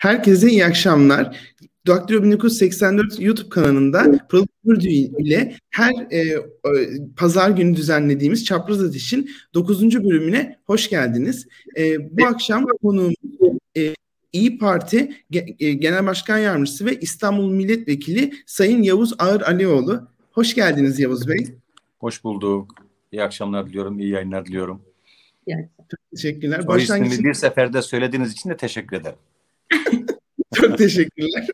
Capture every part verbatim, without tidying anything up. Herkese iyi akşamlar. Daktilo bin dokuz yüz seksen dört YouTube kanalında Pırıl Gürdü ile her e, pazar günü düzenlediğimiz Çapraz Ateş'in dokuzuncu bölümüne hoş geldiniz. E, bu akşam konuğumuz e, İYİ Parti Genel Başkan Yardımcısı ve İstanbul Milletvekili Sayın Yavuz Ağır Alioğlu. Hoş geldiniz Yavuz Bey. Hoş bulduk. İyi akşamlar diliyorum, iyi yayınlar diliyorum. Yani, teşekkürler. O ismini bir seferde söylediğiniz için de teşekkür ederim. Çok teşekkürler.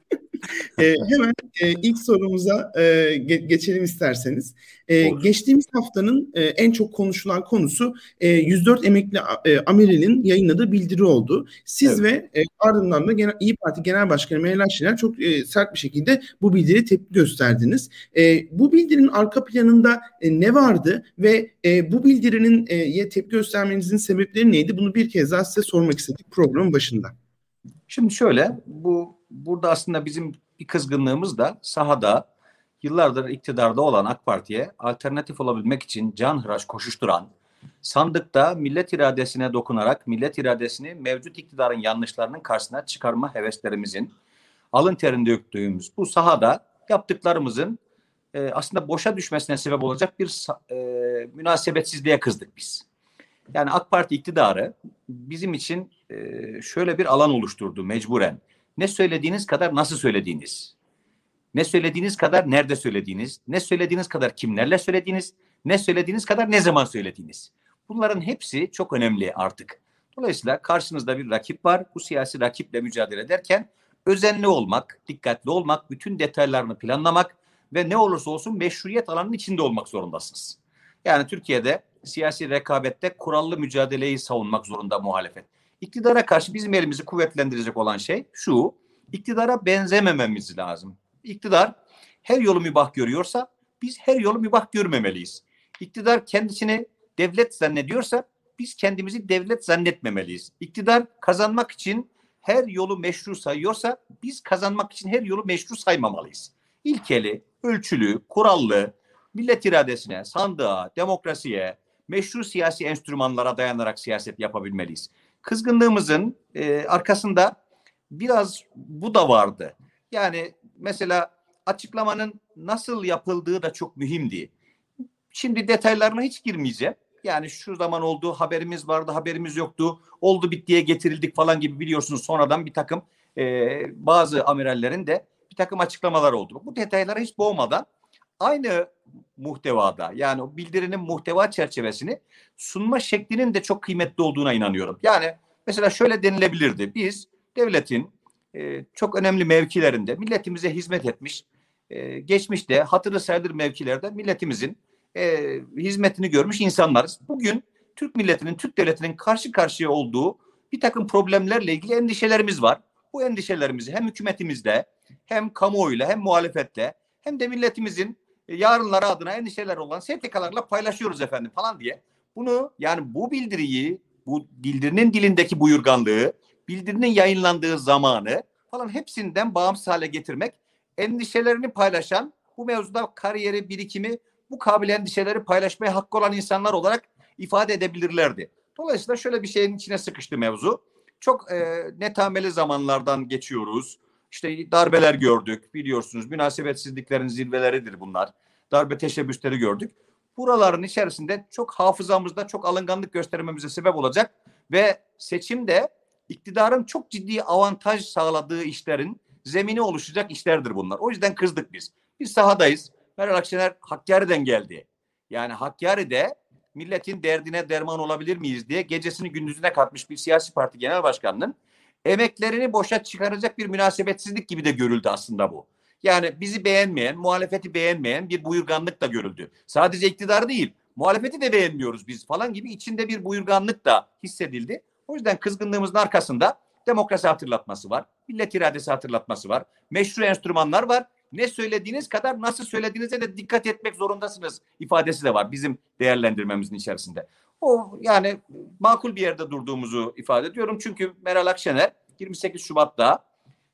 Ee, hemen e, ilk sorumuza e, geçelim isterseniz. E, geçtiğimiz haftanın e, en çok konuşulan konusu e, yüz dört emekli e, amirinin yayınladığı bildiri oldu. Siz evet. ve e, ardından da Genel, İYİ Parti Genel Başkanı Meral Şener çok e, sert bir şekilde bu bildiriye tepki gösterdiniz. E, bu bildirinin arka planında e, ne vardı ve e, bu bildirinin e, tepki göstermenizin sebepleri neydi? Bunu bir kez daha size sormak istedik programın başında. Şimdi şöyle, bu burada aslında bizim bir kızgınlığımız da sahada yıllardır iktidarda olan AK Parti'ye alternatif olabilmek için canhıraş koşuşturan, sandıkta millet iradesine dokunarak millet iradesini mevcut iktidarın yanlışlarının karşısına çıkarma heveslerimizin alın terinde döktüğümüz bu sahada yaptıklarımızın e, aslında boşa düşmesine sebep olacak bir e, münasebetsizliğe kızdık biz. Yani AK Parti iktidarı bizim için şöyle bir alan oluşturdu mecburen. Ne söylediğiniz kadar nasıl söylediğiniz, ne söylediğiniz kadar nerede söylediğiniz, ne söylediğiniz kadar kimlerle söylediğiniz, ne söylediğiniz kadar ne zaman söylediğiniz. Bunların hepsi çok önemli artık. Dolayısıyla karşınızda bir rakip var. Bu siyasi rakiple mücadele ederken özenli olmak, dikkatli olmak, bütün detaylarını planlamak ve ne olursa olsun meşruiyet alanının içinde olmak zorundasınız. Yani Türkiye'de siyasi rekabette kurallı mücadeleyi savunmak zorunda muhalefet. İktidara karşı bizim elimizi kuvvetlendirecek olan şey şu, iktidara benzemememiz lazım. İktidar her yolu mübah görüyorsa biz her yolu mübah görmemeliyiz. İktidar kendisini devlet zannediyorsa biz kendimizi devlet zannetmemeliyiz. İktidar kazanmak için her yolu meşru sayıyorsa biz kazanmak için her yolu meşru saymamalıyız. İlkeli, ölçülü, kurallı, millet iradesine, sandığa, demokrasiye, meşru siyasi enstrümanlara dayanarak siyaset yapabilmeliyiz. Kızgınlığımızın e, arkasında biraz bu da vardı. Yani mesela açıklamanın nasıl yapıldığı da çok mühimdi. Şimdi detaylarına hiç girmeyeceğim. Yani şu zaman oldu, haberimiz vardı, haberimiz yoktu, oldu bittiye getirildik falan gibi biliyorsunuz sonradan bir takım e, bazı amirallerin de bir takım açıklamalar oldu. Bu detaylara hiç boğmadan aynı muhtevada yani o bildirinin muhteva çerçevesini sunma şeklinin de çok kıymetli olduğuna inanıyorum. Yani mesela şöyle denilebilirdi. Biz devletin e, çok önemli mevkilerinde milletimize hizmet etmiş, e, geçmişte hatırı sayılır mevkilerde milletimizin e, hizmetini görmüş insanlarız. Bugün Türk milletinin, Türk devletinin karşı karşıya olduğu bir takım problemlerle ilgili endişelerimiz var. Bu endişelerimizi hem hükümetimizle, hem kamuoyuyla, hem muhalefetle, hem de milletimizin yarınları adına endişeler olan S T K'larla paylaşıyoruz efendim falan diye. Bunu yani bu bildiriyi, bu bildirinin dilindeki buyurganlığı, bildirinin yayınlandığı zamanı falan hepsinden bağımsız hale getirmek, endişelerini paylaşan, bu mevzuda kariyeri, birikimi, bu kabil endişeleri paylaşmaya hakkı olan insanlar olarak ifade edebilirlerdi. Dolayısıyla şöyle bir şeyin içine sıkıştı mevzu. Çok e, netameli zamanlardan geçiyoruz. İşte darbeler gördük biliyorsunuz, münasebetsizliklerin zirveleridir bunlar. Darbe teşebbüsleri gördük. Buraların içerisinde çok hafızamızda çok alınganlık göstermemize sebep olacak ve seçimde iktidarın çok ciddi avantaj sağladığı işlerin zemini oluşacak işlerdir bunlar. O yüzden kızdık biz. Biz sahadayız. Meral Akşener Hakkari'den geldi. Yani Hakkari'de milletin derdine derman olabilir miyiz diye gecesini gündüzüne katmış bir siyasi parti genel başkanının emeklerini boşa çıkaracak bir münasebetsizlik gibi de görüldü aslında bu. Yani bizi beğenmeyen, muhalefeti beğenmeyen bir buyurganlık da görüldü. Sadece iktidar değil, muhalefeti de beğenmiyoruz biz falan gibi içinde bir buyurganlık da hissedildi. O yüzden kızgınlığımızın arkasında demokrasi hatırlatması var, millet iradesi hatırlatması var, meşru enstrümanlar var. Ne söylediğiniz kadar nasıl söylediğinize de dikkat etmek zorundasınız ifadesi de var bizim değerlendirmemizin içerisinde. O yani makul bir yerde durduğumuzu ifade ediyorum. Çünkü Meral Akşener yirmi sekiz Şubat'ta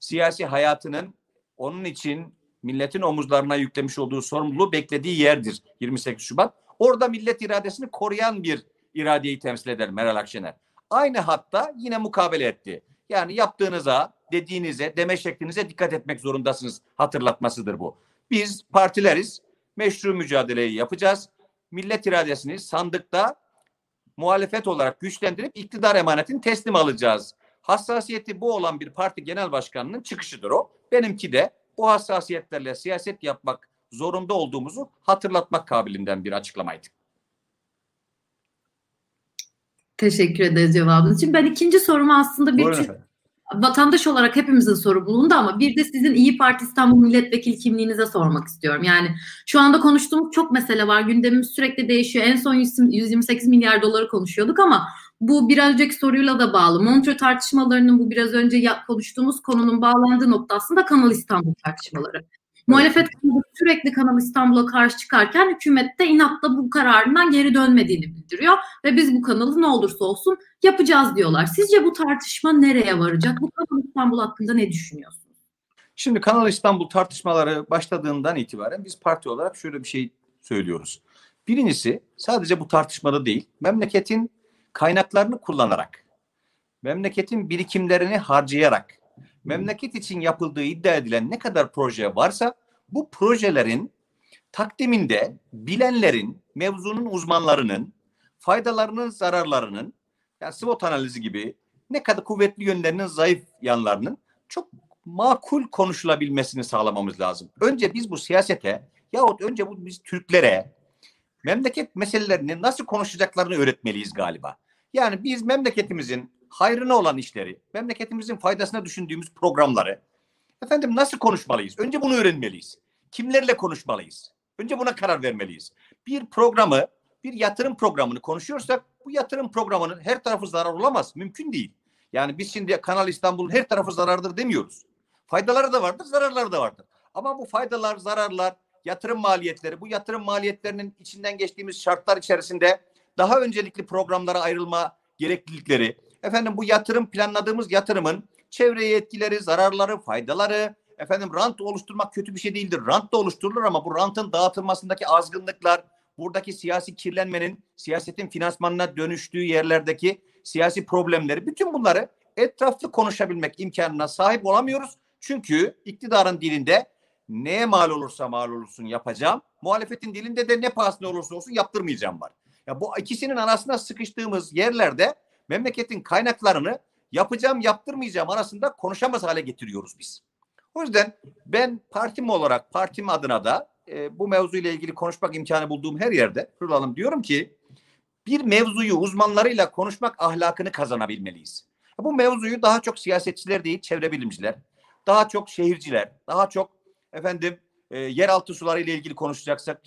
siyasi hayatının onun için milletin omuzlarına yüklemiş olduğu sorumluluğu beklediği yerdir yirmi sekiz Şubat. Orada millet iradesini koruyan bir iradeyi temsil eder Meral Akşener. Aynı hatta yine mukabele etti. Yani yaptığınıza dediğinize, deme şeklinize dikkat etmek zorundasınız hatırlatmasıdır bu. Biz partileriz, meşru mücadeleyi yapacağız. Millet iradesini sandıkta muhalefet olarak güçlendirip iktidar emanetini teslim alacağız. Hassasiyeti bu olan bir parti genel başkanının çıkışıdır o. Benimki de bu hassasiyetlerle siyaset yapmak zorunda olduğumuzu hatırlatmak kabilinden bir açıklamaydı. Teşekkür ederiz cevabınız için. Ben ikinci sorumu aslında bir tür, vatandaş olarak hepimizin soru bulundu ama bir de sizin İYİ Parti İstanbul Milletvekili kimliğinize sormak istiyorum. Yani şu anda konuştuğumuz çok mesele var. Gündemimiz sürekli değişiyor. En son yüz yirmi sekiz milyar doları konuşuyorduk ama bu biraz önceki soruyla da bağlı. Montreux tartışmalarının bu biraz önce konuştuğumuz konunun bağlandığı nokta aslında Kanal İstanbul tartışmaları. Muhalefet sürekli Kanal İstanbul'a karşı çıkarken hükümet de inatla bu kararından geri dönmediğini bildiriyor ve biz bu kanalı ne olursa olsun yapacağız diyorlar. Sizce bu tartışma nereye varacak? Bu Kanal İstanbul hakkında ne düşünüyorsunuz? Şimdi Kanal İstanbul tartışmaları başladığından itibaren biz parti olarak şöyle bir şey söylüyoruz. Birincisi, sadece bu tartışmada değil, memleketin kaynaklarını kullanarak, memleketin birikimlerini harcayarak, memleket için yapıldığı iddia edilen ne kadar proje varsa bu projelerin takdiminde bilenlerin, mevzunun uzmanlarının, faydalarının, zararlarının, yani SWOT analizi gibi ne kadar kuvvetli yönlerinin, zayıf yanlarının çok makul konuşulabilmesini sağlamamız lazım. Önce biz bu siyasete yahut önce bu biz Türklere memleket meselelerini nasıl konuşacaklarını öğretmeliyiz galiba. Yani biz memleketimizin hayrına olan işleri, memleketimizin faydasına düşündüğümüz programları efendim nasıl konuşmalıyız? Önce bunu öğrenmeliyiz. Kimlerle konuşmalıyız? Önce buna karar vermeliyiz. Bir programı, bir yatırım programını konuşuyorsak bu yatırım programının her tarafı zarar olamaz. Mümkün değil. Yani biz şimdi Kanal İstanbul'un her tarafı zarardır demiyoruz. Faydaları da vardır, zararları da vardır. Ama bu faydalar, zararlar, yatırım maliyetleri, bu yatırım maliyetlerinin içinden geçtiğimiz şartlar içerisinde daha öncelikli programlara ayrılma gereklilikleri, efendim bu yatırım planladığımız yatırımın çevreye etkileri, zararları, faydaları, efendim rant oluşturmak kötü bir şey değildir. Rant da oluşturulur ama bu rantın dağıtılmasındaki azgınlıklar, buradaki siyasi kirlenmenin, siyasetin finansmanına dönüştüğü yerlerdeki siyasi problemleri, bütün bunları etraflı konuşabilmek imkanına sahip olamıyoruz. Çünkü iktidarın dilinde neye mal olursa mal olursun yapacağım, muhalefetin dilinde de ne pahasına olursa olsun yaptırmayacağım var. Ya bu ikisinin arasına sıkıştığımız yerlerde memleketin kaynaklarını yapacağım yaptırmayacağım arasında konuşamaz hale getiriyoruz biz. O yüzden ben partim olarak, partim adına da e, bu mevzuyla ilgili konuşmak imkanı bulduğum her yerde Hanım diyorum ki bir mevzuyu uzmanlarıyla konuşmak ahlakını kazanabilmeliyiz. Bu mevzuyu daha çok siyasetçiler değil, çevre bilimciler, daha çok şehirciler, daha çok efendim e, yeraltı suları ile ilgili konuşacaksak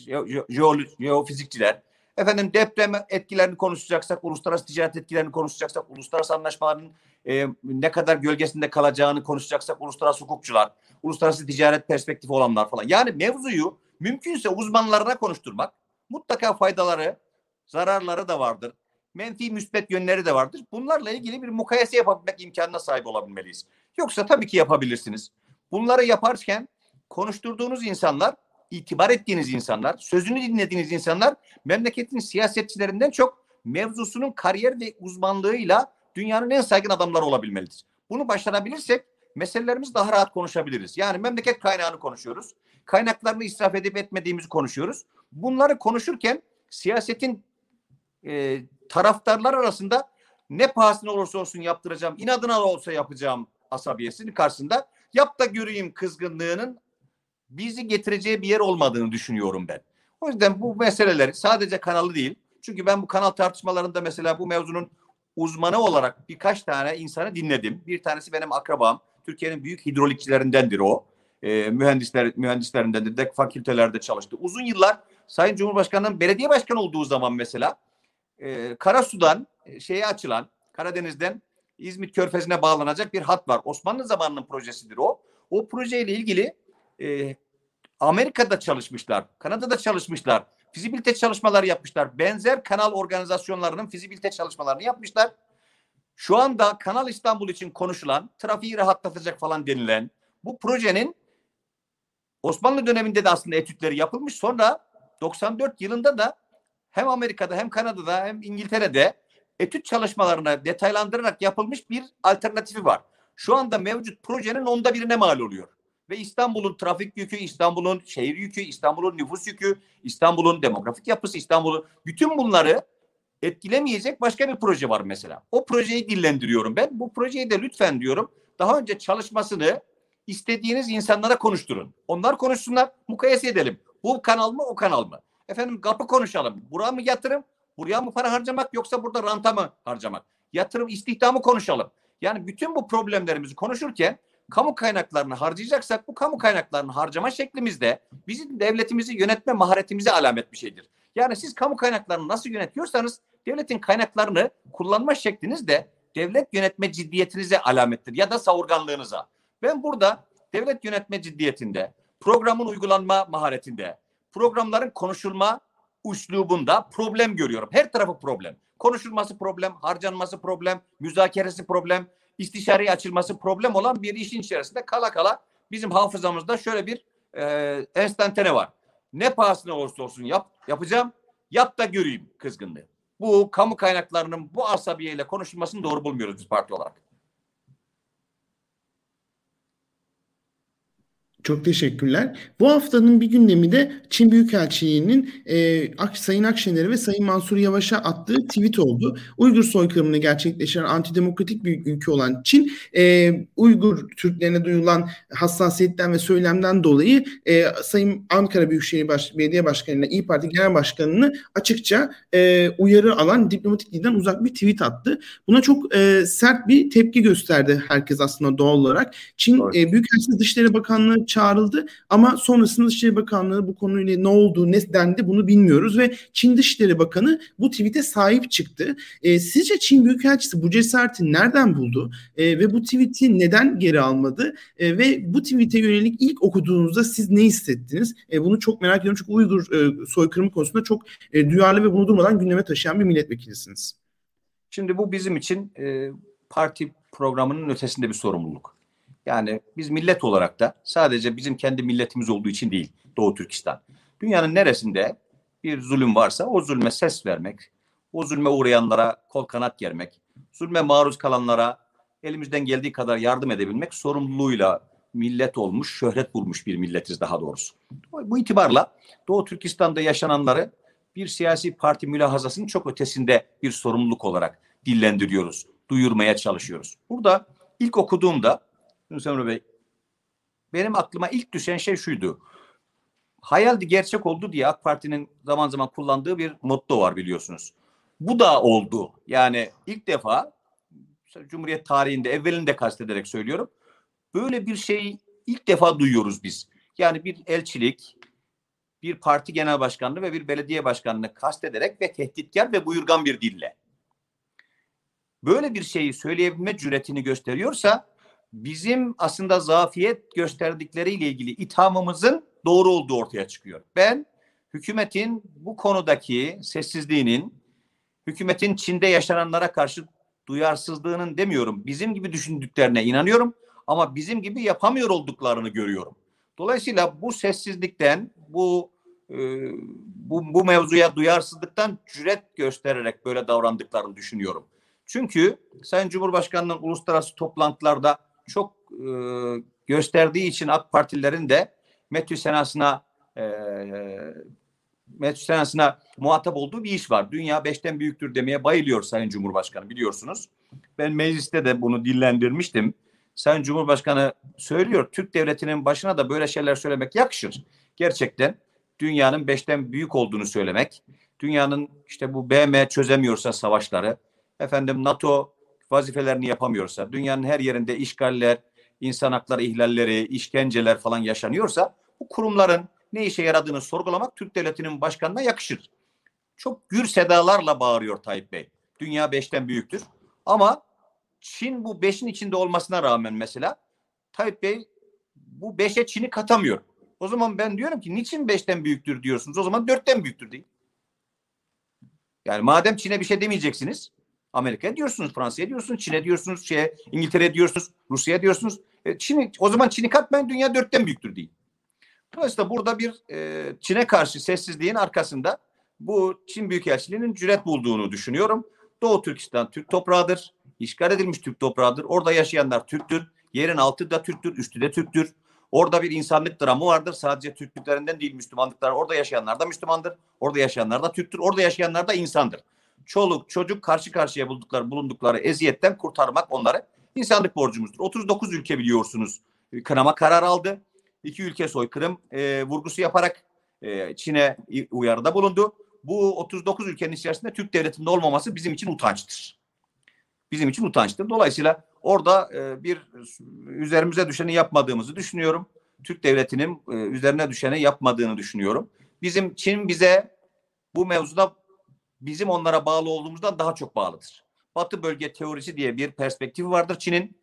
jeofizikçiler, efendim deprem etkilerini konuşacaksak, uluslararası ticaret etkilerini konuşacaksak, uluslararası anlaşmaların e, ne kadar gölgesinde kalacağını konuşacaksak, uluslararası hukukçular, uluslararası ticaret perspektifi olanlar falan. Yani mevzuyu mümkünse uzmanlarına konuşturmak, mutlaka faydaları, zararları da vardır, menfi müspet yönleri de vardır. Bunlarla ilgili bir mukayese yapabilmek imkanına sahip olabilmeliyiz. Yoksa tabii ki yapabilirsiniz. Bunları yaparken konuşturduğunuz insanlar, itibar ettiğiniz insanlar, sözünü dinlediğiniz insanlar memleketin siyasetçilerinden çok mevzusunun kariyer ve uzmanlığıyla dünyanın en saygın adamları olabilmelidir. Bunu başarabilirsek meselelerimizi daha rahat konuşabiliriz. Yani memleket kaynağını konuşuyoruz. Kaynaklarını israf edip etmediğimizi konuşuyoruz. Bunları konuşurken siyasetin e, taraftarlar arasında ne pahasına olursa olsun yaptıracağım, inadına olsa yapacağım asabiyesinin karşısında yap da göreyim kızgınlığının bizi getireceği bir yer olmadığını düşünüyorum ben. O yüzden bu meseleleri sadece kanalı değil. Çünkü ben bu kanal tartışmalarında mesela bu mevzunun uzmanı olarak birkaç tane insanı dinledim. Bir tanesi benim akrabam. Türkiye'nin büyük hidrolikçilerindendir o. E, mühendisler mühendislerindendir. De fakültelerde çalıştı. Uzun yıllar Sayın Cumhurbaşkanı'nın belediye başkanı olduğu zaman mesela e, Karasu'dan e, şeye açılan, Karadeniz'den İzmit Körfezi'ne bağlanacak bir hat var. Osmanlı zamanının projesidir o. O projeyle ilgili E, Amerika'da çalışmışlar, Kanada'da çalışmışlar, fizibilite çalışmaları yapmışlar. Benzer kanal organizasyonlarının fizibilite çalışmalarını yapmışlar. Şu anda Kanal İstanbul için konuşulan, trafiği rahatlatacak falan denilen bu projenin Osmanlı döneminde de aslında etütleri yapılmış. Sonra doksan dört yılında da hem Amerika'da hem Kanada'da hem İngiltere'de etüt çalışmalarına detaylandırarak yapılmış bir alternatifi var. şu anda mevcut projenin onda birine mal oluyor. Ve İstanbul'un trafik yükü, İstanbul'un şehir yükü, İstanbul'un nüfus yükü, İstanbul'un demografik yapısı, İstanbul'un bütün bunları etkilemeyecek başka bir proje var mesela. O projeyi dillendiriyorum ben. Bu projeyi de lütfen diyorum, daha önce çalışmasını istediğiniz insanlara konuşturun. Onlar konuşsunlar, mukayese edelim. Bu kanal mı, o kanal mı? Efendim kapı konuşalım. Buraya mı yatırım, buraya mı para harcamak, yoksa burada ranta mı harcamak? Yatırım, istihdamı konuşalım. Yani bütün bu problemlerimizi konuşurken kamu kaynaklarını harcayacaksak bu kamu kaynaklarını harcama şeklimizde bizim devletimizi yönetme maharetimize alamet bir şeydir. Yani siz kamu kaynaklarını nasıl yönetiyorsanız devletin kaynaklarını kullanma şekliniz de devlet yönetme ciddiyetinize alamettir ya da savurganlığınıza. Ben burada devlet yönetme ciddiyetinde, programın uygulanma maharetinde, programların konuşulma üslubunda problem görüyorum. Her tarafı problem. Konuşulması problem, harcanması problem, müzakeresi problem, istişareye açılması problem olan bir işin içerisinde kala kala bizim hafızamızda şöyle bir e, enstantane var. Ne pahasına olursa olsun yap, yapacağım, yap da göreyim kızgınlığı. Bu kamu kaynaklarının bu asabiyeyle konuşulmasını doğru bulmuyoruz biz parti olarak. Çok teşekkürler. Bu haftanın bir gündemi de Çin Büyükelçiliği'nin e, Sayın Akşener'e ve Sayın Mansur Yavaş'a attığı tweet oldu. Uygur soykırımını gerçekleşen antidemokratik bir ülke olan Çin, e, Uygur Türklerine duyulan hassasiyetten ve söylemden dolayı e, Sayın Ankara Büyükşehir Baş- Belediye Başkanı'na, İYİ Parti Genel Başkanı'nı açıkça e, uyarı alan diplomatik dilden uzak bir tweet attı. Buna çok e, sert bir tepki gösterdi herkes aslında doğal olarak. Çin e, Büyükelçisi Dışişleri Bakanlığı çağrıldı ama sonrasında Dışişleri Bakanlığı bu konuyla ne oldu, ne dendi bunu bilmiyoruz ve Çin Dışişleri Bakanı bu tweet'e sahip çıktı. E, sizce Çin Büyükelçisi bu cesareti nereden buldu e, ve bu tweet'i neden geri almadı e, ve bu tweet'e yönelik ilk okuduğunuzda siz ne hissettiniz? E, bunu çok merak ediyorum çünkü Uygur e, soykırımı konusunda çok e, duyarlı ve bunu durmadan gündeme taşıyan bir milletvekilisiniz. Şimdi bu bizim için e, parti programının ötesinde bir sorumluluk. Yani biz millet olarak da sadece bizim kendi milletimiz olduğu için değil Doğu Türkistan. Dünyanın neresinde bir zulüm varsa o zulme ses vermek, o zulme uğrayanlara kol kanat germek, zulme maruz kalanlara elimizden geldiği kadar yardım edebilmek sorumluluğuyla millet olmuş, şöhret bulmuş bir milletiz daha doğrusu. Bu itibarla Doğu Türkistan'da yaşananları bir siyasi parti mülahazasının çok ötesinde bir sorumluluk olarak dillendiriyoruz, duyurmaya çalışıyoruz. Burada ilk okuduğumda Hüseyin Bey, benim aklıma ilk düşen şey şuydu. Hayaldi gerçek oldu diye AK Parti'nin zaman zaman kullandığı bir motto var biliyorsunuz. Bu da oldu. Yani ilk defa Cumhuriyet tarihinde, evvelini de kastederek söylüyorum. Böyle bir şeyi ilk defa duyuyoruz biz. Yani bir elçilik, bir parti genel başkanlığı ve bir belediye başkanlığını kastederek ve tehditkar ve buyurgan bir dille. Böyle bir şeyi söyleyebilme cüretini gösteriyorsa bizim aslında zafiyet gösterdikleriyle ilgili ithamımızın doğru olduğu ortaya çıkıyor. Ben hükümetin bu konudaki sessizliğinin, hükümetin Çin'de yaşananlara karşı duyarsızlığının demiyorum. Bizim gibi düşündüklerine inanıyorum ama bizim gibi yapamıyor olduklarını görüyorum. Dolayısıyla bu sessizlikten, bu e, bu, bu mevzuya duyarsızlıktan cüret göstererek böyle davrandıklarını düşünüyorum. Çünkü Sayın Cumhurbaşkanı'nın uluslararası toplantılarda çok e, gösterdiği için AK Partililerin de METÜ Senası'na e, METÜ Senası'na muhatap olduğu bir iş var. Dünya beşten büyüktür demeye bayılıyor Sayın Cumhurbaşkanı biliyorsunuz. Ben mecliste de bunu dillendirmiştim. Sayın Cumhurbaşkanı söylüyor, Türk devletinin başına da böyle şeyler söylemek yakışır. Gerçekten dünyanın beşten büyük olduğunu söylemek, dünyanın işte bu B M çözemiyorsa savaşları, efendim NATO vazifelerini yapamıyorsa, dünyanın her yerinde işgaller, insan hakları ihlalleri, işkenceler falan yaşanıyorsa bu kurumların ne işe yaradığını sorgulamak Türk devletinin başkanına yakışır. Çok gür sedalarla bağırıyor Tayyip Bey. Dünya beşten büyüktür. Ama Çin bu beşin içinde olmasına rağmen mesela Tayyip Bey bu beşe Çin'i katamıyor. O zaman ben diyorum ki niçin beşten büyüktür diyorsunuz? O zaman dörtten büyüktür deyin. Yani madem Çin'e bir şey demeyeceksiniz, Amerika'ya diyorsunuz, Fransa'ya diyorsunuz, Çin'e diyorsunuz, şeye, İngiltere'ye diyorsunuz, Rusya'ya diyorsunuz. E, Çin'i, o zaman Çin'i katmayın, dünya dörtten büyüktür deyin. Dolayısıyla burada bir e, Çin'e karşı sessizliğin arkasında bu Çin Büyükelçiliği'nin cüret bulduğunu düşünüyorum. Doğu Türkistan Türk toprağıdır. işgal edilmiş Türk toprağıdır. Orada yaşayanlar Türktür. Yerin altı da Türktür, üstü de Türktür. Orada bir insanlık dramı vardır. Sadece Türklüklerinden değil Müslümanlıklar. Orada yaşayanlar da Müslümandır. Orada yaşayanlar da Türktür. Orada yaşayanlar da insandır. Çoluk, çocuk karşı karşıya buldukları, bulundukları eziyetten kurtarmak onları insanlık borcumuzdur. otuz dokuz ülke biliyorsunuz kınama karar aldı. İki ülke soykırım e, vurgusu yaparak e, Çin'e uyarıda bulundu. Bu otuz dokuz ülkenin içerisinde Türk devletinde olmaması bizim için utançtır. Bizim için utançtır. Dolayısıyla orada e, bir üzerimize düşeni yapmadığımızı düşünüyorum. Türk devletinin e, üzerine düşeni yapmadığını düşünüyorum. Bizim Çin bize bu mevzuda bizim onlara bağlı olduğumuzdan daha çok bağlıdır. Batı bölge teorisi diye bir perspektifi vardır Çin'in.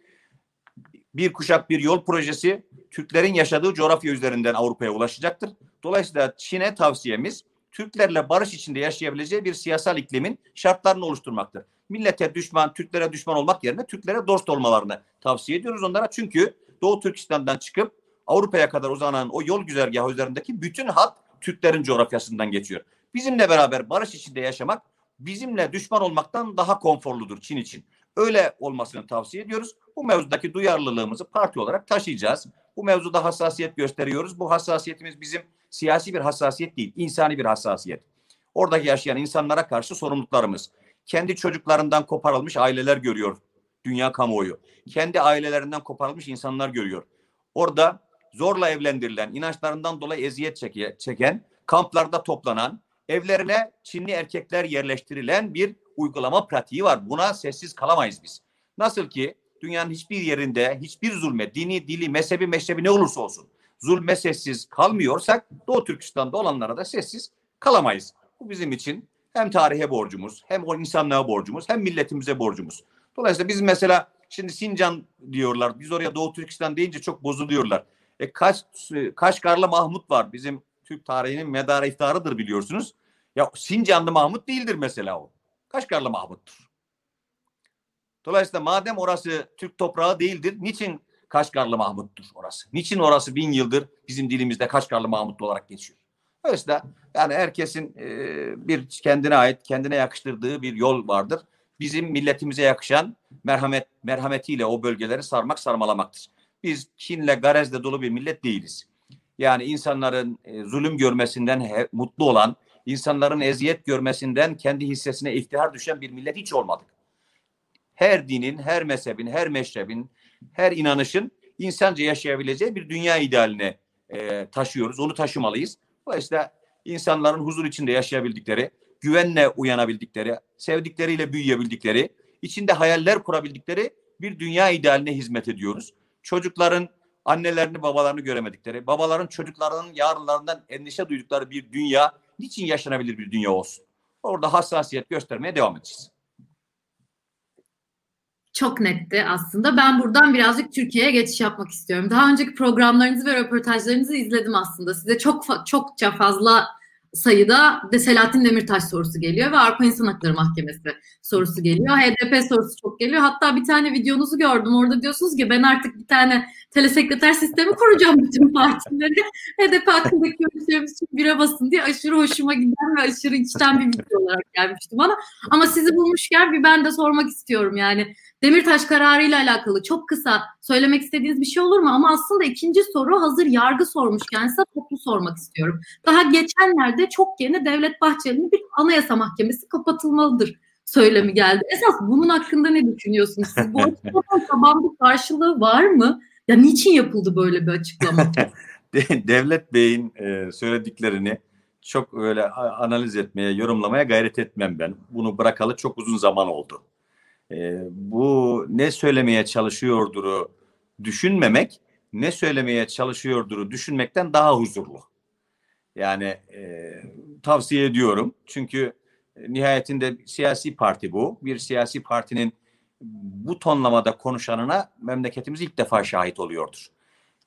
Bir kuşak bir yol projesi Türklerin yaşadığı coğrafya üzerinden Avrupa'ya ulaşacaktır. Dolayısıyla Çin'e tavsiyemiz Türklerle barış içinde yaşayabileceği bir siyasal iklimin şartlarını oluşturmaktır. Millete düşman, Türklere düşman olmak yerine Türklere dost olmalarını tavsiye ediyoruz onlara. Çünkü Doğu Türkistan'dan çıkıp Avrupa'ya kadar uzanan o yol güzergahı üzerindeki bütün hat Türklerin coğrafyasından geçiyor. Bizimle beraber barış içinde yaşamak bizimle düşman olmaktan daha konforludur Çin için. Öyle olmasını tavsiye ediyoruz. Bu mevzudaki duyarlılığımızı parti olarak taşıyacağız. Bu mevzuda hassasiyet gösteriyoruz. Bu hassasiyetimiz bizim siyasi bir hassasiyet değil, insani bir hassasiyet. Oradaki yaşayan insanlara karşı sorumluluklarımız. Kendi çocuklarından koparılmış aileler görüyor dünya kamuoyu. Kendi ailelerinden koparılmış insanlar görüyor. Orada zorla evlendirilen, inançlarından dolayı eziyet çeken, kamplarda toplanan, evlerine Çinli erkekler yerleştirilen bir uygulama pratiği var. Buna sessiz kalamayız biz. Nasıl ki dünyanın hiçbir yerinde hiçbir zulme, dini, dili, mezhebi, meşrebi ne olursa olsun zulme sessiz kalmıyorsak Doğu Türkistan'da olanlara da sessiz kalamayız. Bu bizim için hem tarihe borcumuz, hem o insanlığa borcumuz, hem milletimize borcumuz. Dolayısıyla biz mesela şimdi Sincan diyorlar. Biz oraya Doğu Türkistan deyince çok bozuluyorlar. E Kaş, Kaşgarlı Mahmut var. Bizim Türk tarihinin medarı iftarıdır biliyorsunuz. Ya Sincanlı Mahmut değildir mesela o. Kaşgarlı Mahmut'tur. Dolayısıyla madem orası Türk toprağı değildir, niçin Kaşgarlı Mahmut'tur orası? Niçin orası bin yıldır bizim dilimizde Kaşgarlı Mahmut olarak geçiyor? Dolayısıyla yani herkesin e, bir kendine ait, kendine yakıştırdığı bir yol vardır. Bizim milletimize yakışan merhamet merhametiyle o bölgeleri sarmak sarmalamaktır. Biz kinle, garezle dolu bir millet değiliz. Yani insanların e, zulüm görmesinden he, mutlu olan, insanların eziyet görmesinden kendi hissesine iftihar düşen bir millet hiç olmadık. Her dinin, her mezhebin, her meşrebin, her inanışın insanca yaşayabileceği bir dünya idealine e, taşıyoruz. Onu taşımalıyız. Dolayısıyla insanların huzur içinde yaşayabildikleri, güvenle uyanabildikleri, sevdikleriyle büyüyebildikleri, içinde hayaller kurabildikleri bir dünya idealine hizmet ediyoruz. Çocukların annelerini, babalarını göremedikleri, babaların çocuklarının yarınlarından endişe duydukları bir dünya, niçin yaşanabilir bir dünya olsun? Orada hassasiyet göstermeye devam edeceğiz. Çok netti aslında. Ben buradan birazcık Türkiye'ye geçiş yapmak istiyorum. Daha önceki programlarınızı ve röportajlarınızı izledim aslında. Size çok fa- çokça fazla sayıda de Selahattin Demirtaş sorusu geliyor ve Avrupa İnsan Hakları Mahkemesi sorusu geliyor. H D P sorusu çok geliyor. Hatta bir tane videonuzu gördüm. Orada diyorsunuz ki ben artık bir tane telesekreter sistemi kuracağım bütün partileri. H D P hakkındaki görüşlerimiz için bire basın diye aşırı hoşuma giden ve aşırı içten bir video olarak gelmişti bana. Ama sizi bulmuşken bir ben de sormak istiyorum yani. Demirtaş kararıyla alakalı çok kısa söylemek istediğiniz bir şey olur mu? Ama aslında ikinci soru hazır yargı sormuşken size toplu sormak istiyorum. Daha geçenlerde çok yeni Devlet Bahçeli'nin bir anayasa mahkemesi kapatılmalıdır söylemi geldi. Esas bunun hakkında ne düşünüyorsunuz siz? Bu açıklamanın taban bir karşılığı var mı? Ya niçin yapıldı böyle bir açıklama? Devlet Bey'in söylediklerini çok öyle analiz etmeye, yorumlamaya gayret etmem ben. Bunu bırakalı çok uzun zaman oldu. E, bu ne söylemeye çalışıyorduru düşünmemek, ne söylemeye çalışıyorduru düşünmekten daha huzurlu. Yani e, tavsiye ediyorum. Çünkü e, nihayetinde siyasi parti bu. Bir siyasi partinin bu tonlamada konuşanına memleketimiz ilk defa şahit oluyordur.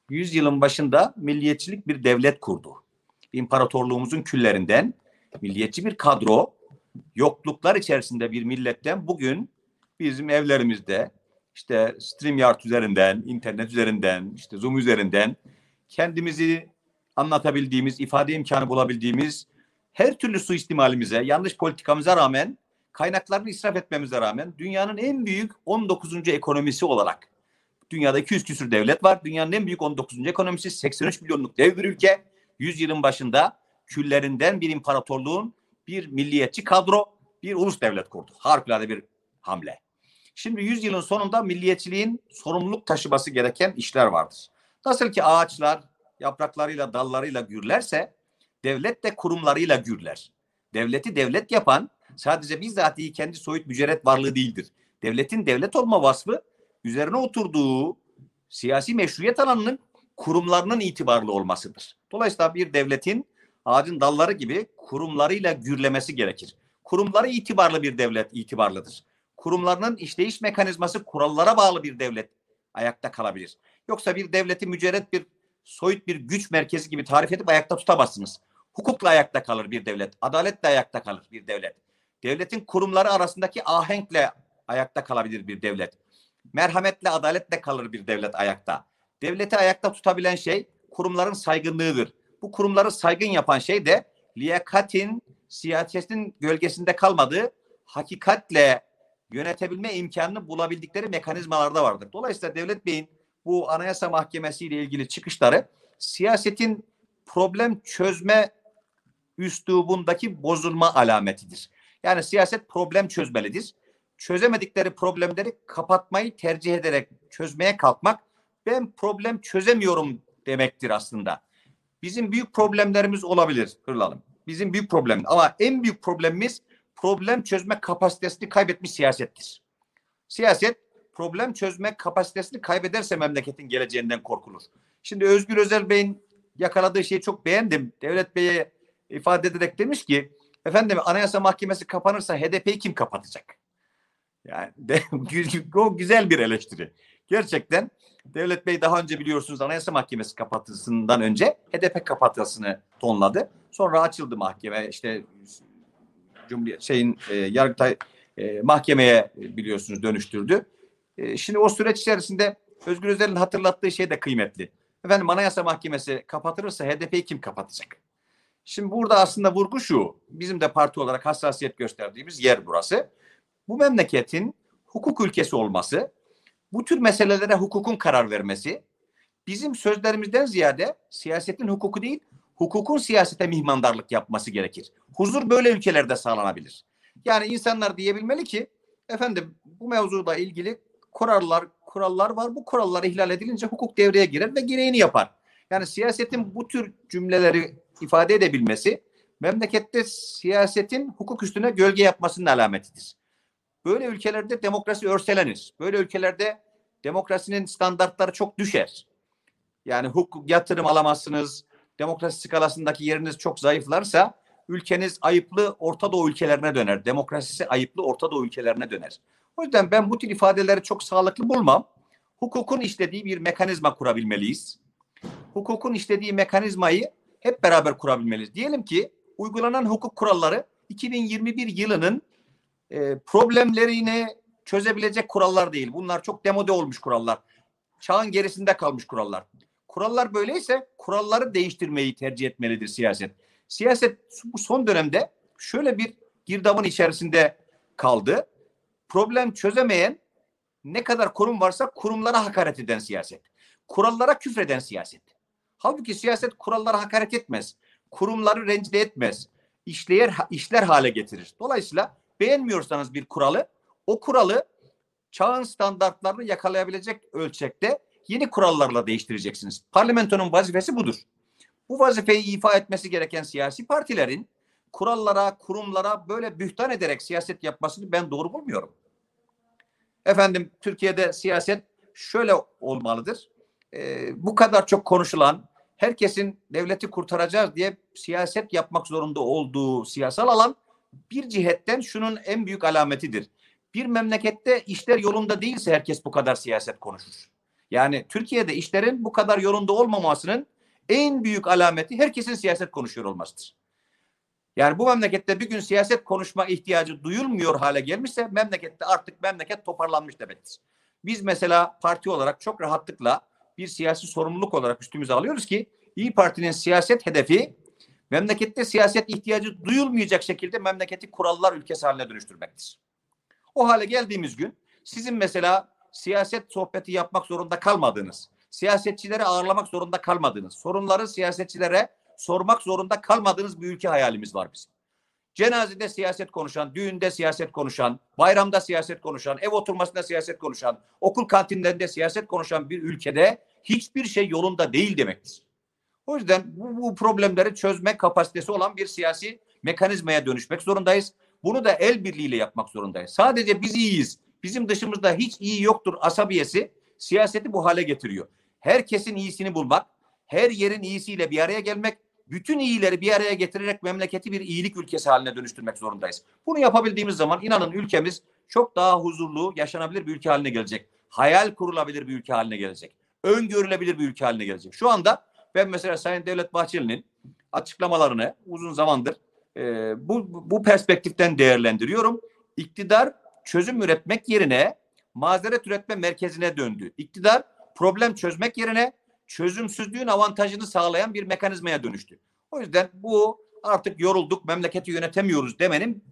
Yüzyılın başında milliyetçilik bir devlet kurdu. İmparatorluğumuzun küllerinden milliyetçi bir kadro, yokluklar içerisinde bir milletten bugün bizim evlerimizde işte StreamYard üzerinden, internet üzerinden, işte Zoom üzerinden kendimizi anlatabildiğimiz, ifade imkanı bulabildiğimiz her türlü suistimalimize, yanlış politikamıza rağmen kaynaklarını israf etmemize rağmen dünyanın en büyük on dokuzuncu ekonomisi olarak, dünyada iki yüz küsur devlet var. Dünyanın en büyük on dokuzuncu ekonomisi, seksen üç milyonluk dev bir ülke. yüz yılın başında küllerinden bir imparatorluğun, bir milliyetçi kadro, bir ulus devlet kurdu. Harikulade bir hamle. Şimdi yüz yılın sonunda milliyetçiliğin sorumluluk taşıması gereken işler vardır. Nasıl ki ağaçlar yapraklarıyla, dallarıyla gürlerse devlet de kurumlarıyla gürler. Devleti devlet yapan sadece bizatihi kendi soyut mücerret varlığı değildir. Devletin devlet olma vasfı üzerine oturduğu siyasi meşruiyet alanının kurumlarının itibarlı olmasıdır. Dolayısıyla bir devletin ağacın dalları gibi kurumlarıyla gürlemesi gerekir. Kurumları itibarlı bir devlet itibarlıdır. Kurumlarının işleyiş mekanizması kurallara bağlı bir devlet ayakta kalabilir. Yoksa bir devleti mücerret bir soyut bir güç merkezi gibi tarif edip ayakta tutamazsınız. Hukukla ayakta kalır bir devlet, adaletle ayakta kalır bir devlet. Devletin kurumları arasındaki ahenkle ayakta kalabilir bir devlet. Merhametle, adaletle kalır bir devlet ayakta. Devleti ayakta tutabilen şey kurumların saygınlığıdır. Bu kurumları saygın yapan şey de liyakatin, siyasetin gölgesinde kalmadığı, hakikatle yönetebilme imkanını bulabildikleri mekanizmalarda vardır. Dolayısıyla Devlet Bey'in bu Anayasa Mahkemesi ile ilgili çıkışları siyasetin problem çözme üslubundaki bozulma alametidir. Yani siyaset problem çözmelidir. Çözemedikleri problemleri kapatmayı tercih ederek çözmeye kalkmak, ben problem çözemiyorum demektir aslında. Bizim büyük problemlerimiz olabilir Hırlalım. Bizim büyük problem, ama en büyük problemimiz problem çözme kapasitesini kaybetmiş siyasettir. Siyaset problem çözme kapasitesini kaybederse memleketin geleceğinden korkulur. Şimdi Özgür Özel Bey'in yakaladığı şeyi çok beğendim. Devlet Bey'e ifade ederek demiş ki, efendim Anayasa Mahkemesi kapanırsa H D P'yi kim kapatacak? Yani de, o güzel bir eleştiri. Gerçekten Devlet Bey daha önce biliyorsunuz Anayasa Mahkemesi kapatısından önce H D P kapatasını tonladı. Sonra açıldı mahkeme, işte Cumhuriyet şeyin e, Yargıtay e, mahkemeye biliyorsunuz dönüştürdü. E, şimdi o süreç içerisinde Özgür Özel'in hatırlattığı şey de kıymetli. Efendim Anayasa Mahkemesi kapatırsa H D P'yi kim kapatacak? Şimdi burada aslında vurgu şu. Bizim de parti olarak hassasiyet gösterdiğimiz yer burası. Bu memleketin hukuk ülkesi olması, bu tür meselelere hukukun karar vermesi, bizim sözlerimizden ziyade siyasetin hukuku değil, hukukun siyasete mihmandarlık yapması gerekir. Huzur böyle ülkelerde sağlanabilir. Yani insanlar diyebilmeli ki, efendim bu mevzuda ilgili kurallar, kurallar var, bu kurallar ihlal edilince hukuk devreye girer ve gereğini yapar. Yani siyasetin bu tür cümleleri ifade edebilmesi, memlekette siyasetin hukuk üstüne gölge yapmasının alametidir. Böyle ülkelerde demokrasi örselenir. Böyle ülkelerde demokrasinin standartları çok düşer. Yani hukuk yatırım alamazsınız, demokrasi skalasındaki yeriniz çok zayıflarsa ülkeniz ayıplı Orta Doğu ülkelerine döner. Demokrasisi ayıplı Orta Doğu ülkelerine döner. O yüzden ben bu tür ifadeleri çok sağlıklı bulmam. Hukukun işlediği bir mekanizma kurabilmeliyiz. Hukukun işlediği mekanizmayı hep beraber kurabilmeliyiz. Diyelim ki uygulanan hukuk kuralları iki bin yirmi bir yılının e, problemlerini çözebilecek kurallar değil. Bunlar çok demode olmuş kurallar. Çağın gerisinde kalmış kurallar. Kurallar böyleyse kuralları değiştirmeyi tercih etmelidir siyaset. Siyaset bu son dönemde şöyle bir girdabın içerisinde kaldı. Problem çözemeyen ne kadar kurum varsa kurumlara hakaret eden siyaset. Kurallara küfreden siyaset. Halbuki siyaset kurallara hakaret etmez. Kurumları rencide etmez. İşler, işler hale getirir. Dolayısıyla beğenmiyorsanız bir kuralı, o kuralı çağın standartlarını yakalayabilecek ölçekte yeni kurallarla değiştireceksiniz. Parlamentonun vazifesi budur. Bu vazifeyi ifa etmesi gereken siyasi partilerin kurallara, kurumlara böyle bühtan ederek siyaset yapmasını ben doğru bulmuyorum. Efendim Türkiye'de siyaset şöyle olmalıdır. Ee, bu kadar çok konuşulan, herkesin devleti kurtaracağız diye siyaset yapmak zorunda olduğu siyasal alan bir cihetten şunun en büyük alametidir. Bir memlekette işler yolunda değilse herkes bu kadar siyaset konuşur. Yani Türkiye'de işlerin bu kadar yolunda olmamasının en büyük alameti herkesin siyaset konuşuyor olmasıdır. Yani bu memlekette bir gün siyaset konuşma ihtiyacı duyulmuyor hale gelmişse memlekette artık memleket toparlanmış demektir. Biz mesela parti olarak çok rahatlıkla bir siyasi sorumluluk olarak üstümüze alıyoruz ki İYİ Parti'nin siyaset hedefi memlekette siyaset ihtiyacı duyulmayacak şekilde memleketi kurallar ülkesi haline dönüştürmektir. O hale geldiğimiz gün sizin mesela siyaset sohbeti yapmak zorunda kalmadığınız, siyasetçileri ağırlamak zorunda kalmadığınız, sorunları siyasetçilere sormak zorunda kalmadığınız bir ülke hayalimiz var bizim. Cenazede siyaset konuşan, düğünde siyaset konuşan, bayramda siyaset konuşan, ev oturmasında siyaset konuşan, okul kantinlerinde siyaset konuşan bir ülkede hiçbir şey yolunda değil demektir. O yüzden bu, bu problemleri çözme kapasitesi olan bir siyasi mekanizmaya dönüşmek zorundayız. Bunu da el birliğiyle yapmak zorundayız. Sadece biz iyiyiz, bizim dışımızda hiç iyi yoktur asabiyesi siyaseti bu hale getiriyor. Herkesin iyisini bulmak, her yerin iyisiyle bir araya gelmek, bütün iyileri bir araya getirerek memleketi bir iyilik ülkesi haline dönüştürmek zorundayız. Bunu yapabildiğimiz zaman inanın ülkemiz çok daha huzurlu, yaşanabilir bir ülke haline gelecek. Hayal kurulabilir bir ülke haline gelecek. Öngörülebilir bir ülke haline gelecek. Şu anda ben mesela Sayın Devlet Bahçeli'nin açıklamalarını uzun zamandır e, bu, bu perspektiften değerlendiriyorum. İktidar çözüm üretmek yerine mazeret üretme merkezine döndü. İktidar problem çözmek yerine çözümsüzlüğün avantajını sağlayan bir mekanizmaya dönüştü. O yüzden bu artık yorulduk, memleketi yönetemiyoruz demenin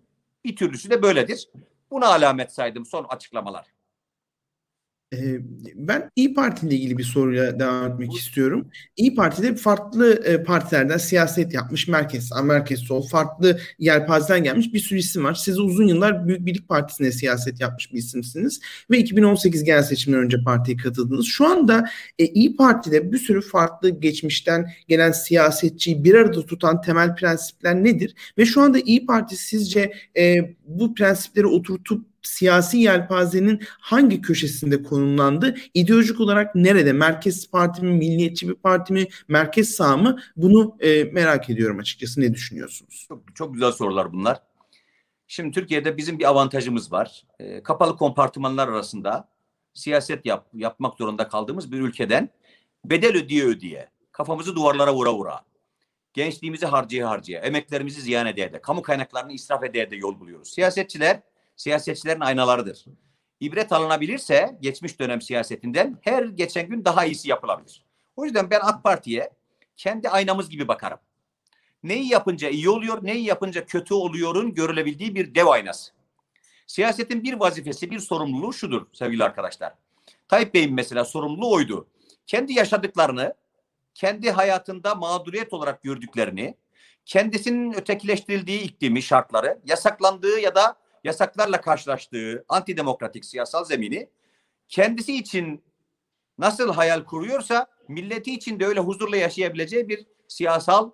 bir türlüsü de böyledir. Buna alamet saydım son açıklamalar. Ee, ben İYİ Parti ile ilgili bir soruyla devam etmek bu... istiyorum. İYİ Parti'de farklı e, partilerden siyaset yapmış, merkez, merkez sol, farklı yelpazeden gelmiş bir sürü isim var. Siz uzun yıllar Büyük Birlik Partisi'ne siyaset yapmış bir isimsiniz ve iki bin on sekiz genel seçimden önce partiye katıldınız. Şu anda e, İYİ Parti'de bir sürü farklı geçmişten gelen siyasetçiyi bir arada tutan temel prensipler nedir? Ve şu anda İYİ Parti sizce e, bu prensipleri oturtup siyasi yelpazenin hangi köşesinde konumlandı? İdeolojik olarak nerede? Merkez parti mi, milliyetçi bir parti mi, merkez sağ mı? Bunu e, merak ediyorum açıkçası. Ne düşünüyorsunuz? Çok, çok güzel sorular bunlar. Şimdi Türkiye'de bizim bir avantajımız var. E, kapalı kompartımanlar arasında siyaset yap, yapmak zorunda kaldığımız bir ülkeden bedel ödeye ödeye, kafamızı duvarlara vura vura, gençliğimizi harcaya harcaya, emeklerimizi ziyan ede de, kamu kaynaklarını israf ede de yol buluyoruz. Siyasetçiler siyasetçilerin aynalarıdır. İbret alınabilirse geçmiş dönem siyasetinden her geçen gün daha iyisi yapılabilir. O yüzden ben AK Parti'ye kendi aynamız gibi bakarım. Neyi yapınca iyi oluyor, neyi yapınca kötü oluyorun görülebildiği bir dev aynası. Siyasetin bir vazifesi, bir sorumluluğu şudur sevgili arkadaşlar. Tayyip Bey'in mesela sorumluluğu oydu. Kendi yaşadıklarını, kendi hayatında mağduriyet olarak gördüklerini, kendisinin ötekileştirildiği iklimi, şartları, yasaklandığı ya da yasaklarla karşılaştığı antidemokratik siyasal zemini kendisi için nasıl hayal kuruyorsa milleti için de öyle huzurla yaşayabileceği bir siyasal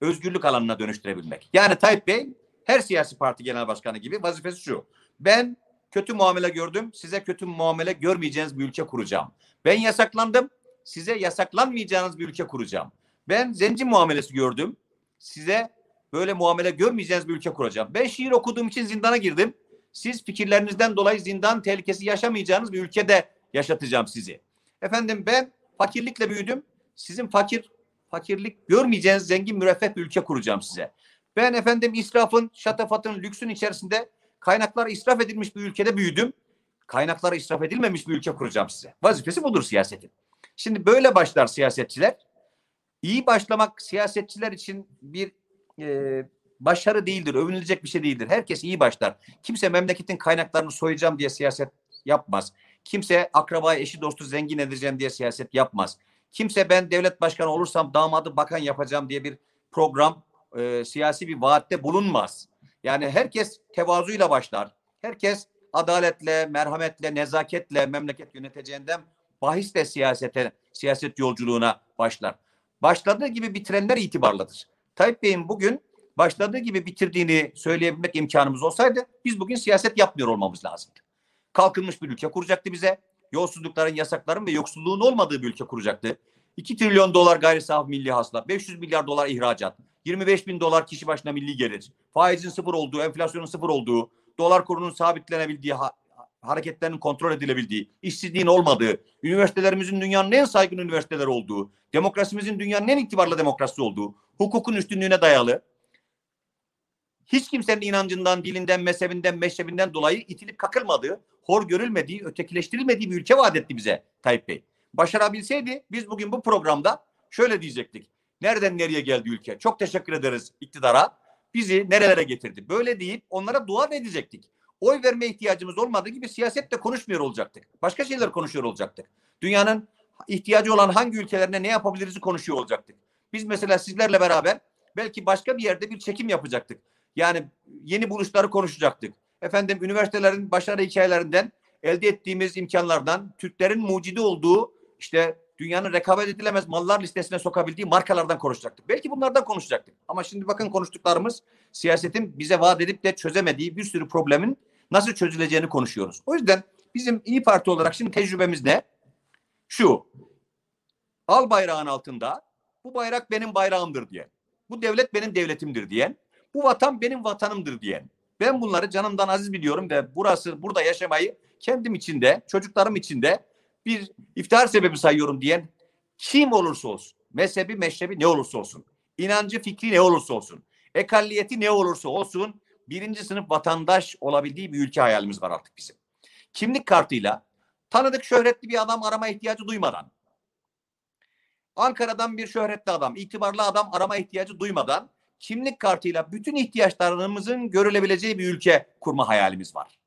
özgürlük alanına dönüştürebilmek. Yani Tayyip Bey her siyasi parti genel başkanı gibi vazifesi şu: ben kötü muamele gördüm, size kötü muamele görmeyeceğiniz bir ülke kuracağım. Ben yasaklandım, size yasaklanmayacağınız bir ülke kuracağım. Ben zenci muamelesi gördüm, size böyle muamele görmeyeceğiniz bir ülke kuracağım. Ben şiir okuduğum için zindana girdim. Siz fikirlerinizden dolayı zindan tehlikesi yaşamayacağınız bir ülkede yaşatacağım sizi. Efendim ben fakirlikle büyüdüm. Sizin fakir, fakirlik görmeyeceğiniz zengin müreffeh bir ülke kuracağım size. Ben efendim israfın, şatafatın, lüksün içerisinde kaynaklar israf edilmiş bir ülkede büyüdüm. Kaynaklar israf edilmemiş bir ülke kuracağım size. Vazifesi budur siyasetin. Şimdi böyle başlar siyasetçiler. İyi başlamak siyasetçiler için bir Ee, başarı değildir, övünülecek bir şey değildir. Herkes iyi başlar. Kimse memleketin kaynaklarını soyacağım diye siyaset yapmaz. Kimse akrabayı, eşi, dostu zengin edeceğim diye siyaset yapmaz. Kimse ben devlet başkanı olursam damadı bakan yapacağım diye bir program, e, siyasi bir vaatte bulunmaz. Yani herkes tevazuyla başlar. Herkes adaletle, merhametle, nezaketle memleket yöneteceğinden bahisle siyasete, siyaset yolculuğuna başlar. Başladığı gibi bitirenler itibarlıdır. Tayyip Bey'in bugün başladığı gibi bitirdiğini söyleyebilmek imkanımız olsaydı biz bugün siyaset yapmıyor olmamız lazımdı. Kalkınmış bir ülke kuracaktı bize. Yolsuzlukların, yasakların ve yoksulluğun olmadığı bir ülke kuracaktı. iki trilyon dolar gayri safi milli hasıla, beş yüz milyar dolar ihracat, yirmi beş bin dolar kişi başına milli gelir, faizin sıfır olduğu, enflasyonun sıfır olduğu, dolar kurunun sabitlenebildiği, ha- hareketlerin kontrol edilebildiği, işsizliğin olmadığı, üniversitelerimizin dünyanın en saygın üniversiteleri olduğu, demokrasimizin dünyanın en itibarlı demokrasisi olduğu, hukukun üstünlüğüne dayalı, hiç kimsenin inancından, dilinden, mezhebinden, meşrebinden dolayı itilip kakılmadığı, hor görülmediği, ötekileştirilmediği bir ülke vaat etti bize Tayyip Bey. Başarabilseydi biz bugün bu programda şöyle diyecektik: Nereden nereye geldi ülke? Çok teşekkür ederiz iktidara. Bizi nerelere getirdi? Böyle deyip onlara dua edecektik. Oy verme ihtiyacımız olmadığı gibi siyasetle konuşmuyor olacaktık. Başka şeyler konuşuyor olacaktık. Dünyanın ihtiyacı olan hangi ülkelerine ne yapabiliriz'i konuşuyor olacaktık. Biz mesela sizlerle beraber belki başka bir yerde bir çekim yapacaktık. Yani yeni buluşları konuşacaktık. Efendim üniversitelerin başarı hikayelerinden, elde ettiğimiz imkanlardan, Türklerin mucidi olduğu işte dünyanın rekabet edilemez mallar listesine sokabildiği markalardan konuşacaktık. Belki bunlardan konuşacaktık. Ama şimdi bakın konuştuklarımız siyasetin bize vaat edip de çözemediği bir sürü problemin nasıl çözüleceğini konuşuyoruz. O yüzden bizim İYİ Parti olarak şimdi tecrübemiz ne? Şu, al bayrağın altında bu bayrak benim bayrağımdır diyen, bu devlet benim devletimdir diyen, bu vatan benim vatanımdır diyen. Ben bunları canımdan aziz biliyorum ve burası burada yaşamayı kendim için de çocuklarım için de bir iftihar sebebi sayıyorum diyen kim olursa olsun, mezhebi meşrebi ne olursa olsun, inancı fikri ne olursa olsun, ekalliyeti ne olursa olsun birinci sınıf vatandaş olabildiği bir ülke hayalimiz var artık bizim. Kimlik kartıyla tanıdık şöhretli bir adam arama ihtiyacı duymadan, Ankara'dan bir şöhretli adam, itibarlı adam arama ihtiyacı duymadan kimlik kartıyla bütün ihtiyaçlarımızın görülebileceği bir ülke kurma hayalimiz var.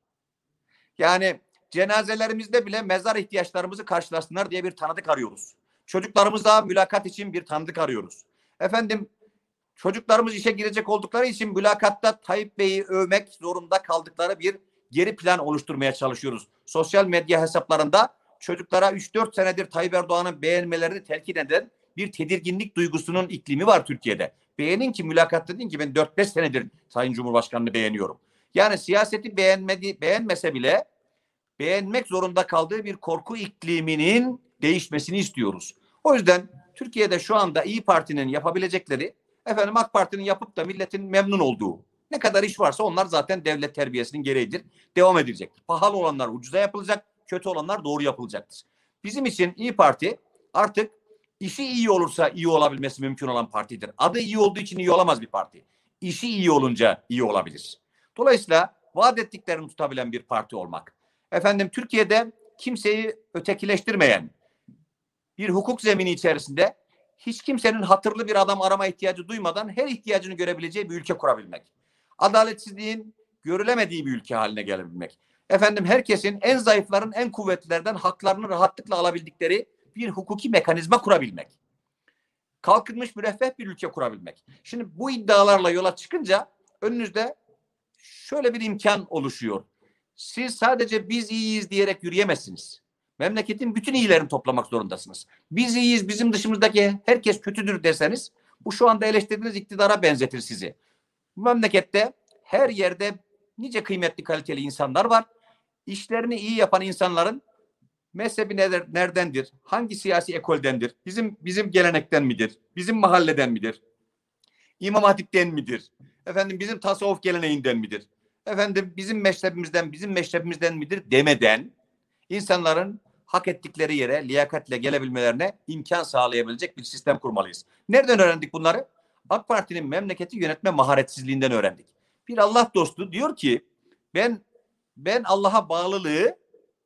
Yani cenazelerimizde bile mezar ihtiyaçlarımızı karşılasınlar diye bir tanıdık arıyoruz. Çocuklarımıza mülakat için bir tanıdık arıyoruz. Efendim çocuklarımız işe girecek oldukları için mülakatta Tayyip Bey'i övmek zorunda kaldıkları bir geri plan oluşturmaya çalışıyoruz. Sosyal medya hesaplarında çocuklara üç dört senedir Tayyip Erdoğan'ın beğenmelerini telkin eden bir tedirginlik duygusunun iklimi var Türkiye'de. Beğenin ki mülakatta deyin ki ben dört beş senedir Sayın Cumhurbaşkanı'nı beğeniyorum. Yani siyaseti beğenmedi, beğenmese bile beğenmek zorunda kaldığı bir korku ikliminin değişmesini istiyoruz. O yüzden Türkiye'de şu anda İYİ Parti'nin yapabilecekleri, efendim AK Parti'nin yapıp da milletin memnun olduğu ne kadar iş varsa onlar zaten devlet terbiyesinin gereğidir. Devam edilecek. Pahalı olanlar ucuza yapılacak, kötü olanlar doğru yapılacaktır. Bizim için İYİ Parti artık işi iyi olursa iyi olabilmesi mümkün olan partidir. Adı iyi olduğu için iyi olamaz bir parti. İşi iyi olunca iyi olabilir. Dolayısıyla vaat ettiklerini tutabilen bir parti olmak. Efendim Türkiye'de kimseyi ötekileştirmeyen bir hukuk zemini içerisinde hiç kimsenin hatırlı bir adam arama ihtiyacı duymadan her ihtiyacını görebileceği bir ülke kurabilmek. Adaletsizliğin görülemediği bir ülke haline gelebilmek. Efendim herkesin en zayıfların en kuvvetlilerden haklarını rahatlıkla alabildikleri bir hukuki mekanizma kurabilmek. Kalkınmış müreffeh bir ülke kurabilmek. Şimdi bu iddialarla yola çıkınca önünüzde şöyle bir imkan oluşuyor. Siz sadece biz iyiyiz diyerek yürüyemezsiniz. Memleketin bütün iyilerini toplamak zorundasınız. Biz iyiyiz, bizim dışımızdaki herkes kötüdür deseniz bu şu anda eleştirdiğiniz iktidara benzetir sizi. Bu memlekette her yerde nice kıymetli kaliteli insanlar var. İşlerini iyi yapan insanların mezhebi nedir, neredendir? Hangi siyasi ekoldendir? Bizim bizim gelenekten midir? Bizim mahalleden midir? İmam Hatip'ten midir? Efendim bizim tasavvuf geleneğinden midir? Efendim bizim meşrebimizden, bizim meşrebimizden midir demeden insanların hak ettikleri yere liyakatle gelebilmelerine imkan sağlayabilecek bir sistem kurmalıyız. Nereden öğrendik bunları? AK Parti'nin memleketi yönetme maharetsizliğinden öğrendik. Bir Allah dostu diyor ki ben ben Allah'a bağlılığı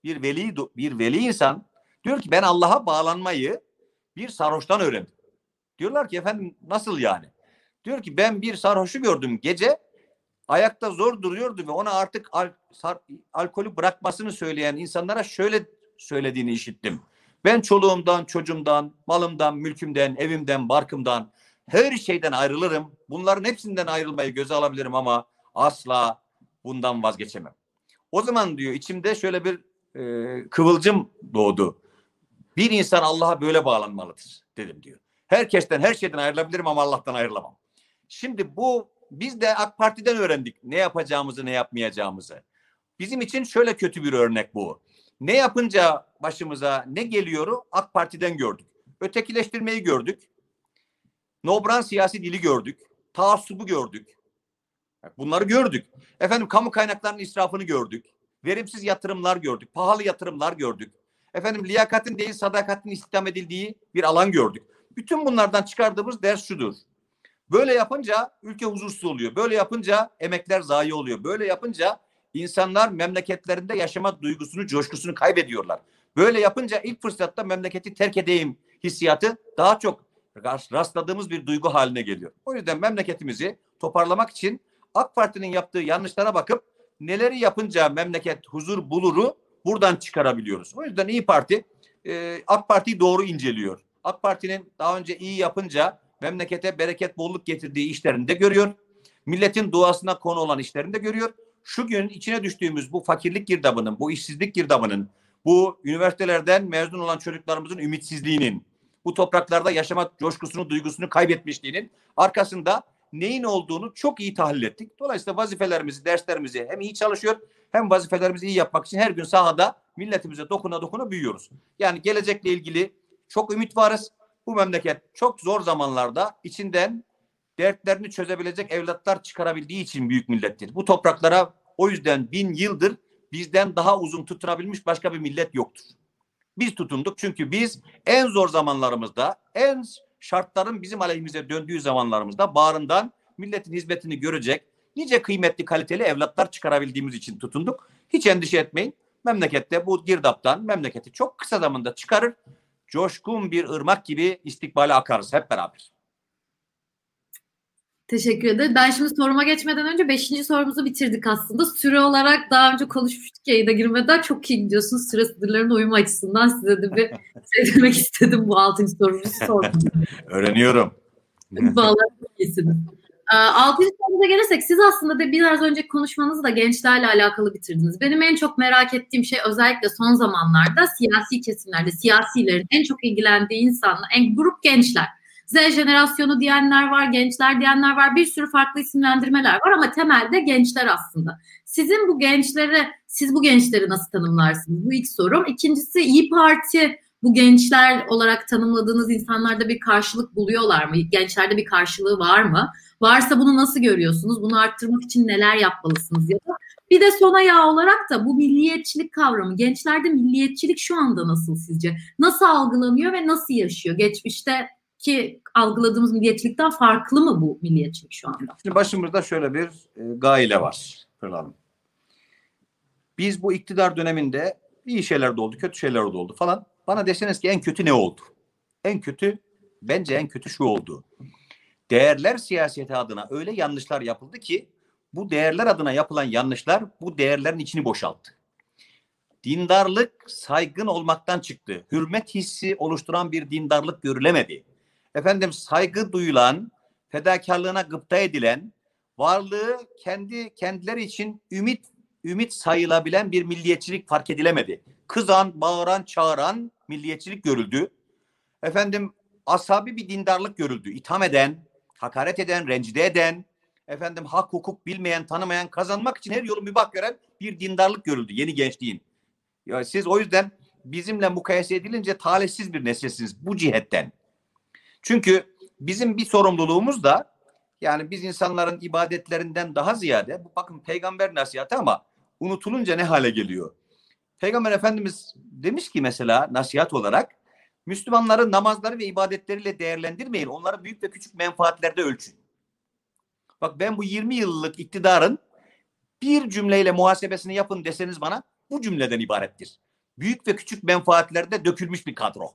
bir veli bir veli insan diyor ki ben Allah'a bağlanmayı bir sarhoştan öğrendim. Diyorlar ki efendim nasıl yani? Diyor ki ben bir sarhoşu gördüm gece. Ayakta zor duruyordu ve ona artık al, sar, alkolü bırakmasını söyleyen insanlara şöyle söylediğini işittim. Ben çoluğumdan, çocuğumdan, malımdan, mülkümden, evimden, barkımdan, her şeyden ayrılırım. Bunların hepsinden ayrılmayı göze alabilirim ama asla bundan vazgeçemem. O zaman diyor içimde şöyle bir e, kıvılcım doğdu. Bir insan Allah'a böyle bağlanmalıdır dedim diyor. Herkesten, her şeyden ayrılabilirim ama Allah'tan ayrılamam. Şimdi bu biz de AK Parti'den öğrendik ne yapacağımızı ne yapmayacağımızı. Bizim için şöyle kötü bir örnek bu. Ne yapınca başımıza ne geliyoru AK Parti'den gördük. Ötekileştirmeyi gördük. Nobran siyasi dili gördük. Taassubu gördük. Bunları gördük. Efendim kamu kaynaklarının israfını gördük. Verimsiz yatırımlar gördük. Pahalı yatırımlar gördük. Efendim liyakatin değil sadakatin istihdam edildiği bir alan gördük. Bütün bunlardan çıkardığımız ders şudur. Böyle yapınca ülke huzursuz oluyor. Böyle yapınca emekler zayi oluyor. Böyle yapınca insanlar memleketlerinde yaşama duygusunu, coşkusunu kaybediyorlar. Böyle yapınca ilk fırsatta memleketi terk edeyim hissiyatı daha çok rastladığımız bir duygu haline geliyor. O yüzden memleketimizi toparlamak için AK Parti'nin yaptığı yanlışlara bakıp neleri yapınca memleket huzur buluru buradan çıkarabiliyoruz. O yüzden İYİ Parti e, AK Parti'yi doğru inceliyor. AK Parti'nin daha önce iyi yapınca memlekete bereket bolluk getirdiği işlerini de görüyor. Milletin duasına konu olan işlerini de görüyor. Şu gün içine düştüğümüz bu fakirlik girdabının, bu işsizlik girdabının, bu üniversitelerden mezun olan çocuklarımızın ümitsizliğinin, bu topraklarda yaşama coşkusunu, duygusunu kaybetmişliğinin arkasında neyin olduğunu çok iyi tahlil ettik. Dolayısıyla vazifelerimizi, derslerimizi hem iyi çalışıyor hem vazifelerimizi iyi yapmak için her gün sahada milletimize dokuna dokuna büyüyoruz. Yani gelecekle ilgili çok ümit varız. Bu memleket çok zor zamanlarda içinden dertlerini çözebilecek evlatlar çıkarabildiği için büyük millettir. Bu topraklara o yüzden bin yıldır bizden daha uzun tutunabilmiş başka bir millet yoktur. Biz tutunduk çünkü biz en zor zamanlarımızda, en şartların bizim aleyhimize döndüğü zamanlarımızda bağrından milletin hizmetini görecek nice kıymetli kaliteli evlatlar çıkarabildiğimiz için tutunduk. Hiç endişe etmeyin. Memlekette bu girdaptan memleketi çok kısa zamanda çıkarır. Coşkun bir ırmak gibi istikbale akarız hep beraber. Teşekkür ederim. Ben şimdi soruma geçmeden önce beşinci sorumuzu bitirdik aslında. Süre olarak daha önce konuşmuştuk yayına girmeden, çok iyi gidiyorsunuz. Süre sınırlarına uyum açısından size de bir şey demek istedim, bu altıncı sorumuzu sordum. Öğreniyorum. Vallahi iyisiniz. Altıncı sorumuza gelirsek, siz aslında de biraz önceki konuşmanızı da gençlerle alakalı bitirdiniz. Benim en çok merak ettiğim şey, özellikle son zamanlarda siyasi kesimlerde, siyasilerin en çok ilgilendiği insanlar, en grup gençler. Z jenerasyonu diyenler var, gençler diyenler var, bir sürü farklı isimlendirmeler var ama temelde gençler aslında. Sizin bu gençlere, siz bu gençleri nasıl tanımlarsınız? Bu ilk sorum. İkincisi, İYİ Parti bu gençler olarak tanımladığınız insanlarda bir karşılık buluyorlar mı? Gençlerde bir karşılığı var mı? Varsa bunu nasıl görüyorsunuz? Bunu arttırmak için neler yapmalısınız? Ya da bir de son ayağı olarak da bu milliyetçilik kavramı, gençlerde milliyetçilik şu anda nasıl sizce? Nasıl algılanıyor ve nasıl yaşıyor? Geçmişte ki algıladığımız milliyetçilikten farklı mı bu milliyetçilik şu anda? Şimdi başımızda şöyle bir e, gaile var. Pırlanım. Biz bu iktidar döneminde iyi şeyler de oldu, kötü şeyler de oldu falan. Bana deseniz ki en kötü ne oldu? En kötü, bence en kötü şu oldu. Değerler siyaseti adına öyle yanlışlar yapıldı ki bu değerler adına yapılan yanlışlar bu değerlerin içini boşalttı. Dindarlık saygın olmaktan çıktı. Hürmet hissi oluşturan bir dindarlık görülemedi. Efendim, saygı duyulan, fedakarlığına gıpta edilen, varlığı kendi kendileri için ümit ümit sayılabilen bir milliyetçilik fark edilemedi. Kızan, bağıran, çağıran milliyetçilik görüldü. Efendim, asabi bir dindarlık görüldü. İtham eden, hakaret eden, rencide eden, efendim hak hukuk bilmeyen, tanımayan, kazanmak için her yolu mübah gören bir dindarlık görüldü yeni gençliğin. Ya siz o yüzden bizimle mukayese edilince talihsiz bir nesilsiniz bu cihetten. Çünkü bizim bir sorumluluğumuz da, yani biz insanların ibadetlerinden daha ziyade, bakın peygamber nasihati ama unutulunca ne hale geliyor. Peygamber Efendimiz demiş ki mesela nasihat olarak, Müslümanların namazları ve ibadetleriyle değerlendirmeyin, onları büyük ve küçük menfaatlerde ölçün. Bak, ben bu yirmi yıllık iktidarın bir cümleyle muhasebesini yapın deseniz bana, bu cümleden ibarettir. Büyük ve küçük menfaatlerde dökülmüş bir kadro.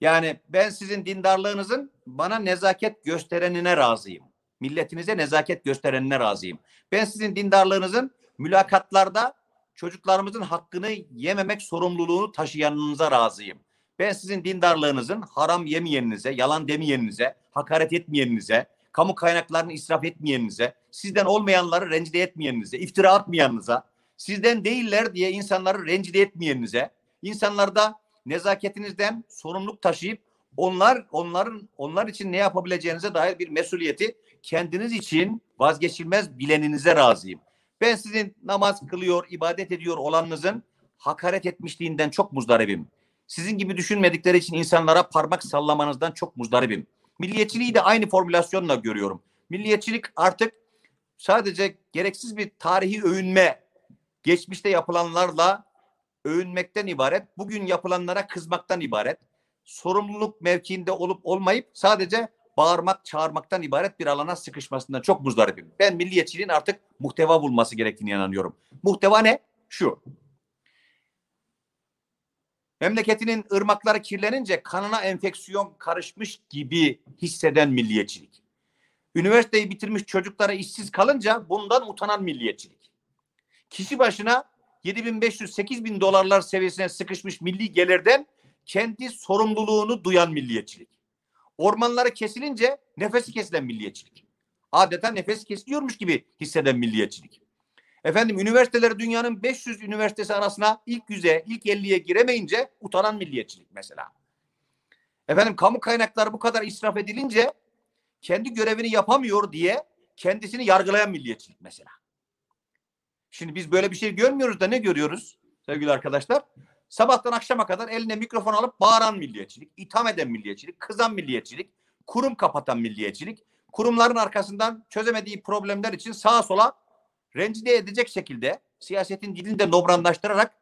Yani ben sizin dindarlığınızın bana nezaket gösterenine razıyım. Milletinize nezaket gösterenine razıyım. Ben sizin dindarlığınızın mülakatlarda çocuklarımızın hakkını yememek sorumluluğunu taşıyanınıza razıyım. Ben sizin dindarlığınızın haram yemeyeninize, yalan demeyeninize, hakaret etmeyeninize, kamu kaynaklarını israf etmeyeninize, sizden olmayanları rencide etmeyeninize, iftira atmayanınıza, sizden değiller diye insanları rencide etmeyeninize, insanlarda nezaketinizden sorumluluk taşıyıp onlar onların onlar için ne yapabileceğinize dair bir mesuliyeti kendiniz için vazgeçilmez bileninize razıyım. Ben sizin namaz kılıyor, ibadet ediyor olanınızın hakaret etmişliğinden çok muzdaribim. Sizin gibi düşünmedikleri için insanlara parmak sallamanızdan çok muzdaribim. Milliyetçiliği de aynı formülasyonla görüyorum. Milliyetçilik artık sadece gereksiz bir tarihi övünme, geçmişte yapılanlarla övünmekten ibaret, bugün yapılanlara kızmaktan ibaret, sorumluluk mevkiinde olup olmayıp sadece bağırmak, çağırmaktan ibaret bir alana sıkışmasından çok muzdaribim. Ben milliyetçiliğin artık muhteva bulması gerektiğine inanıyorum. Muhteva ne? Şu. Memleketinin ırmakları kirlenince kanına enfeksiyon karışmış gibi hisseden milliyetçilik. Üniversiteyi bitirmiş çocuklara işsiz kalınca bundan utanan milliyetçilik. Kişi başına yedi bin beş yüz sekiz bin dolarlar seviyesine sıkışmış milli gelirden kendi sorumluluğunu duyan milliyetçilik. Ormanları kesilince nefesi kesilen milliyetçilik. Adeta nefes kesiliyormuş gibi hisseden milliyetçilik. Efendim üniversiteleri dünyanın beş yüz üniversitesi arasına ilk yüze, ilk elliye giremeyince utanan milliyetçilik mesela. Efendim kamu kaynakları bu kadar israf edilince kendi görevini yapamıyor diye kendisini yargılayan milliyetçilik mesela. Şimdi biz böyle bir şey görmüyoruz da ne görüyoruz sevgili arkadaşlar? Sabahtan akşama kadar eline mikrofon alıp bağıran milliyetçilik, itham eden milliyetçilik, kızan milliyetçilik, kurum kapatan milliyetçilik, kurumların arkasından çözemediği problemler için sağa sola rencide edecek şekilde siyasetin dilini de nobranlaştırarak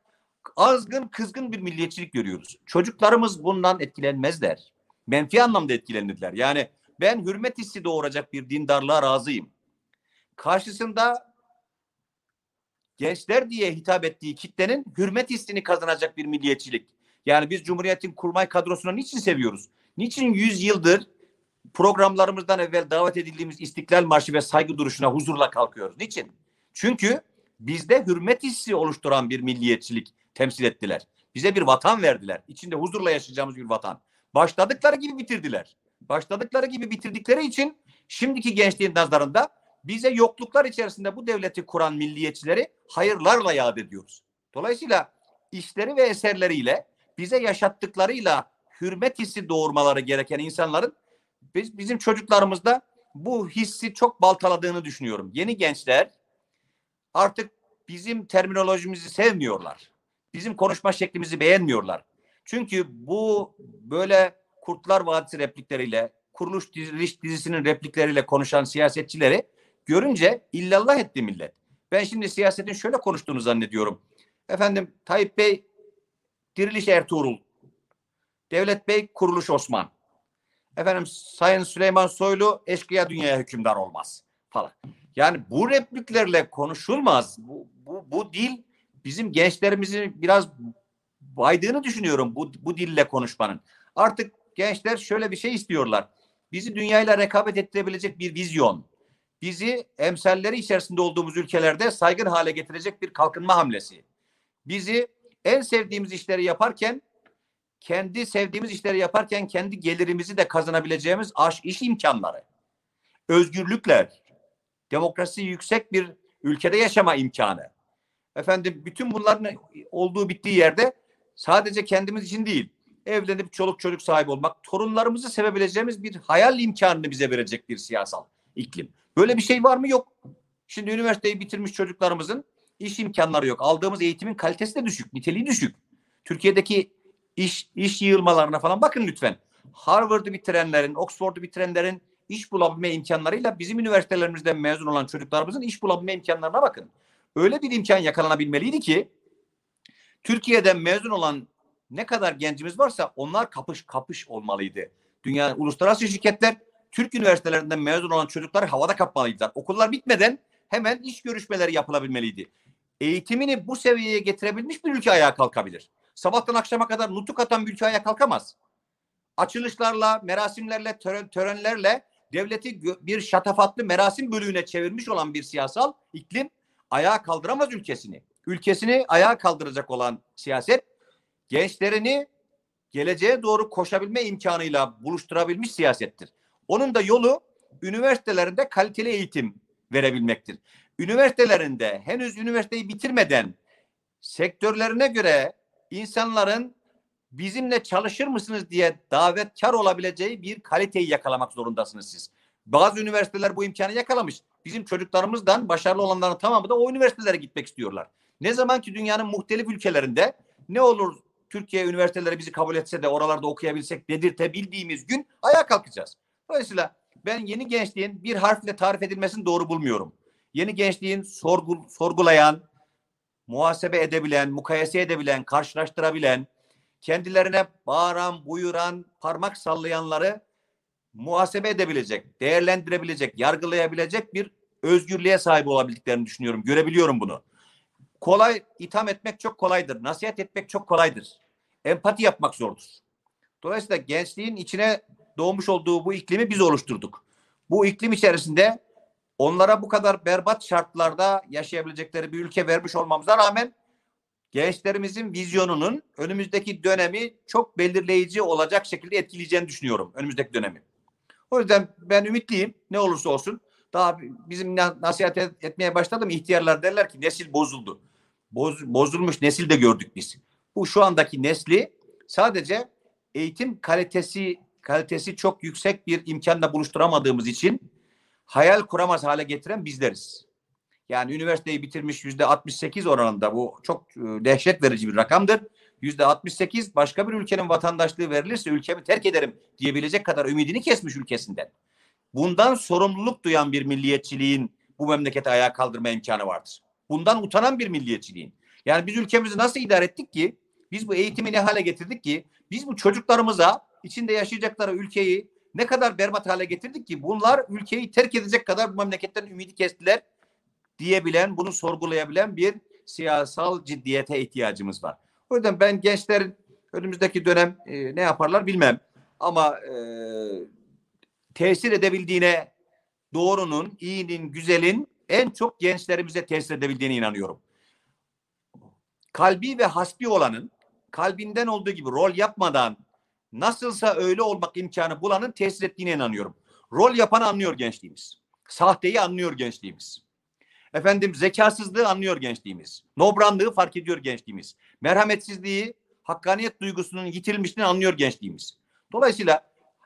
azgın, kızgın bir milliyetçilik görüyoruz. Çocuklarımız bundan etkilenmezler. Menfi anlamda etkilenirler. Yani ben hürmet hissi doğuracak bir dindarlığa razıyım. Karşısında gençler diye hitap ettiği kitlenin hürmet hissini kazanacak bir milliyetçilik. Yani biz Cumhuriyet'in kurmay kadrosunu niçin seviyoruz? Niçin yüz yıldır programlarımızdan evvel davet edildiğimiz İstiklal Marşı ve saygı duruşuna huzurla kalkıyoruz? Niçin? Çünkü bizde hürmet hissi oluşturan bir milliyetçilik temsil ettiler. Bize bir vatan verdiler. İçinde huzurla yaşayacağımız bir vatan. Başladıkları gibi bitirdiler. Başladıkları gibi bitirdikleri için şimdiki gençliğin nazarında bize yokluklar içerisinde bu devleti kuran milliyetçileri hayırlarla yad ediyoruz. Dolayısıyla işleri ve eserleriyle, bize yaşattıklarıyla hürmet hissi doğurmaları gereken insanların biz, bizim çocuklarımızda bu hissi çok baltaladığını düşünüyorum. Yeni gençler artık bizim terminolojimizi sevmiyorlar. Bizim konuşma şeklimizi beğenmiyorlar. Çünkü bu böyle Kurtlar Vadisi replikleriyle, Kuruluş dizisinin replikleriyle konuşan siyasetçileri görünce illallah etti millet. Ben şimdi siyasetin şöyle konuştuğunu zannediyorum. Efendim Tayyip Bey Diriliş Ertuğrul, Devlet Bey Kuruluş Osman. Efendim Sayın Süleyman Soylu eşkıya dünyaya hükümdar olmaz falan. Yani bu repliklerle konuşulmaz. Bu, bu, bu dil bizim gençlerimizi biraz baydığını düşünüyorum bu, bu dille konuşmanın. Artık gençler şöyle bir şey istiyorlar. Bizi dünyayla rekabet ettirebilecek bir vizyon. Bizi emsalleri içerisinde olduğumuz ülkelerde saygın hale getirecek bir kalkınma hamlesi. Bizi en sevdiğimiz işleri yaparken, kendi sevdiğimiz işleri yaparken kendi gelirimizi de kazanabileceğimiz iş imkanları. Özgürlükler, demokrasi yüksek bir ülkede yaşama imkanı. Efendim bütün bunların olduğu bittiği yerde sadece kendimiz için değil, evlenip çoluk çocuk sahibi olmak, torunlarımızı sevebileceğimiz bir hayal imkanını bize verecek bir siyasal iklim. Böyle bir şey var mı? Yok. Şimdi üniversiteyi bitirmiş çocuklarımızın iş imkanları yok. Aldığımız eğitimin kalitesi de düşük, niteliği düşük. Türkiye'deki iş iş yığılmalarına falan bakın lütfen. Harvard'ı bitirenlerin, Oxford'u bitirenlerin iş bulabilme imkanlarıyla bizim üniversitelerimizden mezun olan çocuklarımızın iş bulabilme imkanlarına bakın. Öyle bir imkan yakalanabilmeliydi ki Türkiye'den mezun olan ne kadar gencimiz varsa onlar kapış kapış olmalıydı. Dünya uluslararası şirketler Türk üniversitelerinden mezun olan çocuklar havada kapmalıydılar. Okullar bitmeden hemen iş görüşmeleri yapılabilmeliydi. Eğitimini bu seviyeye getirebilmiş bir ülke ayağa kalkabilir. Sabahtan akşama kadar nutuk atan bir ülke ayağa kalkamaz. Açılışlarla, merasimlerle, tören, törenlerle devleti bir şatafatlı merasim bölüğüne çevirmiş olan bir siyasal iklim ayağa kaldıramaz ülkesini. Ülkesini ayağa kaldıracak olan siyaset, gençlerini geleceğe doğru koşabilme imkanıyla buluşturabilmiş siyasettir. Onun da yolu üniversitelerinde kaliteli eğitim verebilmektir. Üniversitelerinde henüz üniversiteyi bitirmeden sektörlerine göre insanların bizimle çalışır mısınız diye davetkar olabileceği bir kaliteyi yakalamak zorundasınız siz. Bazı üniversiteler bu imkanı yakalamış. Bizim çocuklarımızdan başarılı olanların tamamı da o üniversitelere gitmek istiyorlar. Ne zaman ki dünyanın muhtelif ülkelerinde ne olur Türkiye üniversiteleri bizi kabul etse de oralarda okuyabilsek dedirtebildiğimiz gün ayağa kalkacağız. Dolayısıyla ben yeni gençliğin bir harfle tarif edilmesini doğru bulmuyorum. Yeni gençliğin sorgul, sorgulayan, muhasebe edebilen, mukayese edebilen, karşılaştırabilen, kendilerine bağıran, buyuran, parmak sallayanları muhasebe edebilecek, değerlendirebilecek, yargılayabilecek bir özgürlüğe sahip olabildiklerini düşünüyorum. Görebiliyorum bunu. Kolay, itham etmek çok kolaydır. Nasihat etmek çok kolaydır. empati yapmak zordur. Dolayısıyla gençliğin içine doğmuş olduğu bu iklimi biz oluşturduk. Bu iklim içerisinde onlara bu kadar berbat şartlarda yaşayabilecekleri bir ülke vermiş olmamıza rağmen gençlerimizin vizyonunun önümüzdeki dönemi çok belirleyici olacak şekilde etkileyeceğini düşünüyorum. Önümüzdeki dönemi. O yüzden ben ümitliyim. Ne olursa olsun. Daha bizim nasihat etmeye başladım. İhtiyarlar derler ki nesil bozuldu. Boz, bozulmuş nesil de gördük biz. Bu şu andaki nesli sadece eğitim kalitesi kalitesi çok yüksek bir imkanla buluşturamadığımız için hayal kuramaz hale getiren bizleriz. Yani üniversiteyi bitirmiş yüzde altmış sekiz oranında, bu çok dehşet verici bir rakamdır. Yüzde altmış sekiz başka bir ülkenin vatandaşlığı verilirse ülkemi terk ederim diyebilecek kadar ümidini kesmiş ülkesinden. Bundan sorumluluk duyan bir milliyetçiliğin bu memleketi ayağa kaldırma imkanı vardır. Bundan utanan bir milliyetçiliğin. Yani biz ülkemizi nasıl idare ettik ki? Biz bu eğitimi ne hale getirdik ki? Biz bu çocuklarımıza içinde yaşayacakları ülkeyi ne kadar berbat hale getirdik ki? Bunlar ülkeyi terk edecek kadar bu memleketten ümidi kestiler diyebilen, bunu sorgulayabilen bir siyasal ciddiyete ihtiyacımız var. O yüzden ben gençlerin önümüzdeki dönem e, ne yaparlar bilmem. Ama e, tesir edebildiğine, doğrunun, iyinin, güzelin en çok gençlerimize tesir edebildiğine inanıyorum. Kalbi ve hasbi olanın, kalbinden olduğu gibi rol yapmadan nasılsa öyle olmak imkanı bulanın tesir ettiğine inanıyorum. Rol yapanı anlıyor gençliğimiz. Sahteyi anlıyor gençliğimiz. Efendim zekasızlığı anlıyor gençliğimiz. Nobranlığı fark ediyor gençliğimiz. Merhametsizliği, hakkaniyet duygusunun yitirilmişliğini anlıyor gençliğimiz. Dolayısıyla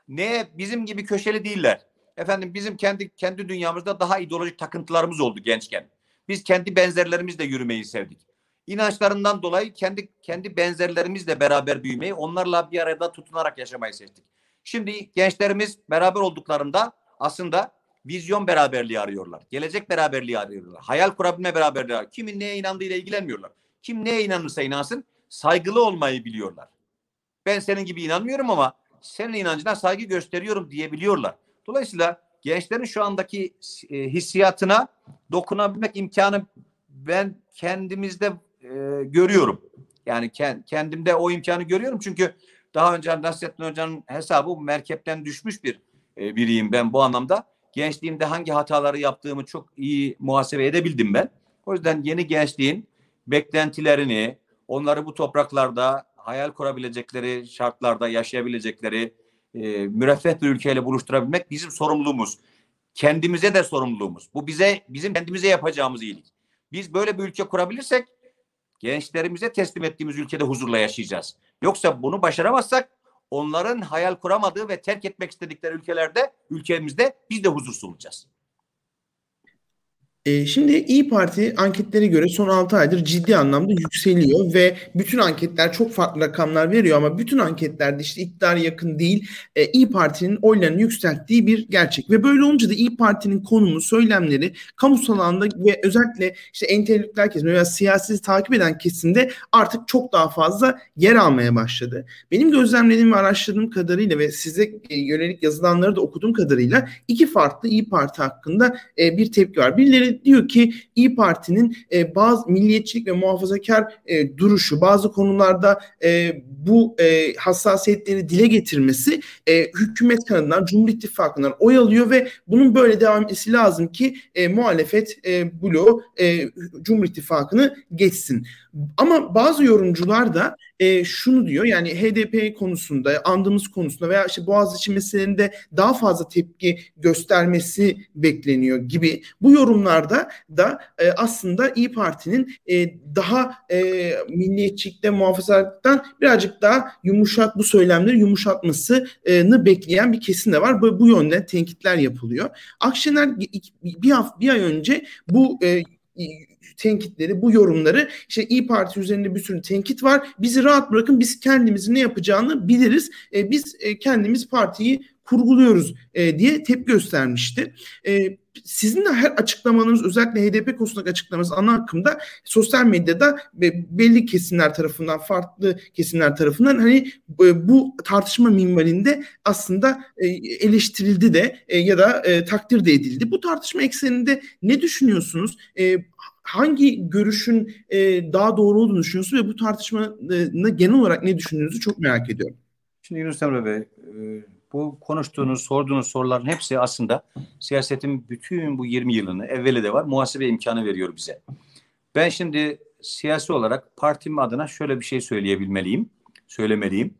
ne bizim gibi köşeli değiller. Efendim bizim kendi kendi dünyamızda daha ideolojik takıntılarımız oldu gençken. Biz kendi benzerlerimizle yürümeyi sevdik. İnançlarından dolayı kendi kendi benzerlerimizle beraber büyümeyi, onlarla bir arada tutunarak yaşamayı seçtik. Şimdi gençlerimiz beraber olduklarında aslında vizyon beraberliği arıyorlar. Gelecek beraberliği arıyorlar. Hayal kurabilme beraberliği arıyorlar. Kimin neye inandığıyla ilgilenmiyorlar. Kim neye inanırsa inansın saygılı olmayı biliyorlar. Ben senin gibi inanmıyorum ama senin inancına saygı gösteriyorum diyebiliyorlar. Dolayısıyla gençlerin şu andaki hissiyatına dokunabilmek imkanı ben kendimizde e, görüyorum. Yani kendimde o imkanı görüyorum. Çünkü daha önce Nasrettin Hoca'nın hesabı, merkepten düşmüş bir e, biriyim ben bu anlamda. Gençliğimde hangi hataları yaptığımı çok iyi muhasebe edebildim ben. O yüzden yeni gençliğin beklentilerini, onları bu topraklarda hayal kurabilecekleri, şartlarda yaşayabilecekleri, e, müreffeh bir ülkeyle buluşturabilmek bizim sorumluluğumuz. Kendimize de sorumluluğumuz. Bu bize, bizim kendimize yapacağımız iyilik. Biz böyle bir ülke kurabilirsek gençlerimize teslim ettiğimiz ülkede huzurla yaşayacağız. Yoksa bunu başaramazsak onların hayal kuramadığı ve terk etmek istedikleri ülkelerde, ülkemizde biz de huzursuz olacağız. E, şimdi İYİ Parti anketlere göre son altı aydır ciddi anlamda yükseliyor ve bütün anketler çok farklı rakamlar veriyor ama bütün anketlerde işte iktidara yakın değil, e, İYİ Parti'nin oylarını yükselttiği bir gerçek. Ve böyle olunca da İYİ Parti'nin konumu, söylemleri kamusal alanda ve özellikle işte entelektüel kesim veya siyaseti takip eden kesimde artık çok daha fazla yer almaya başladı. Benim gözlemlediğim ve araştırdığım kadarıyla ve size yönelik yazılanları da okuduğum kadarıyla iki farklı İYİ Parti hakkında e, bir tepki var. Birileri diyor ki İYİ Parti'nin e, bazı milliyetçilik ve muhafazakar e, duruşu, bazı konularda e, bu e, hassasiyetleri dile getirmesi e, hükümet kanadından, Cumhur İttifakı'ndan oy alıyor ve bunun böyle devam etmesi lazım ki e, muhalefet e, bloğu e, Cumhur İttifakı'nı geçsin. Ama bazı yorumcular da e, şunu diyor, yani H D P konusunda, andımız konusunda veya işte Boğaziçi meselelerinde daha fazla tepki göstermesi bekleniyor gibi. Bu yorumlar da da e, aslında İYİ Parti'nin e, daha e, milliyetçilikte, muhafazalıktan birazcık daha yumuşak, bu söylemleri yumuşatmasını bekleyen bir kesim de var. Bu, bu yönde tenkitler yapılıyor. Akşener bir, hafta, bir ay önce bu e, tenkitleri, bu yorumları, işte İYİ Parti üzerinde bir sürü tenkit var. Bizi rahat bırakın, biz kendimizin ne yapacağını biliriz. E, biz e, kendimiz partiyi kurguluyoruz e, diye tepki göstermişti. E, sizin de her açıklamanız, özellikle H D P konusundaki açıklamanız ana hakkında sosyal medyada belli kesimler tarafından, farklı kesimler tarafından hani bu tartışma minvalinde aslında eleştirildi de ya da takdir de edildi. Bu tartışma ekseninde ne düşünüyorsunuz? Hangi görüşün daha doğru olduğunu düşünüyorsunuz ve bu tartışmada genel olarak ne düşündüğünüzü çok merak ediyorum. Şimdi Yunus Emre Bey, bu konuştuğunuz, sorduğunuz soruların hepsi aslında siyasetin bütün bu yirmi yılını, evveli de var, muhasebe imkanı veriyor bize. Ben şimdi siyasi olarak partim adına şöyle bir şey söyleyebilmeliyim, söylemeliyim.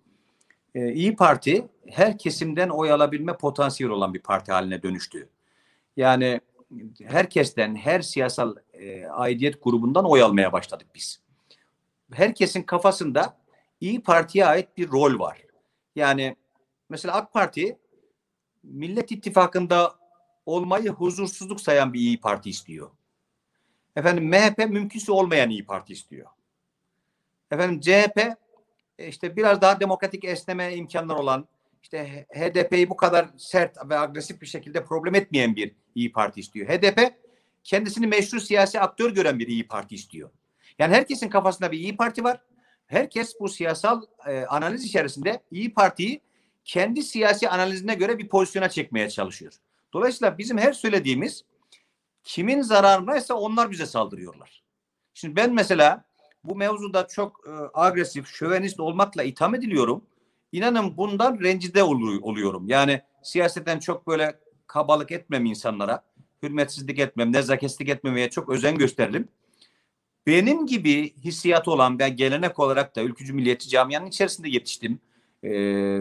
Ee, İYİ Parti her kesimden oy alabilme potansiyeli olan bir parti haline dönüştü. Yani herkesten, her siyasal e, aidiyet grubundan oy almaya başladık biz. Herkesin kafasında İYİ Parti'ye ait bir rol var. Yani mesela AK Parti Millet İttifakı'nda olmayı huzursuzluk sayan bir İYİ Parti istiyor. Efendim M H P mümkünse olmayan İYİ Parti istiyor. Efendim C H P işte biraz daha demokratik esneme imkanları olan, işte H D P'yi bu kadar sert ve agresif bir şekilde problem etmeyen bir İYİ Parti istiyor. H D P kendisini meşru siyasi aktör gören bir İYİ Parti istiyor. Yani herkesin kafasında bir İYİ Parti var. Herkes bu siyasal e, analiz içerisinde İYİ Parti'yi kendi siyasi analizine göre bir pozisyona çekmeye çalışıyor. Dolayısıyla bizim her söylediğimiz kimin zararındaysa onlar bize saldırıyorlar. Şimdi ben mesela bu mevzuda çok e, agresif, şövenist olmakla itham ediliyorum. İnanın bundan rencide ol- oluyorum. Yani siyasetten çok böyle kabalık etmem insanlara, hürmetsizlik etmem, nezaketsizlik etmemeye çok özen gösteririm. Benim gibi hissiyatı olan, ben gelenek olarak da ülkücü milliyetçi camianın içerisinde yetiştim. Ee,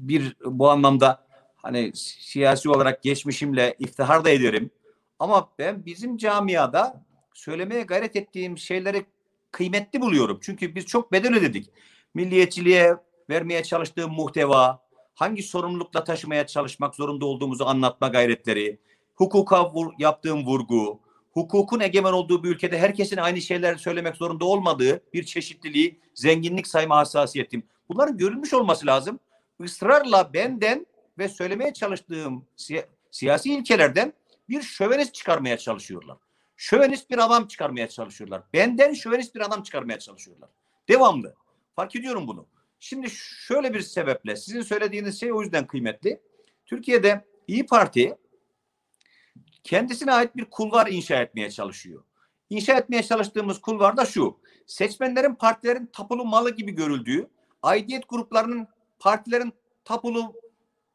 bir bu anlamda hani siyasi olarak geçmişimle iftihar da ederim. Ama ben bizim camiada söylemeye gayret ettiğim şeyleri kıymetli buluyorum. Çünkü biz çok bedel ödedik. Milliyetçiliğe vermeye çalıştığım muhteva, hangi sorumlulukla taşımaya çalışmak zorunda olduğumuzu anlatma gayretleri, hukuka vur, yaptığım vurgu, hukukun egemen olduğu bir ülkede herkesin aynı şeyler söylemek zorunda olmadığı bir çeşitliliği, zenginlik sayma hassasiyetim. Bunların görülmüş olması lazım. Israrla benden ve söylemeye çalıştığım si- siyasi ilkelerden bir şövenist çıkarmaya çalışıyorlar. Şövenist bir adam çıkarmaya çalışıyorlar. Benden şövenist bir adam çıkarmaya çalışıyorlar. Devamlı. Fark ediyorum bunu. Şimdi şöyle bir sebeple sizin söylediğiniz şey o yüzden kıymetli. Türkiye'de İYİ Parti kendisine ait bir kulvar inşa etmeye çalışıyor. İnşa etmeye çalıştığımız kulvar da şu: seçmenlerin partilerin tapulu malı gibi görüldüğü, aidiyet gruplarının partilerin tapulu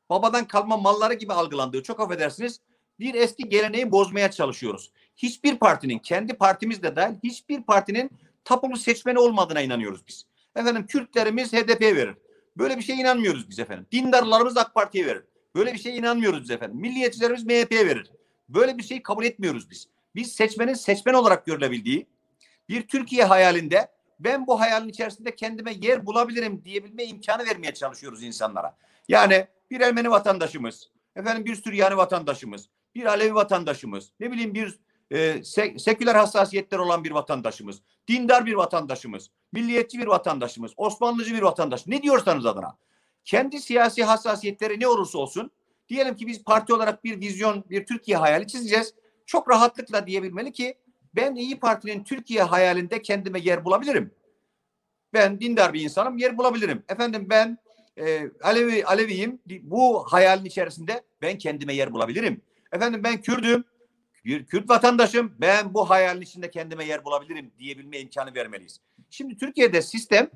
babadan kalma malları gibi algılandığı, çok affedersiniz, bir eski geleneği bozmaya çalışıyoruz. Hiçbir partinin, kendi partimiz de dahil, hiçbir partinin tapulu seçmeni olmadığına inanıyoruz biz. Efendim Kürtlerimiz H D P'ye verir. Böyle bir şeye inanmıyoruz biz efendim. Dindarlarımız AK Parti'ye verir. Böyle bir şeye inanmıyoruz biz efendim. Milliyetçilerimiz M H P'ye verir. Böyle bir şeyi kabul etmiyoruz biz. Biz seçmenin seçmen olarak görülebildiği bir Türkiye hayalinde, ben bu hayalin içerisinde kendime yer bulabilirim diyebilme imkanı vermeye çalışıyoruz insanlara. Yani bir Ermeni vatandaşımız, efendim bir Süryani vatandaşımız, bir Alevi vatandaşımız, ne bileyim bir e, seküler hassasiyetler olan bir vatandaşımız, dindar bir vatandaşımız, milliyetçi bir vatandaşımız, Osmanlıcı bir vatandaş, ne diyorsanız adına. Kendi siyasi hassasiyetleri ne olursa olsun, diyelim ki biz parti olarak bir vizyon, bir Türkiye hayali çizeceğiz. Çok rahatlıkla diyebilmeli ki ben İYİ Parti'nin Türkiye hayalinde kendime yer bulabilirim. Ben dindar bir insanım, yer bulabilirim. Efendim ben e, Alevi Aleviyim, bu hayalin içerisinde ben kendime yer bulabilirim. Efendim ben Kürdüm, bir Kürt vatandaşım, ben bu hayalin içinde kendime yer bulabilirim diyebilme imkanı vermeliyiz. Şimdi Türkiye'de sistem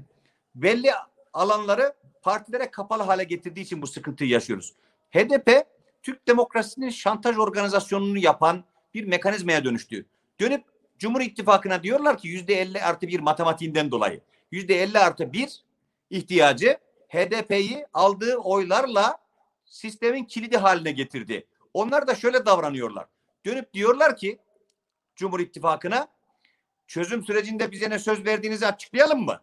belli alanları partilere kapalı hale getirdiği için bu sıkıntıyı yaşıyoruz. H D P, Türk demokrasisinin şantaj organizasyonunu yapan bir mekanizmaya dönüştü. Dönüp Cumhur İttifakı'na diyorlar ki yüzde elli artı bir matematiğinden dolayı. yüzde elli artı bir ihtiyacı H D P'yi aldığı oylarla sistemin kilidi haline getirdi. Onlar da şöyle davranıyorlar. Dönüp diyorlar ki Cumhur İttifakı'na, çözüm sürecinde bize ne söz verdiğinizi açıklayalım mı?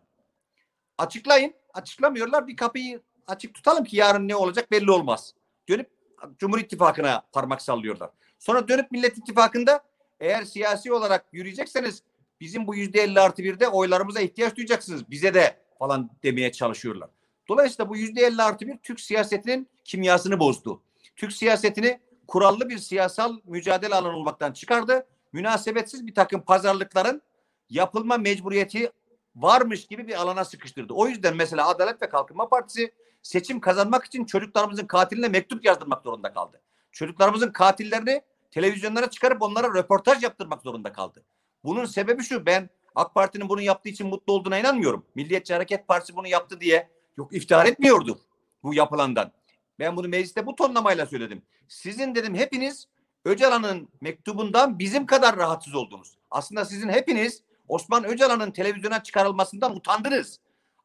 Açıklayın. Açıklamıyorlar. Bir kapıyı açık tutalım ki yarın ne olacak belli olmaz. Dönüp Cumhur İttifakı'na parmak sallıyorlar. Sonra dönüp Millet İttifakı'nda eğer siyasi olarak yürüyecekseniz bizim bu yüzde elli artı birde oylarımıza ihtiyaç duyacaksınız. Bize de falan demeye çalışıyorlar. Dolayısıyla bu yüzde elli artı bir Türk siyasetinin kimyasını bozdu. Türk siyasetini kurallı bir siyasal mücadele alanı olmaktan çıkardı. Münasebetsiz bir takım pazarlıkların yapılma mecburiyeti varmış gibi bir alana sıkıştırdı. O yüzden mesela Adalet ve Kalkınma Partisi seçim kazanmak için çocuklarımızın katiline mektup yazdırmak zorunda kaldı. Çocuklarımızın katillerini televizyonlara çıkarıp onlara röportaj yaptırmak zorunda kaldı. Bunun sebebi şu: ben AK Parti'nin bunu yaptığı için mutlu olduğuna inanmıyorum. Milliyetçi Hareket Partisi bunu yaptı diye yok iftihar etmiyordu bu yapılandan. Ben bunu mecliste bu tonlamayla söyledim. Sizin dedim hepiniz Öcalan'ın mektubundan bizim kadar rahatsız oldunuz. Aslında sizin hepiniz Osman Öcalan'ın televizyona çıkarılmasından utandınız.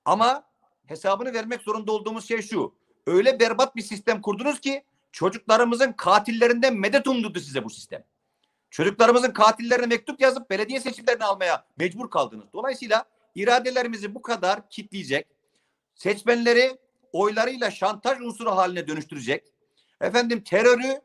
Ama hesabını vermek zorunda olduğumuz şey şu: öyle berbat bir sistem kurdunuz ki çocuklarımızın katillerinden medet umdurdu size bu sistem. Çocuklarımızın katillerine mektup yazıp belediye seçimlerini almaya mecbur kaldınız. Dolayısıyla iradelerimizi bu kadar kitleyecek, seçmenleri oylarıyla şantaj unsuru haline dönüştürecek, efendim terörü,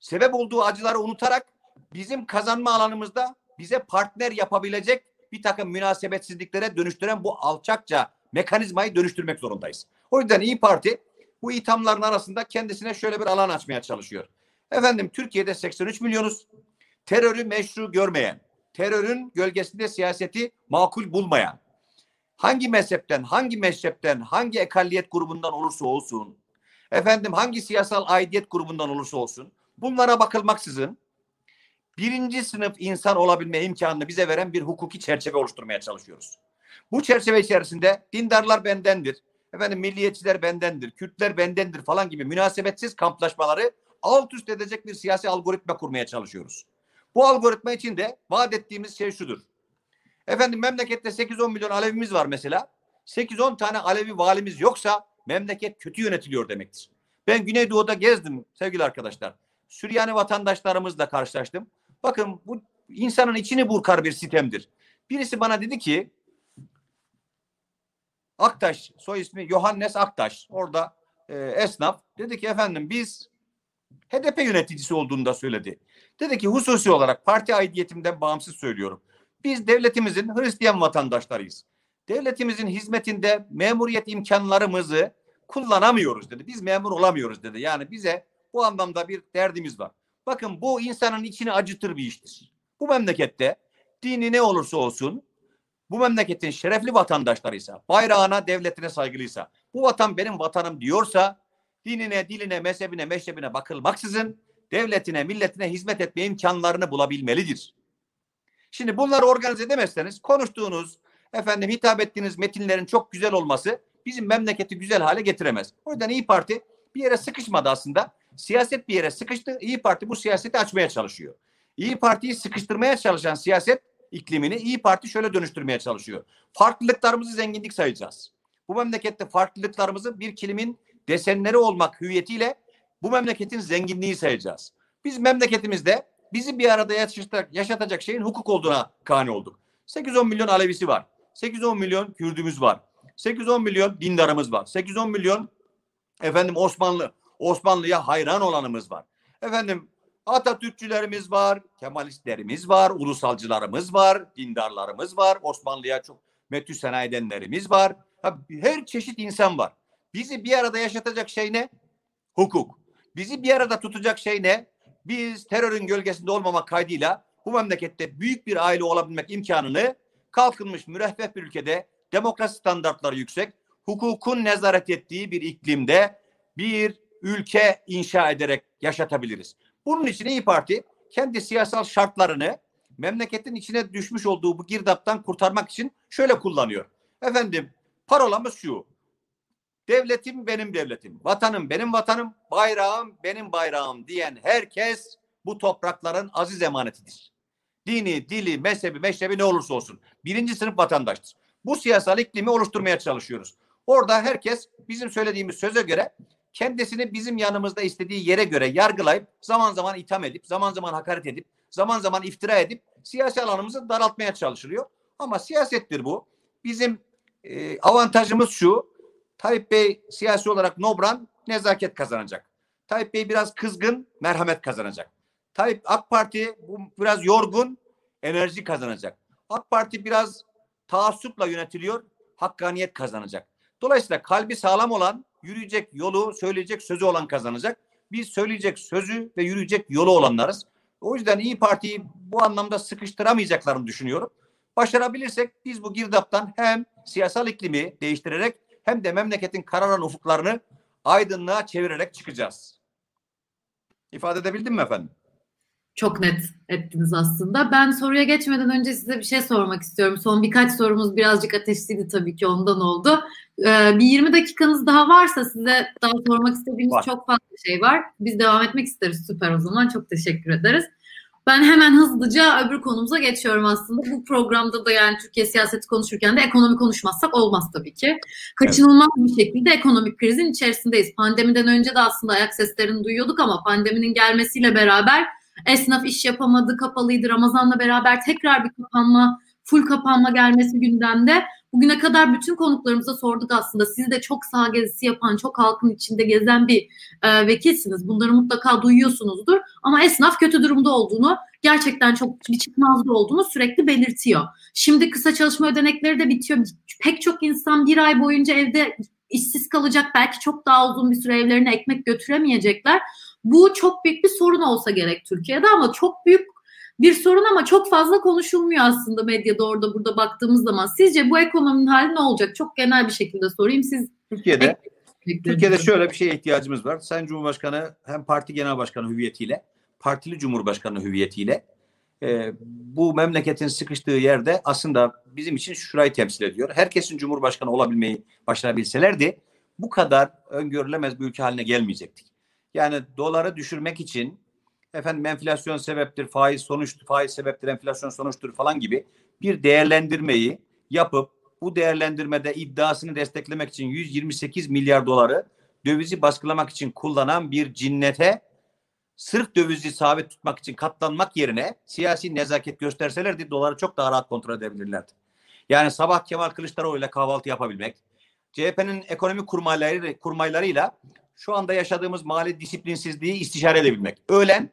sebep olduğu acıları unutarak bizim kazanma alanımızda bize partner yapabilecek bir takım münasebetsizliklere dönüştüren bu alçakça mekanizmayı dönüştürmek zorundayız. O yüzden İYİ Parti bu ithamların arasında kendisine şöyle bir alan açmaya çalışıyor. Efendim Türkiye'de seksen üç milyonuz. Terörü meşru görmeyen, terörün gölgesinde siyaseti makul bulmayan, hangi mezhepten, hangi mezhepten, hangi ekalliyet grubundan olursa olsun, efendim hangi siyasal aidiyet grubundan olursa olsun, bunlara bakılmaksızın birinci sınıf insan olabilme imkanını bize veren bir hukuki çerçeve oluşturmaya çalışıyoruz. Bu çerçeve içerisinde dindarlar bendendir, efendim milliyetçiler bendendir, Kürtler bendendir falan gibi münasebetsiz kamplaşmaları alt üst edecek bir siyasi algoritma kurmaya çalışıyoruz. Bu algoritma için de vaat ettiğimiz şey şudur: efendim memlekette sekiz on milyon Alevimiz var mesela. sekiz on tane Alevi valimiz yoksa memleket kötü yönetiliyor demektir. Ben Güneydoğu'da gezdim sevgili arkadaşlar. Süryani vatandaşlarımızla karşılaştım. Bakın bu insanın içini burkar bir sistemdir. Birisi bana dedi ki, Aktaş, soy ismi Yohannes Aktaş, orada e, esnaf. Dedi ki efendim biz, H D P yöneticisi olduğunu da söyledi. Dedi ki hususi olarak parti aidiyetimden bağımsız söylüyorum. Biz devletimizin Hristiyan vatandaşlarıyız. Devletimizin hizmetinde memuriyet imkanlarımızı kullanamıyoruz dedi. Biz memur olamıyoruz dedi. Yani bize bu anlamda bir derdimiz var. Bakın bu insanın içini acıtır bir iştir. Bu memlekette dini ne olursa olsun, bu memleketin şerefli vatandaşlarıysa, bayrağına, devletine saygılıysa, bu vatan benim vatanım diyorsa, dinine, diline, mezhebine, meşrebine bakılmaksızın devletine, milletine hizmet etme imkanlarını bulabilmelidir. Şimdi bunları organize edemezseniz konuştuğunuz, efendim hitap ettiğiniz metinlerin çok güzel olması bizim memleketi güzel hale getiremez. O yüzden İYİ Parti bir yere sıkışmadı aslında. Siyaset bir yere sıkıştı. İYİ Parti bu siyaseti açmaya çalışıyor. İYİ Parti'yi sıkıştırmaya çalışan siyaset iklimini İYİ Parti şöyle dönüştürmeye çalışıyor: farklılıklarımızı zenginlik sayacağız. Bu memlekette farklılıklarımızı bir kilimin desenleri olmak hüviyetiyle bu memleketin zenginliği sayacağız. Biz memleketimizde bizi bir arada yaşatacak şeyin hukuk olduğuna kani olduk. sekiz on milyon Alevisi var. sekiz on milyon Kürdümüz var. sekiz on milyon dindarımız var. sekiz on milyon efendim Osmanlı, Osmanlı'ya hayran olanımız var. Efendim Atatürkçülerimiz var, Kemalistlerimiz var, ulusalcılarımız var, dindarlarımız var, Osmanlı'ya çok metüsena edenlerimiz var. Her çeşit insan var. Bizi bir arada yaşatacak şey ne? Hukuk. Bizi bir arada tutacak şey ne? Biz terörün gölgesinde olmamak kaydıyla bu memlekette büyük bir aile olabilmek imkanını kalkınmış müreffeh bir ülkede, demokrasi standartları yüksek, hukukun nezaret ettiği bir iklimde bir ülke inşa ederek yaşatabiliriz. Bunun için İYİ Parti kendi siyasal şartlarını memleketin içine düşmüş olduğu bu girdaptan kurtarmak için şöyle kullanıyor. Efendim parolamız şu: devletim benim devletim, vatanım benim vatanım, bayrağım benim bayrağım diyen herkes bu toprakların aziz emanetidir. Dini, dili, mezhebi, meşrebi ne olursa olsun birinci sınıf vatandaştır. Bu siyasal iklimi oluşturmaya çalışıyoruz. Orada herkes bizim söylediğimiz söze göre kendisini bizim yanımızda istediği yere göre yargılayıp, zaman zaman itham edip, zaman zaman hakaret edip, zaman zaman iftira edip siyasi alanımızı daraltmaya çalışılıyor. Ama siyasettir bu. Bizim e, avantajımız şu: Tayyip Bey siyasi olarak nobran, nezaket kazanacak. Tayyip Bey biraz kızgın, merhamet kazanacak. Tayyip AK Parti biraz yorgun, enerji kazanacak. AK Parti biraz taassupla yönetiliyor, hakkaniyet kazanacak. Dolayısıyla kalbi sağlam olan, yürüyecek yolu, söyleyecek sözü olan kazanacak. Biz söyleyecek sözü ve yürüyecek yolu olanlarız. O yüzden İYİ Parti'yi bu anlamda sıkıştıramayacaklarını düşünüyorum. Başarabilirsek biz bu girdaptan hem siyasal iklimi değiştirerek hem de memleketin kararan ufuklarını aydınlığa çevirerek çıkacağız. İfade edebildim mi efendim? Çok net ettiniz aslında. Ben soruya geçmeden önce size bir şey sormak istiyorum. Son birkaç sorumuz birazcık ateşliydi tabii ki, ondan oldu. Ee, bir yirmi dakikanız daha varsa size daha sormak istediğimiz var. Çok fazla şey var. Biz devam etmek isteriz. Süper, o zaman çok teşekkür ederiz. Ben hemen hızlıca öbür konumuza geçiyorum aslında. Bu programda da yani Türkiye siyaseti konuşurken de ekonomi konuşmazsak olmaz tabii ki. Kaçınılmaz bir şekilde ekonomik krizin içerisindeyiz. Pandemiden önce de aslında ayak seslerini duyuyorduk ama pandeminin gelmesiyle beraber esnaf iş yapamadı, kapalıydı. Ramazan'la beraber tekrar bir kapanma, full kapanma gelmesi gündemde. Bugüne kadar bütün konuklarımıza sorduk aslında. Siz de çok sağ gezisi yapan, çok halkın içinde gezen bir e, vekilsiniz. Bunları mutlaka duyuyorsunuzdur. Ama esnaf kötü durumda olduğunu, gerçekten çok bir çıkmazda olduğunu sürekli belirtiyor. Şimdi kısa çalışma ödenekleri de bitiyor. Pek çok insan bir ay boyunca evde işsiz kalacak. Belki çok daha uzun bir süre evlerine ekmek götüremeyecekler. Bu çok büyük bir sorun olsa gerek Türkiye'de ama çok büyük bir sorun ama çok fazla konuşulmuyor aslında medyada, orada burada baktığımız zaman. Sizce bu ekonominin hali ne olacak? Çok genel bir şekilde sorayım. Siz Türkiye'de ek- Türkiye'de şöyle bir şeye ihtiyacımız var. Sayın Cumhurbaşkanı hem parti genel başkanı hüviyetiyle, partili cumhurbaşkanı hüviyetiyle e, bu memleketin sıkıştığı yerde aslında bizim için şurayı temsil ediyor. Herkesin cumhurbaşkanı olabilmeyi başarabilselerdi bu kadar öngörülemez bir ülke haline gelmeyecektik. Yani doları düşürmek için efendim enflasyon sebeptir, faiz sonuçtur, faiz sebeptir, enflasyon sonuçtur falan gibi bir değerlendirmeyi yapıp bu değerlendirmede iddiasını desteklemek için yüz yirmi sekiz milyar doları dövizi baskılamak için kullanan bir cinnete sırf dövizi sabit tutmak için katlanmak yerine siyasi nezaket gösterselerdi doları çok daha rahat kontrol edebilirlerdi. Yani sabah Kemal Kılıçdaroğlu ile kahvaltı yapabilmek, C H P'nin ekonomi kurmayları, kurmaylarıyla şu anda yaşadığımız mali disiplinsizliği istişare edebilmek. Öğlen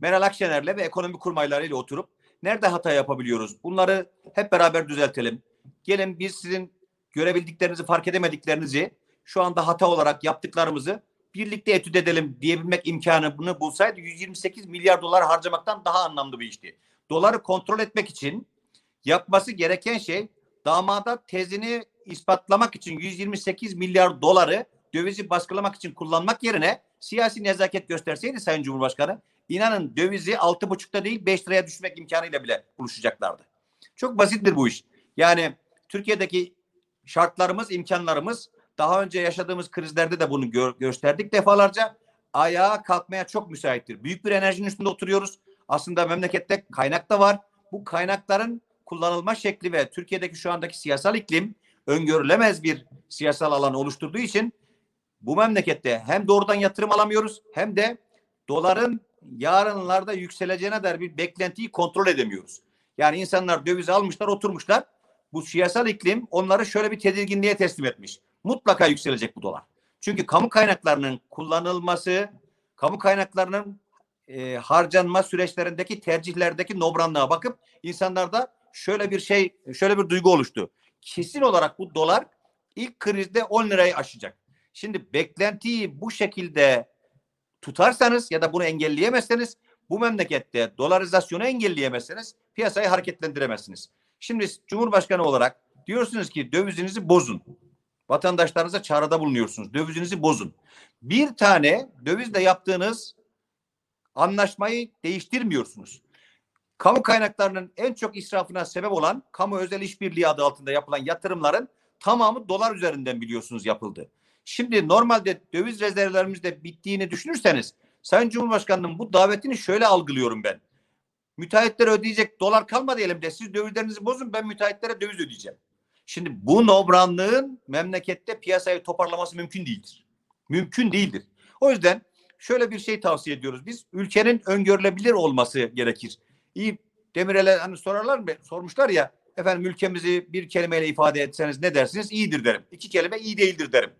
Meral Akşener'le ve ekonomi kurmaylarıyla oturup nerede hata yapabiliyoruz? Bunları hep beraber düzeltelim. Gelin biz sizin görebildiklerinizi, fark edemediklerinizi, şu anda hata olarak yaptıklarımızı birlikte etüt edelim diyebilmek imkanını bulsaydı yüz yirmi sekiz milyar dolar harcamaktan daha anlamlı bir işti. Doları kontrol etmek için yapması gereken şey damada tezini ispatlamak için yüz yirmi sekiz milyar doları dövizi baskılamak için kullanmak yerine siyasi nezaket gösterseydi Sayın Cumhurbaşkanı, inanın dövizi altı buçukta değil beş liraya düşmek imkanıyla bile buluşacaklardı. Çok basittir bu iş. Yani Türkiye'deki şartlarımız, imkanlarımız, daha önce yaşadığımız krizlerde de bunu gö- gösterdik defalarca, ayağa kalkmaya çok müsaittir. Büyük bir enerjinin üstünde oturuyoruz. Aslında memlekette kaynak da var. Bu kaynakların kullanılma şekli ve Türkiye'deki şu andaki siyasal iklim öngörülemez bir siyasal alan oluşturduğu için bu memlekette hem doğrudan yatırım alamıyoruz hem de doların yarınlarda yükseleceğine dair bir beklentiyi kontrol edemiyoruz. Yani insanlar dövizi almışlar, oturmuşlar. Bu siyasal iklim onları şöyle bir tedirginliğe teslim etmiş. Mutlaka yükselecek bu dolar. Çünkü kamu kaynaklarının kullanılması, kamu kaynaklarının e, harcanma süreçlerindeki tercihlerdeki nobranlığa bakıp insanlarda şöyle bir şey, şöyle bir duygu oluştu. Kesin olarak bu dolar ilk krizde on lirayı aşacak. Şimdi beklentiyi bu şekilde tutarsanız ya da bunu engelleyemezseniz, bu memlekette dolarizasyonu engelleyemezseniz piyasayı hareketlendiremezsiniz. Şimdi Cumhurbaşkanı olarak diyorsunuz ki dövizinizi bozun. Vatandaşlarınıza çağrıda bulunuyorsunuz. Dövizinizi bozun. Bir tane dövizle yaptığınız anlaşmayı değiştirmiyorsunuz. Kamu kaynaklarının en çok israfına sebep olan kamu özel işbirliği adı altında yapılan yatırımların tamamı dolar üzerinden biliyorsunuz yapıldı. Şimdi normalde döviz rezervlerimizde bittiğini düşünürseniz Sayın Cumhurbaşkanı'nın bu davetini şöyle algılıyorum ben. Müteahhitlere ödeyecek dolar kalmadı elimde. Siz dövizlerinizi bozun, ben müteahhitlere döviz ödeyeceğim. Şimdi bu nobranlığın memlekette piyasayı toparlaması mümkün değildir. Mümkün değildir. O yüzden şöyle bir şey tavsiye ediyoruz biz. Ülkenin öngörülebilir olması gerekir. İyi Demirel'e hani sorarlar mı? Sormuşlar ya efendim, ülkemizi bir kelimeyle ifade etseniz ne dersiniz? İyidir derim. İki kelime iyi değildir derim.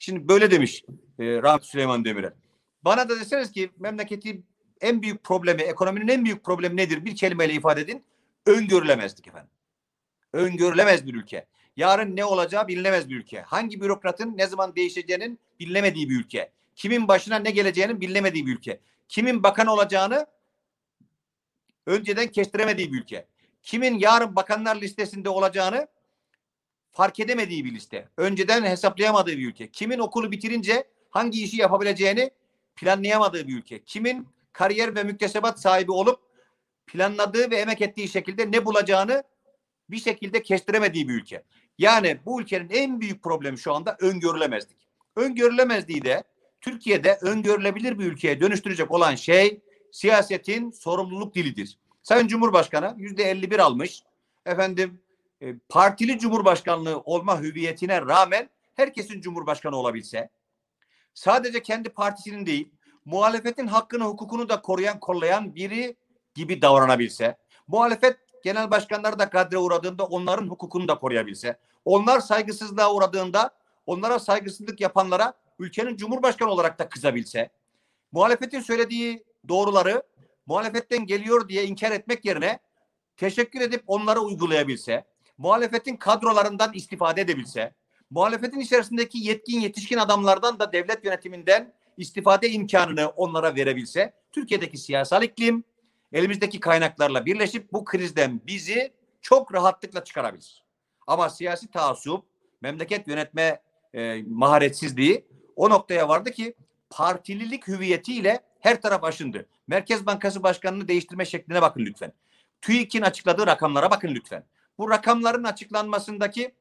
Şimdi böyle demiş e, Rahmetli Süleyman Demirel. Bana da deseniz ki memleketin en büyük problemi, ekonominin en büyük problemi nedir? Bir kelimeyle ifade edin. Öngörülemezlik efendim. Öngörülemez bir ülke. yarın ne olacağı bilinemez bir ülke. Hangi bürokratın ne zaman değişeceğinin bilinemediği bir ülke. Kimin başına ne geleceğinin bilinemediği bir ülke. Kimin bakan olacağını önceden kestiremediği bir ülke. Kimin yarın bakanlar listesinde olacağını fark edemediği bir liste. Önceden hesaplayamadığı bir ülke. Kimin okulu bitirince hangi işi yapabileceğini planlayamadığı bir ülke. Kimin kariyer ve müktesebat sahibi olup planladığı ve emek ettiği şekilde ne bulacağını bir şekilde kestiremediği bir ülke. Yani bu ülkenin en büyük problemi şu anda öngörülemezlik. Öngörülemezliği de Türkiye'de öngörülebilir bir ülkeye dönüştürecek olan şey siyasetin sorumluluk dilidir. Sayın Cumhurbaşkanı yüzde elli bir almış. Efendim e, partili cumhurbaşkanlığı olma hüviyetine rağmen herkesin cumhurbaşkanı olabilse, sadece kendi partisinin değil, muhalefetin hakkını, hukukunu da koruyan, kollayan biri gibi davranabilse, muhalefet genel başkanları da kadre uğradığında onların hukukunu da koruyabilse, onlar saygısızlığa uğradığında onlara saygısızlık yapanlara ülkenin cumhurbaşkanı olarak da kızabilse, muhalefetin söylediği doğruları muhalefetten geliyor diye inkar etmek yerine teşekkür edip onları uygulayabilse, muhalefetin kadrolarından istifade edebilse, muhalefetin içerisindeki yetkin yetişkin adamlardan da devlet yönetiminden istifade imkanını onlara verebilse, Türkiye'deki siyasal iklim elimizdeki kaynaklarla birleşip bu krizden bizi çok rahatlıkla çıkarabilir. Ama siyasi taassup, memleket yönetme e, maharetsizliği o noktaya vardı ki partililik hüviyetiyle her taraf aşındı. Merkez Bankası Başkanı'nı değiştirme şekline bakın lütfen. TÜİK'in açıkladığı rakamlara bakın lütfen. Bu rakamların açıklanmasındaki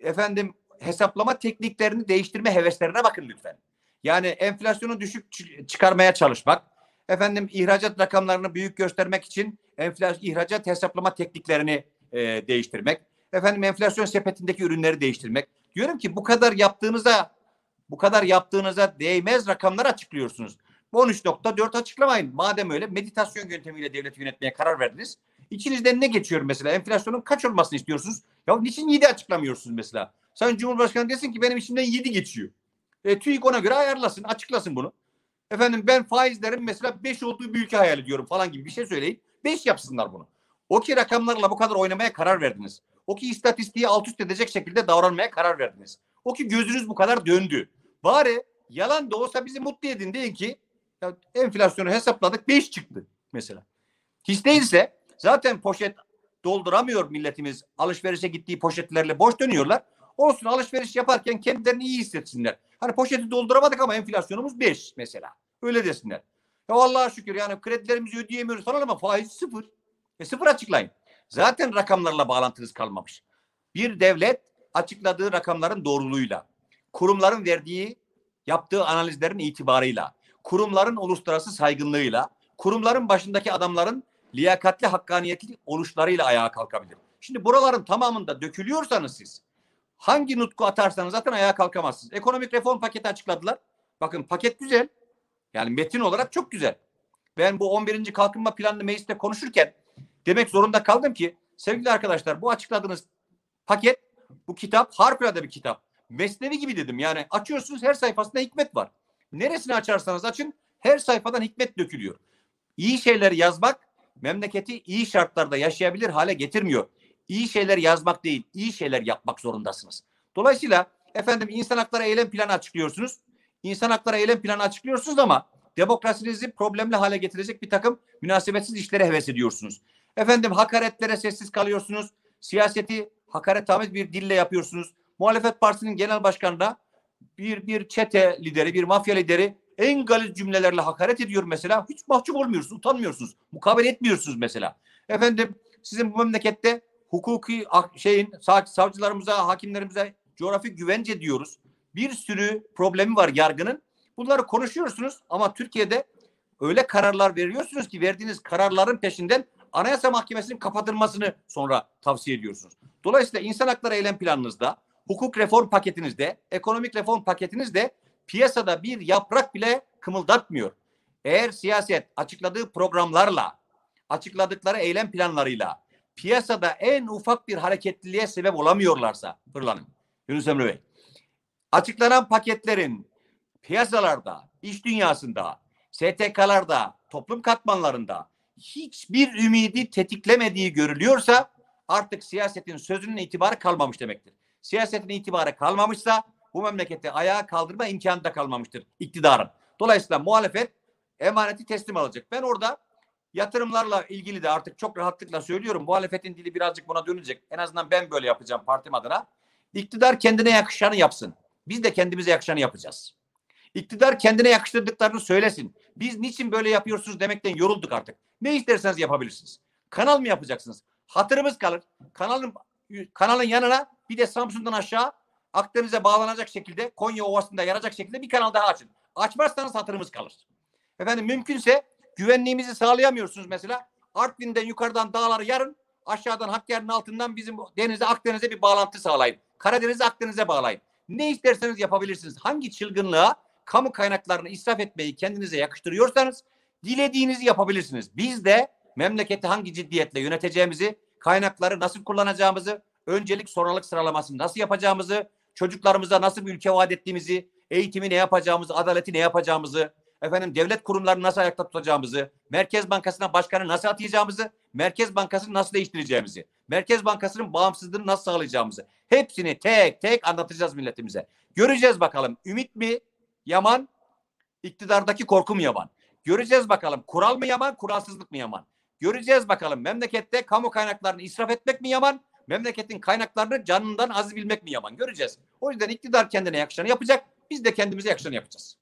efendim hesaplama tekniklerini değiştirme heveslerine bakın lütfen. Yani enflasyonu düşük çıkarmaya çalışmak, efendim ihracat rakamlarını büyük göstermek için enflasyon ihracat hesaplama tekniklerini e, değiştirmek, efendim enflasyon sepetindeki ürünleri değiştirmek. Diyorum ki bu kadar yaptığınıza bu kadar yaptığınıza değmez rakamlar açıklıyorsunuz. on üç nokta dört açıklamayın. Madem öyle meditasyon yöntemiyle devleti yönetmeye karar verdiniz. İçinizden ne geçiyor mesela? Enflasyonun kaç olmasını istiyorsunuz? Ya niçin yedi açıklamıyorsunuz mesela? Sayın Cumhurbaşkanı desin ki benim içimden yedi geçiyor. E, TÜİK ona göre ayarlasın, açıklasın bunu. Efendim ben faizlerin mesela beş olduğu bir ülke hayal ediyorum falan gibi bir şey söyleyin. beş yapsınlar bunu. O ki rakamlarla bu kadar oynamaya karar verdiniz. O ki istatistiği alt üst edecek şekilde davranmaya karar verdiniz. O ki gözünüz bu kadar döndü. Bari yalan da olsa bizi mutlu edin deyin ki ya enflasyonu hesapladık beş çıktı mesela. Hiç değilse zaten poşet dolduramıyor milletimiz. Alışverişe gittiği poşetlerle boş dönüyorlar. Olsun alışveriş yaparken kendilerini iyi hissetsinler. Hani poşeti dolduramadık ama enflasyonumuz beş mesela. Öyle desinler. Ya Allah'a şükür yani kredilerimizi ödeyemiyoruz falan ama faiz sıfır. E sıfır açıklayın. Zaten rakamlarla bağlantınız kalmamış. Bir devlet açıkladığı rakamların doğruluğuyla, kurumların verdiği, yaptığı analizlerin itibarıyla, kurumların uluslararası saygınlığıyla, kurumların başındaki adamların liyakatli, hakkaniyetli oluşlarıyla ayağa kalkabilir. Şimdi buraların tamamında dökülüyorsanız siz, hangi nutku atarsanız zaten ayağa kalkamazsınız. Ekonomik reform paketi açıkladılar. Bakın paket güzel. Yani metin olarak çok güzel. Ben bu on birinci kalkınma planını mecliste konuşurken demek zorunda kaldım ki sevgili arkadaşlar bu açıkladığınız paket, bu kitap harikulade bir kitap. Mesnevi gibi dedim. Yani açıyorsunuz her sayfasında hikmet var. Neresini açarsanız açın her sayfadan hikmet dökülüyor. İyi şeyleri yazmak memleketi iyi şartlarda yaşayabilir hale getirmiyor. İyi şeyler yazmak değil, iyi şeyler yapmak zorundasınız. Dolayısıyla efendim insan hakları eylem planı açıklıyorsunuz. İnsan hakları eylem planı açıklıyorsunuz ama demokrasinizi problemli hale getirecek bir takım münasebetsiz işlere heves ediyorsunuz. Efendim hakaretlere sessiz kalıyorsunuz. Siyaseti hakaret taviz bir dille yapıyorsunuz. Muhalefet Partisi'nin genel başkanına bir bir çete lideri, bir mafya lideri en galiz cümlelerle hakaret ediyor mesela. Hiç mahcup olmuyorsunuz, utanmıyorsunuz. Mukabele etmiyorsunuz mesela. Efendim sizin bu memlekette hukuki şeyin savcılarımıza, hakimlerimize coğrafi güvence diyoruz. Bir sürü problemi var yargının. Bunları konuşuyorsunuz ama Türkiye'de öyle kararlar veriyorsunuz ki verdiğiniz kararların peşinden Anayasa Mahkemesi'nin kapatılmasını sonra tavsiye ediyorsunuz. Dolayısıyla insan hakları eylem planınızda, hukuk reform paketinizde, ekonomik reform paketinizde piyasada bir yaprak bile kımıldatmıyor. Eğer siyaset açıkladığı programlarla, açıkladıkları eylem planlarıyla piyasada en ufak bir hareketliliğe sebep olamıyorlarsa fırlanın. Yunus Emre Bey. Açıklanan paketlerin piyasalarda, iş dünyasında, S T K'larda, toplum katmanlarında hiçbir ümidi tetiklemediği görülüyorsa artık siyasetin sözünün itibarı kalmamış demektir. Siyasetin itibarı kalmamışsa bu memleketi ayağa kaldırma imkanı da kalmamıştır iktidarın. Dolayısıyla muhalefet emaneti teslim alacak. Ben orada yatırımlarla ilgili de artık çok rahatlıkla söylüyorum. Muhalefetin dili birazcık buna dönecek. En azından ben böyle yapacağım partim adına. İktidar kendine yakışanı yapsın. Biz de kendimize yakışanı yapacağız. İktidar kendine yakıştırdıklarını söylesin. Biz niçin böyle yapıyorsunuz demekten yorulduk artık. Ne isterseniz yapabilirsiniz. Kanal mı yapacaksınız? Hatırımız kalır. Kanalın kanalın yanına bir de Samsun'dan aşağı Akdeniz'e bağlanacak şekilde, Konya Ovası'nda yaracak şekilde bir kanal daha açın. Açmazsanız hatırımız kalır. Efendim mümkünse güvenliğimizi sağlayamıyorsunuz mesela. Artvin'den yukarıdan dağları yarın, aşağıdan Hakkari'nin altından bizim denize, Akdeniz'e bir bağlantı sağlayın. Karadeniz'i Akdeniz'e bağlayın. Ne isterseniz yapabilirsiniz. Hangi çılgınlığa kamu kaynaklarını israf etmeyi kendinize yakıştırıyorsanız dilediğinizi yapabilirsiniz. Biz de memleketi hangi ciddiyetle yöneteceğimizi, kaynakları nasıl kullanacağımızı, öncelik sonralık sıralamasını nasıl yapacağımızı, çocuklarımıza nasıl bir ülke vaat ettiğimizi, eğitimi ne yapacağımızı, adaleti ne yapacağımızı, efendim devlet kurumlarını nasıl ayakta tutacağımızı, Merkez Bankası'na başkanı nasıl atayacağımızı, Merkez Bankası'nı nasıl değiştireceğimizi, Merkez Bankası'nın bağımsızlığını nasıl sağlayacağımızı, hepsini tek tek anlatacağız milletimize. Göreceğiz bakalım ümit mi yaman, iktidardaki korku mu yaman? Göreceğiz bakalım kural mı yaman, kuralsızlık mı yaman? Göreceğiz bakalım memlekette kamu kaynaklarını israf etmek mi yaman, memleketin kaynaklarını canından az bilmek mi yaman? Göreceğiz. O yüzden iktidar kendine yakışanı yapacak, biz de kendimize yakışanı yapacağız.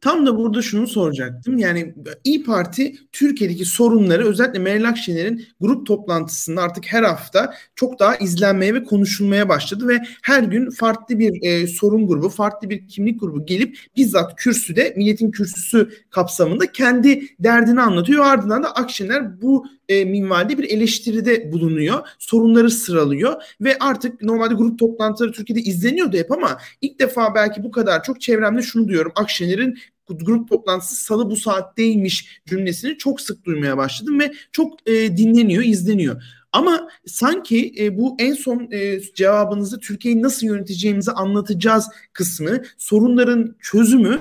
Tam da burada şunu soracaktım. Yani İYİ Parti Türkiye'deki sorunları özellikle Meral Akşener'in grup toplantısında artık her hafta çok daha izlenmeye ve konuşulmaya başladı ve her gün farklı bir e, sorun grubu, farklı bir kimlik grubu gelip bizzat kürsüde, milletin kürsüsü kapsamında kendi derdini anlatıyor. Ardından da Akşener bu E, minvalde bir eleştiride bulunuyor. Sorunları sıralıyor ve artık normalde grup toplantıları Türkiye'de izleniyordu hep ama ilk defa belki bu kadar çok çevremde şunu diyorum. Akşener'in grup toplantısı salı bu saatteymiş cümlesini çok sık duymaya başladım ve çok e, dinleniyor, izleniyor. Ama sanki e, bu en son e, cevabınızda Türkiye'yi nasıl yöneteceğimizi anlatacağız kısmı, sorunların çözümü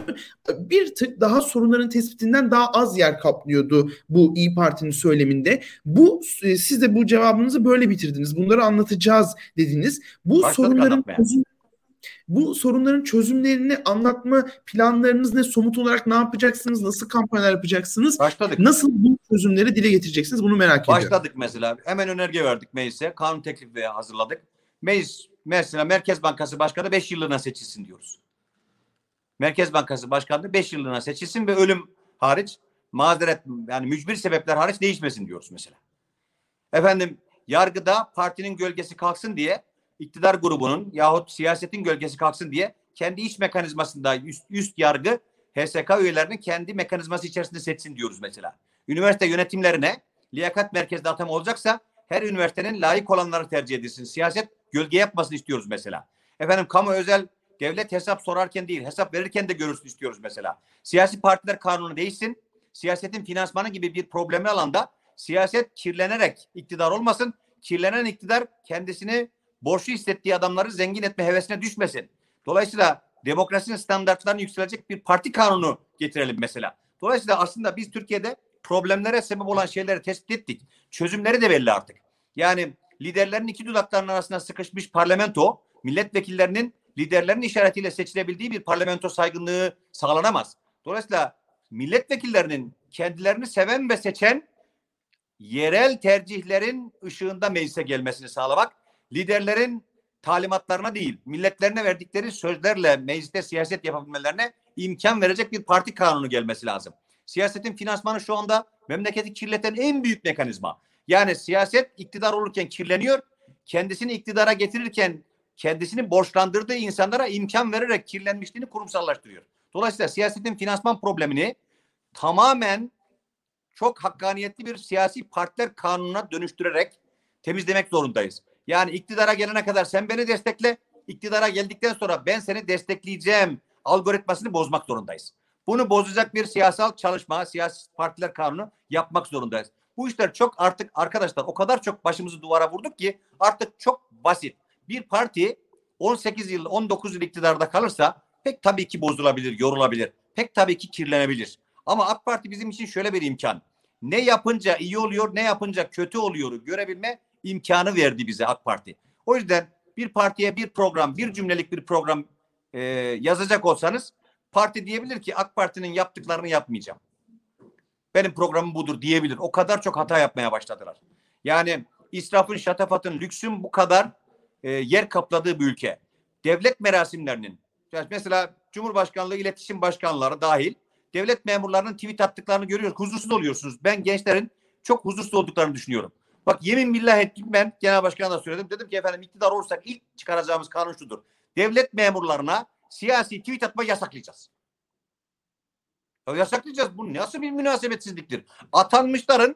bir tık daha sorunların tespitinden daha az yer kaplıyordu bu İYİ Parti'nin söyleminde. Bu e, siz de bu cevabınızı böyle bitirdiniz. Bunları anlatacağız dediniz. Bu başladık sorunların çözümü. Bu sorunların çözümlerini anlatma planlarınız ne? Somut olarak ne yapacaksınız? Nasıl kampanyalar yapacaksınız? Başladık. Nasıl bu çözümleri dile getireceksiniz? Bunu merak Başladık ediyorum. Başladık mesela. Hemen önerge verdik meclise. Kanun teklifi hazırladık. Meclis, mesela Merkez Bankası Başkanı beş yıllığına seçilsin diyoruz. Merkez Bankası Başkanı beş yıllığına seçilsin ve ölüm hariç, mazeret yani mücbir sebepler hariç değişmesin diyoruz mesela. Efendim yargıda partinin gölgesi kalksın diye iktidar grubunun yahut siyasetin gölgesi kalksın diye kendi iç mekanizmasında üst, üst yargı H S K üyelerini kendi mekanizması içerisinde seçsin diyoruz mesela. Üniversite yönetimlerine liyakat merkezli atama olacaksa her üniversitenin layık olanları tercih edilsin. Siyaset gölge yapmasını istiyoruz mesela. Efendim kamu özel devlet hesap sorarken değil hesap verirken de görürsün istiyoruz mesela. Siyasi partiler kanunu değişsin. Siyasetin finansmanı gibi bir problemli alanda siyaset kirlenerek iktidar olmasın. Kirlenen iktidar kendisini borçlu hissettiği adamları zengin etme hevesine düşmesin. Dolayısıyla demokrasinin standartlarını yükselecek bir parti kanunu getirelim mesela. Dolayısıyla aslında biz Türkiye'de problemlere sebep olan şeyleri tespit ettik. Çözümleri de belli artık. Yani liderlerin iki dudaklarının arasına sıkışmış parlamento, milletvekillerinin liderlerin işaretiyle seçilebildiği bir parlamento saygınlığı sağlanamaz. Dolayısıyla milletvekillerinin kendilerini seven ve seçen yerel tercihlerin ışığında meclise gelmesini sağlamak, liderlerin talimatlarına değil, milletlerine verdikleri sözlerle mecliste siyaset yapabilmelerine imkan verecek bir parti kanunu gelmesi lazım. Siyasetin finansmanı şu anda memleketi kirleten en büyük mekanizma. Yani siyaset iktidar olurken kirleniyor, kendisini iktidara getirirken kendisini borçlandırdığı insanlara imkan vererek kirlenmişliğini kurumsallaştırıyor. Dolayısıyla siyasetin finansman problemini tamamen çok hakkaniyetli bir siyasi partiler kanununa dönüştürerek temizlemek zorundayız. Yani iktidara gelene kadar sen beni destekle, iktidara geldikten sonra ben seni destekleyeceğim algoritmasını bozmak zorundayız. Bunu bozacak bir siyasal çalışma, siyasi partiler kanunu yapmak zorundayız. Bu işler çok artık arkadaşlar o kadar çok başımızı duvara vurduk ki artık çok basit. Bir parti on sekiz yıl, on dokuz yıl iktidarda kalırsa pek tabii ki bozulabilir, yorulabilir. Pek tabii ki kirlenebilir. Ama AK Parti bizim için şöyle bir imkan. Ne yapınca iyi oluyor, ne yapınca kötü oluyor görebilme imkanı verdi bize AK Parti. O yüzden bir partiye bir program, bir cümlelik bir program e, yazacak olsanız parti diyebilir ki AK Parti'nin yaptıklarını yapmayacağım. Benim programım budur diyebilir. O kadar çok hata yapmaya başladılar. Yani israfın, şatafatın, lüksün bu kadar e, yer kapladığı bir ülke. Devlet merasimlerinin, yani mesela Cumhurbaşkanlığı İletişim Başkanları dahil devlet memurlarının tweet attıklarını görüyoruz. Huzursuz oluyorsunuz. Ben gençlerin çok huzursuz olduklarını düşünüyorum. Bak yemin billah ettim, ben genel başkana da söyledim. Dedim ki efendim iktidar olursak ilk çıkaracağımız kanun şudur. Devlet memurlarına siyasi tweet atma yasaklayacağız. Ya yasaklayacağız. Bu nasıl bir münasebetsizliktir? Atanmışların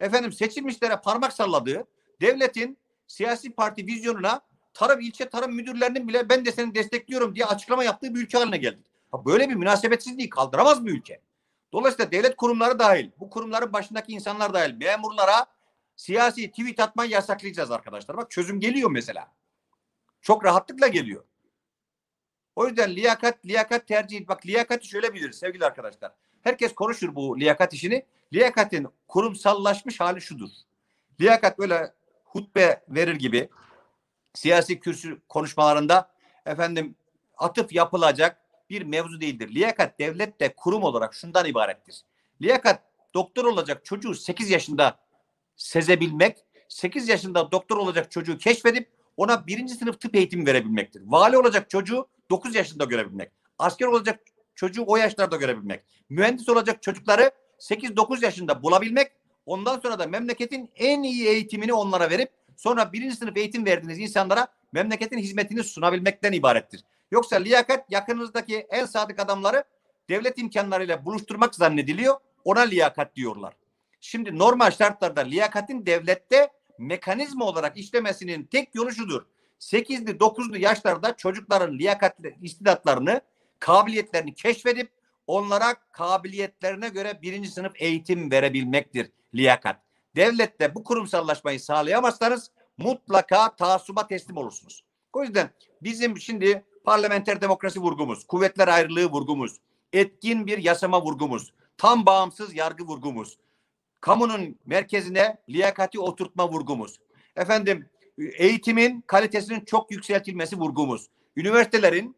efendim seçilmişlere parmak salladığı, devletin siyasi parti vizyonuna tarım ilçe tarım müdürlerinin bile ben de seni destekliyorum diye açıklama yaptığı bir ülke haline geldik. Böyle bir münasebetsizliği kaldıramaz mı ülke? Dolayısıyla devlet kurumları dahil, bu kurumların başındaki insanlar dahil memurlara siyasi tweet atmayı yasaklayacağız arkadaşlar. Bak çözüm geliyor mesela. Çok rahatlıkla geliyor. O yüzden liyakat, liyakat tercih. Bak liyakati şöyle biliriz sevgili arkadaşlar. Herkes konuşur bu liyakat işini. Liyakatin kurumsallaşmış hali şudur. Liyakat böyle hutbe verir gibi siyasi kürsü konuşmalarında efendim atıf yapılacak bir mevzu değildir. Liyakat devlet de kurum olarak şundan ibarettir. Liyakat doktor olacak çocuğu sekiz yaşında sezebilmek, sekiz yaşında doktor olacak çocuğu keşfedip ona birinci sınıf tıp eğitimi verebilmektir. Vali olacak çocuğu dokuz yaşında görebilmek. Asker olacak çocuğu o yaşlarda görebilmek. Mühendis olacak çocukları sekiz dokuz yaşında bulabilmek. Ondan sonra da memleketin en iyi eğitimini onlara verip sonra birinci sınıf eğitim verdiğiniz insanlara memleketin hizmetini sunabilmekten ibarettir. Yoksa liyakat yakınınızdaki en sadık adamları devlet imkanlarıyla buluşturmak zannediliyor. Ona liyakat diyorlar. Şimdi normal şartlarda liyakatin devlette mekanizma olarak işlemesinin tek yolu şudur. sekizli dokuzlu yaşlarda çocukların liyakatli istidatlarını, kabiliyetlerini keşfedip onlara kabiliyetlerine göre birinci sınıf eğitim verebilmektir liyakat. Devlette bu kurumsallaşmayı sağlayamazsanız mutlaka taassuba teslim olursunuz. O yüzden bizim şimdi parlamenter demokrasi vurgumuz, kuvvetler ayrılığı vurgumuz, etkin bir yasama vurgumuz, tam bağımsız yargı vurgumuz, kamunun merkezine liyakati oturtma vurgumuz, efendim eğitimin kalitesinin çok yükseltilmesi vurgumuz, üniversitelerin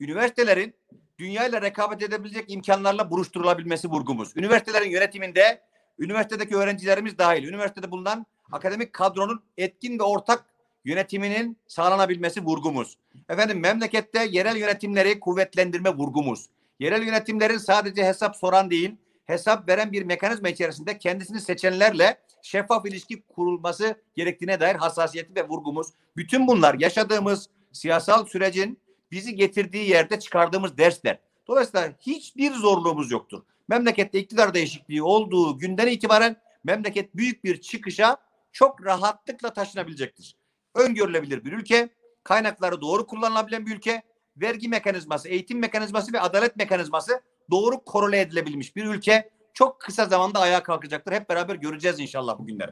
üniversitelerin dünyayla rekabet edebilecek imkanlarla buruşturulabilmesi vurgumuz, üniversitelerin yönetiminde üniversitedeki öğrencilerimiz dahil üniversitede bulunan akademik kadronun etkin ve ortak yönetiminin sağlanabilmesi vurgumuz. Efendim memlekette yerel yönetimleri kuvvetlendirme vurgumuz. Yerel yönetimlerin sadece hesap soran değil, hesap veren bir mekanizma içerisinde kendisini seçenlerle şeffaf ilişki kurulması gerektiğine dair hassasiyeti ve vurgumuz. Bütün bunlar yaşadığımız siyasal sürecin bizi getirdiği yerde çıkardığımız dersler. Dolayısıyla hiçbir zorluğumuz yoktur. Memlekette iktidar değişikliği olduğu günden itibaren memleket büyük bir çıkışa çok rahatlıkla taşınabilecektir. Öngörülebilir bir ülke, kaynakları doğru kullanılabilen bir ülke, vergi mekanizması, eğitim mekanizması ve adalet mekanizması doğru korele edilebilmiş bir ülke çok kısa zamanda ayağa kalkacaktır. Hep beraber göreceğiz inşallah bu günleri.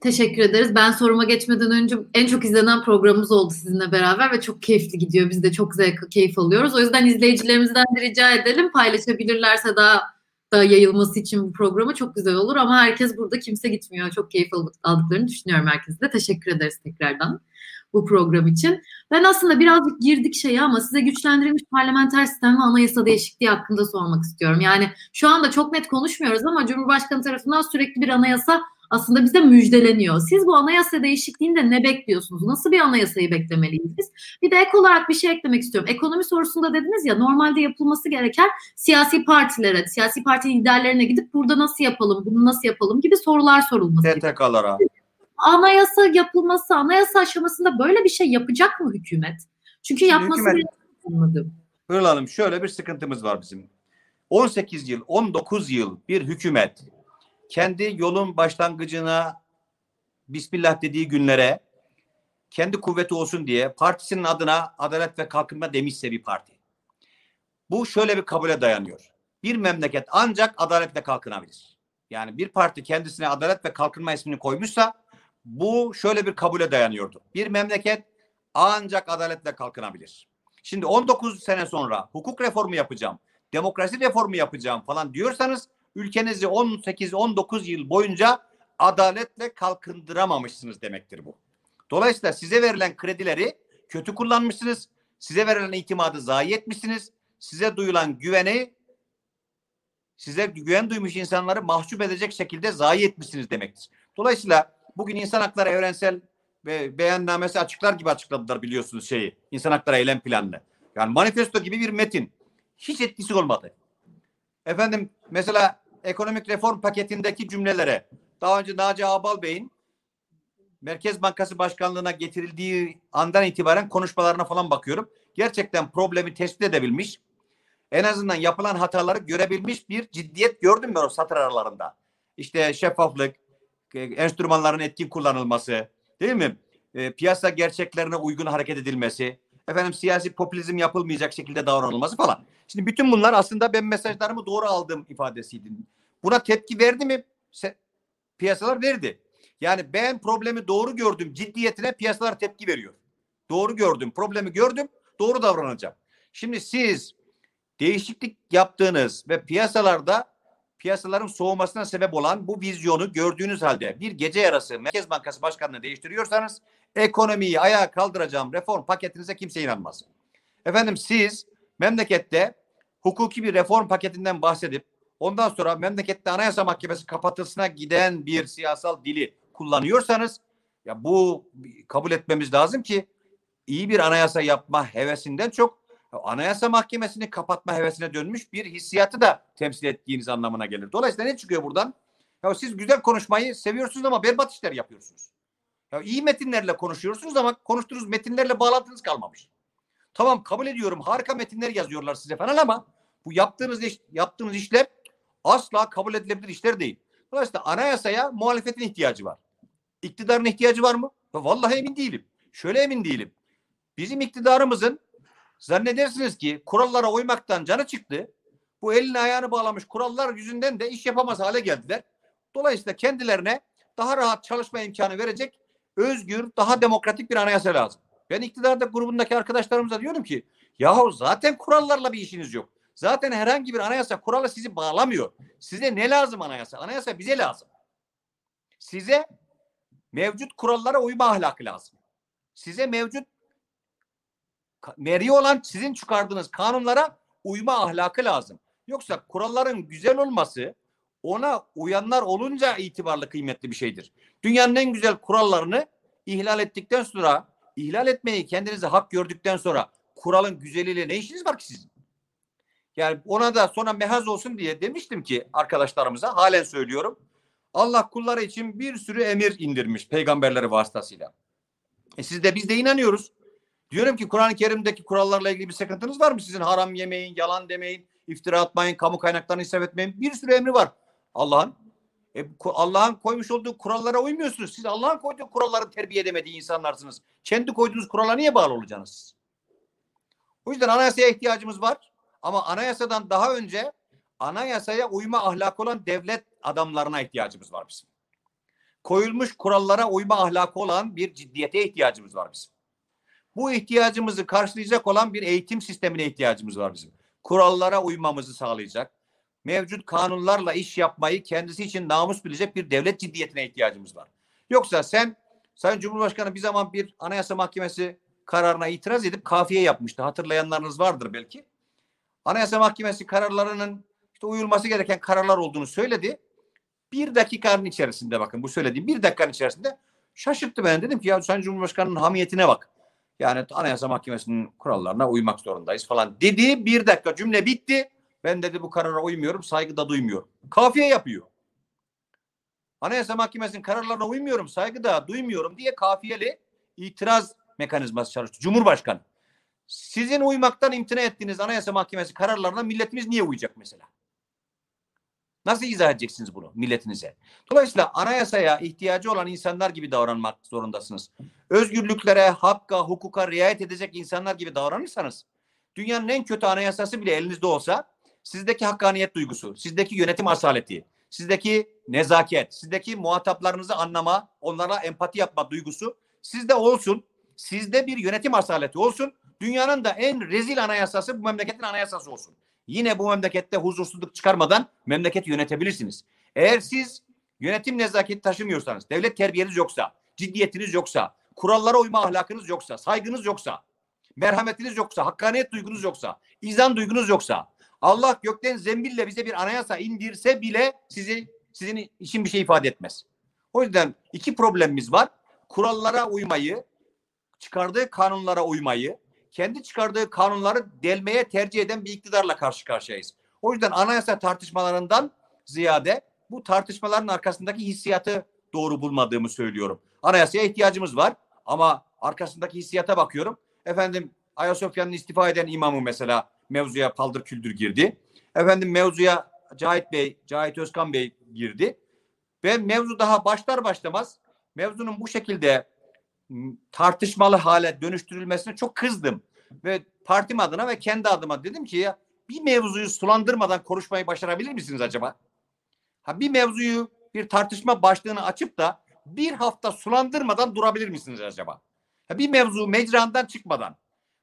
Teşekkür ederiz. Ben soruma geçmeden önce en çok izlenen programımız oldu sizinle beraber ve çok keyifli gidiyor. Biz de çok zevk, keyif alıyoruz. O yüzden izleyicilerimizden de rica edelim. Paylaşabilirlerse daha da yayılması için bu programı çok güzel olur. Ama herkes burada, kimse gitmiyor. Çok keyif aldıklarını düşünüyorum herkese de. Teşekkür ederiz tekrardan bu program için. Ben aslında birazcık girdik şeye ama size güçlendirilmiş parlamenter sistem ve anayasa değişikliği hakkında sormak istiyorum. Yani şu anda çok net konuşmuyoruz ama Cumhurbaşkanı tarafından sürekli bir anayasa aslında bize müjdeleniyor. Siz bu anayasa değişikliğinde ne bekliyorsunuz? Nasıl bir anayasayı beklemeliyiz biz? Bir de ek olarak bir şey eklemek istiyorum. Ekonomi sorusunda dediniz ya, normalde yapılması gereken siyasi partilere, siyasi parti liderlerine gidip burada nasıl yapalım, bunu nasıl yapalım gibi sorular sorulması. T T K'lara. Anayasa yapılması, anayasa aşamasında böyle bir şey yapacak mı hükümet? Çünkü yapması gerekmiyor. Hürriyet Hanım, şöyle bir sıkıntımız var bizim. on sekiz yıl, on dokuz yıl bir hükümet kendi yolun başlangıcına Bismillah dediği günlere kendi kuvveti olsun diye partisinin adına Adalet ve Kalkınma demişse bir parti. Bu şöyle bir kabule dayanıyor. Bir memleket ancak adaletle kalkınabilir. Yani bir parti kendisine Adalet ve Kalkınma ismini koymuşsa bu şöyle bir kabule dayanıyordu. Bir memleket ancak adaletle kalkınabilir. Şimdi on dokuz sene sonra hukuk reformu yapacağım, demokrasi reformu yapacağım falan diyorsanız ülkenizi on sekiz on dokuz yıl boyunca adaletle kalkındıramamışsınız demektir bu. Dolayısıyla size verilen kredileri kötü kullanmışsınız. Size verilen itimadı zayi etmişsiniz. Size duyulan güveni, size güven duymuş insanları mahcup edecek şekilde zayi etmişsiniz demektir. Dolayısıyla bugün insan hakları evrensel ve beyannamesi açıklar gibi açıkladılar biliyorsunuz şeyi. İnsan hakları eylem planını. Yani manifesto gibi bir metin. Hiç etkisi olmadı. Efendim mesela ekonomik reform paketindeki cümlelere daha önce Naci Ağbal Bey'in Merkez Bankası Başkanlığı'na getirildiği andan itibaren konuşmalarına falan bakıyorum. Gerçekten problemi tespit edebilmiş. En azından yapılan hataları görebilmiş bir ciddiyet gördüm ben o satır aralarında. İşte şeffaflık, enstrümanların etkin kullanılması, değil mi? E, piyasa gerçeklerine uygun hareket edilmesi, efendim siyasi popülizm yapılmayacak şekilde davranılması falan. Şimdi bütün bunlar aslında ben mesajlarımı doğru aldığım ifadesiydi. Buna tepki verdi mi? Se piyasalar verdi. Yani ben problemi doğru gördüm. Ciddiyetine piyasalar tepki veriyor. Doğru gördüm. Problemi gördüm. Doğru davranacağım. Şimdi siz değişiklik yaptığınız ve piyasalarda piyasaların soğumasına sebep olan bu vizyonu gördüğünüz halde bir gece yarısı Merkez Bankası Başkanı'nı değiştiriyorsanız ekonomiyi ayağa kaldıracağım reform paketinize kimse inanmaz. Efendim siz memlekette hukuki bir reform paketinden bahsedip ondan sonra memlekette Anayasa Mahkemesi kapatılsına giden bir siyasal dili kullanıyorsanız ya bu kabul etmemiz lazım ki iyi bir anayasa yapma hevesinden çok Anayasa Mahkemesi'ni kapatma hevesine dönmüş bir hissiyatı da temsil ettiğiniz anlamına gelir. Dolayısıyla ne çıkıyor buradan? Ya siz güzel konuşmayı seviyorsunuz ama berbat işler yapıyorsunuz. Ya iyi metinlerle konuşuyorsunuz ama konuştuğunuz metinlerle bağlantınız kalmamış. Tamam kabul ediyorum harika metinler yazıyorlar size falan ama bu yaptığınız iş, yaptığınız işler asla kabul edilebilir işler değil. Dolayısıyla anayasaya muhalefetin ihtiyacı var. İktidarın ihtiyacı var mı? Ya vallahi emin değilim. Şöyle emin değilim. Bizim iktidarımızın zannedersiniz ki kurallara uymaktan canı çıktı. Bu elini ayağını bağlamış kurallar yüzünden de iş yapamaz hale geldiler. Dolayısıyla kendilerine daha rahat çalışma imkanı verecek özgür, daha demokratik bir anayasa lazım. Ben iktidarda grubundaki arkadaşlarımıza diyorum ki yahu zaten kurallarla bir işiniz yok. Zaten herhangi bir anayasa kuralı sizi bağlamıyor. Size ne lazım anayasa? Anayasa bize lazım. Size mevcut kurallara uyma ahlakı lazım. Size mevcut meri olan sizin çıkardığınız kanunlara uyma ahlakı lazım. Yoksa kuralların güzel olması ona uyanlar olunca itibarlı kıymetli bir şeydir. Dünyanın en güzel kurallarını ihlal ettikten sonra, ihlal etmeyi kendinize hak gördükten sonra kuralın güzeliyle ne işiniz var ki sizin? Yani ona da sonra mehaz olsun diye demiştim ki arkadaşlarımıza halen söylüyorum. Allah kulları için bir sürü emir indirmiş peygamberleri vasıtasıyla. E siz de biz de inanıyoruz. Diyorum ki Kur'an-ı Kerim'deki kurallarla ilgili bir sıkıntınız var mı? Sizin haram yemeyin, yalan demeyin, iftira atmayın, kamu kaynaklarını israf etmeyin. Bir sürü emri var Allah'ın. E, Allah'ın koymuş olduğu kurallara uymuyorsunuz. Siz Allah'ın koyduğu kuralları terbiye edemediği insanlarsınız. Kendi koyduğunuz kurala niye bağlı olacaksınız? O yüzden anayasaya ihtiyacımız var. Ama anayasadan daha önce anayasaya uyma ahlakı olan devlet adamlarına ihtiyacımız var bizim. Koyulmuş kurallara uyma ahlakı olan bir ciddiyete ihtiyacımız var bizim. Bu ihtiyacımızı karşılayacak olan bir eğitim sistemine ihtiyacımız var bizim. Kurallara uymamızı sağlayacak, mevcut kanunlarla iş yapmayı kendisi için namus bilecek bir devlet ciddiyetine ihtiyacımız var. Yoksa sen, Sayın Cumhurbaşkanı bir zaman bir Anayasa Mahkemesi kararına itiraz edip kafiye yapmıştı. Hatırlayanlarınız vardır belki. Anayasa Mahkemesi kararlarının işte uyulması gereken kararlar olduğunu söyledi. Bir dakikanın içerisinde bakın bu söylediğim bir dakikanın içerisinde şaşırttı beni. Dedim ki ya Sayın Cumhurbaşkanı'nın hamiyetine bak. Yani Anayasa Mahkemesi'nin kurallarına uymak zorundayız falan dedi. Bir dakika cümle bitti. Ben dedi bu karara uymuyorum, saygı da duymuyorum. Kafiye yapıyor. Anayasa Mahkemesi'nin kararlarına uymuyorum, saygı da duymuyorum diye kafiyeli itiraz mekanizması çalıştı. Cumhurbaşkanı. Sizin uymaktan imtina ettiğiniz Anayasa Mahkemesi kararlarına milletimiz niye uyacak mesela? Nasıl izah edeceksiniz bunu milletinize? Dolayısıyla anayasaya ihtiyacı olan insanlar gibi davranmak zorundasınız. Özgürlüklere, hakka, hukuka riayet edecek insanlar gibi davranırsanız dünyanın en kötü anayasası bile elinizde olsa sizdeki hakkaniyet duygusu, sizdeki yönetim asaleti, sizdeki nezaket, sizdeki muhataplarınızı anlama, onlara empati yapma duygusu sizde olsun, sizde bir yönetim asaleti olsun, dünyanın da en rezil anayasası bu memleketin anayasası olsun. Yine bu memlekette huzursuzluk çıkarmadan memleketi yönetebilirsiniz. Eğer siz yönetim nezaketi taşımıyorsanız, devlet terbiyeniz yoksa, ciddiyetiniz yoksa, kurallara uyma ahlakınız yoksa, saygınız yoksa, merhametiniz yoksa, hakkaniyet duygunuz yoksa, izan duygunuz yoksa, Allah gökten zembille bize bir anayasa indirse bile sizi sizin için bir şey ifade etmez. O yüzden iki problemimiz var. Kurallara uymayı, çıkardığı kanunlara uymayı, kendi çıkardığı kanunları delmeye tercih eden bir iktidarla karşı karşıyayız. O yüzden anayasa tartışmalarından ziyade bu tartışmaların arkasındaki hissiyatı doğru bulmadığımı söylüyorum. Anayasaya ihtiyacımız var ama arkasındaki hissiyata bakıyorum. Efendim Ayasofya'nın istifa eden imamı mesela mevzuya paldır küldür girdi. Efendim mevzuya Cahit Bey, Cahit Özkan Bey girdi. Ve mevzu daha başlar başlamaz mevzunun bu şekilde tartışmalı hale dönüştürülmesine çok kızdım. Ve partim adına ve kendi adıma dedim ki ya bir mevzuyu sulandırmadan konuşmayı başarabilir misiniz acaba? Ha, bir mevzuyu, bir tartışma başlığını açıp da bir hafta sulandırmadan durabilir misiniz acaba? Ha, bir mevzu mecrandan çıkmadan,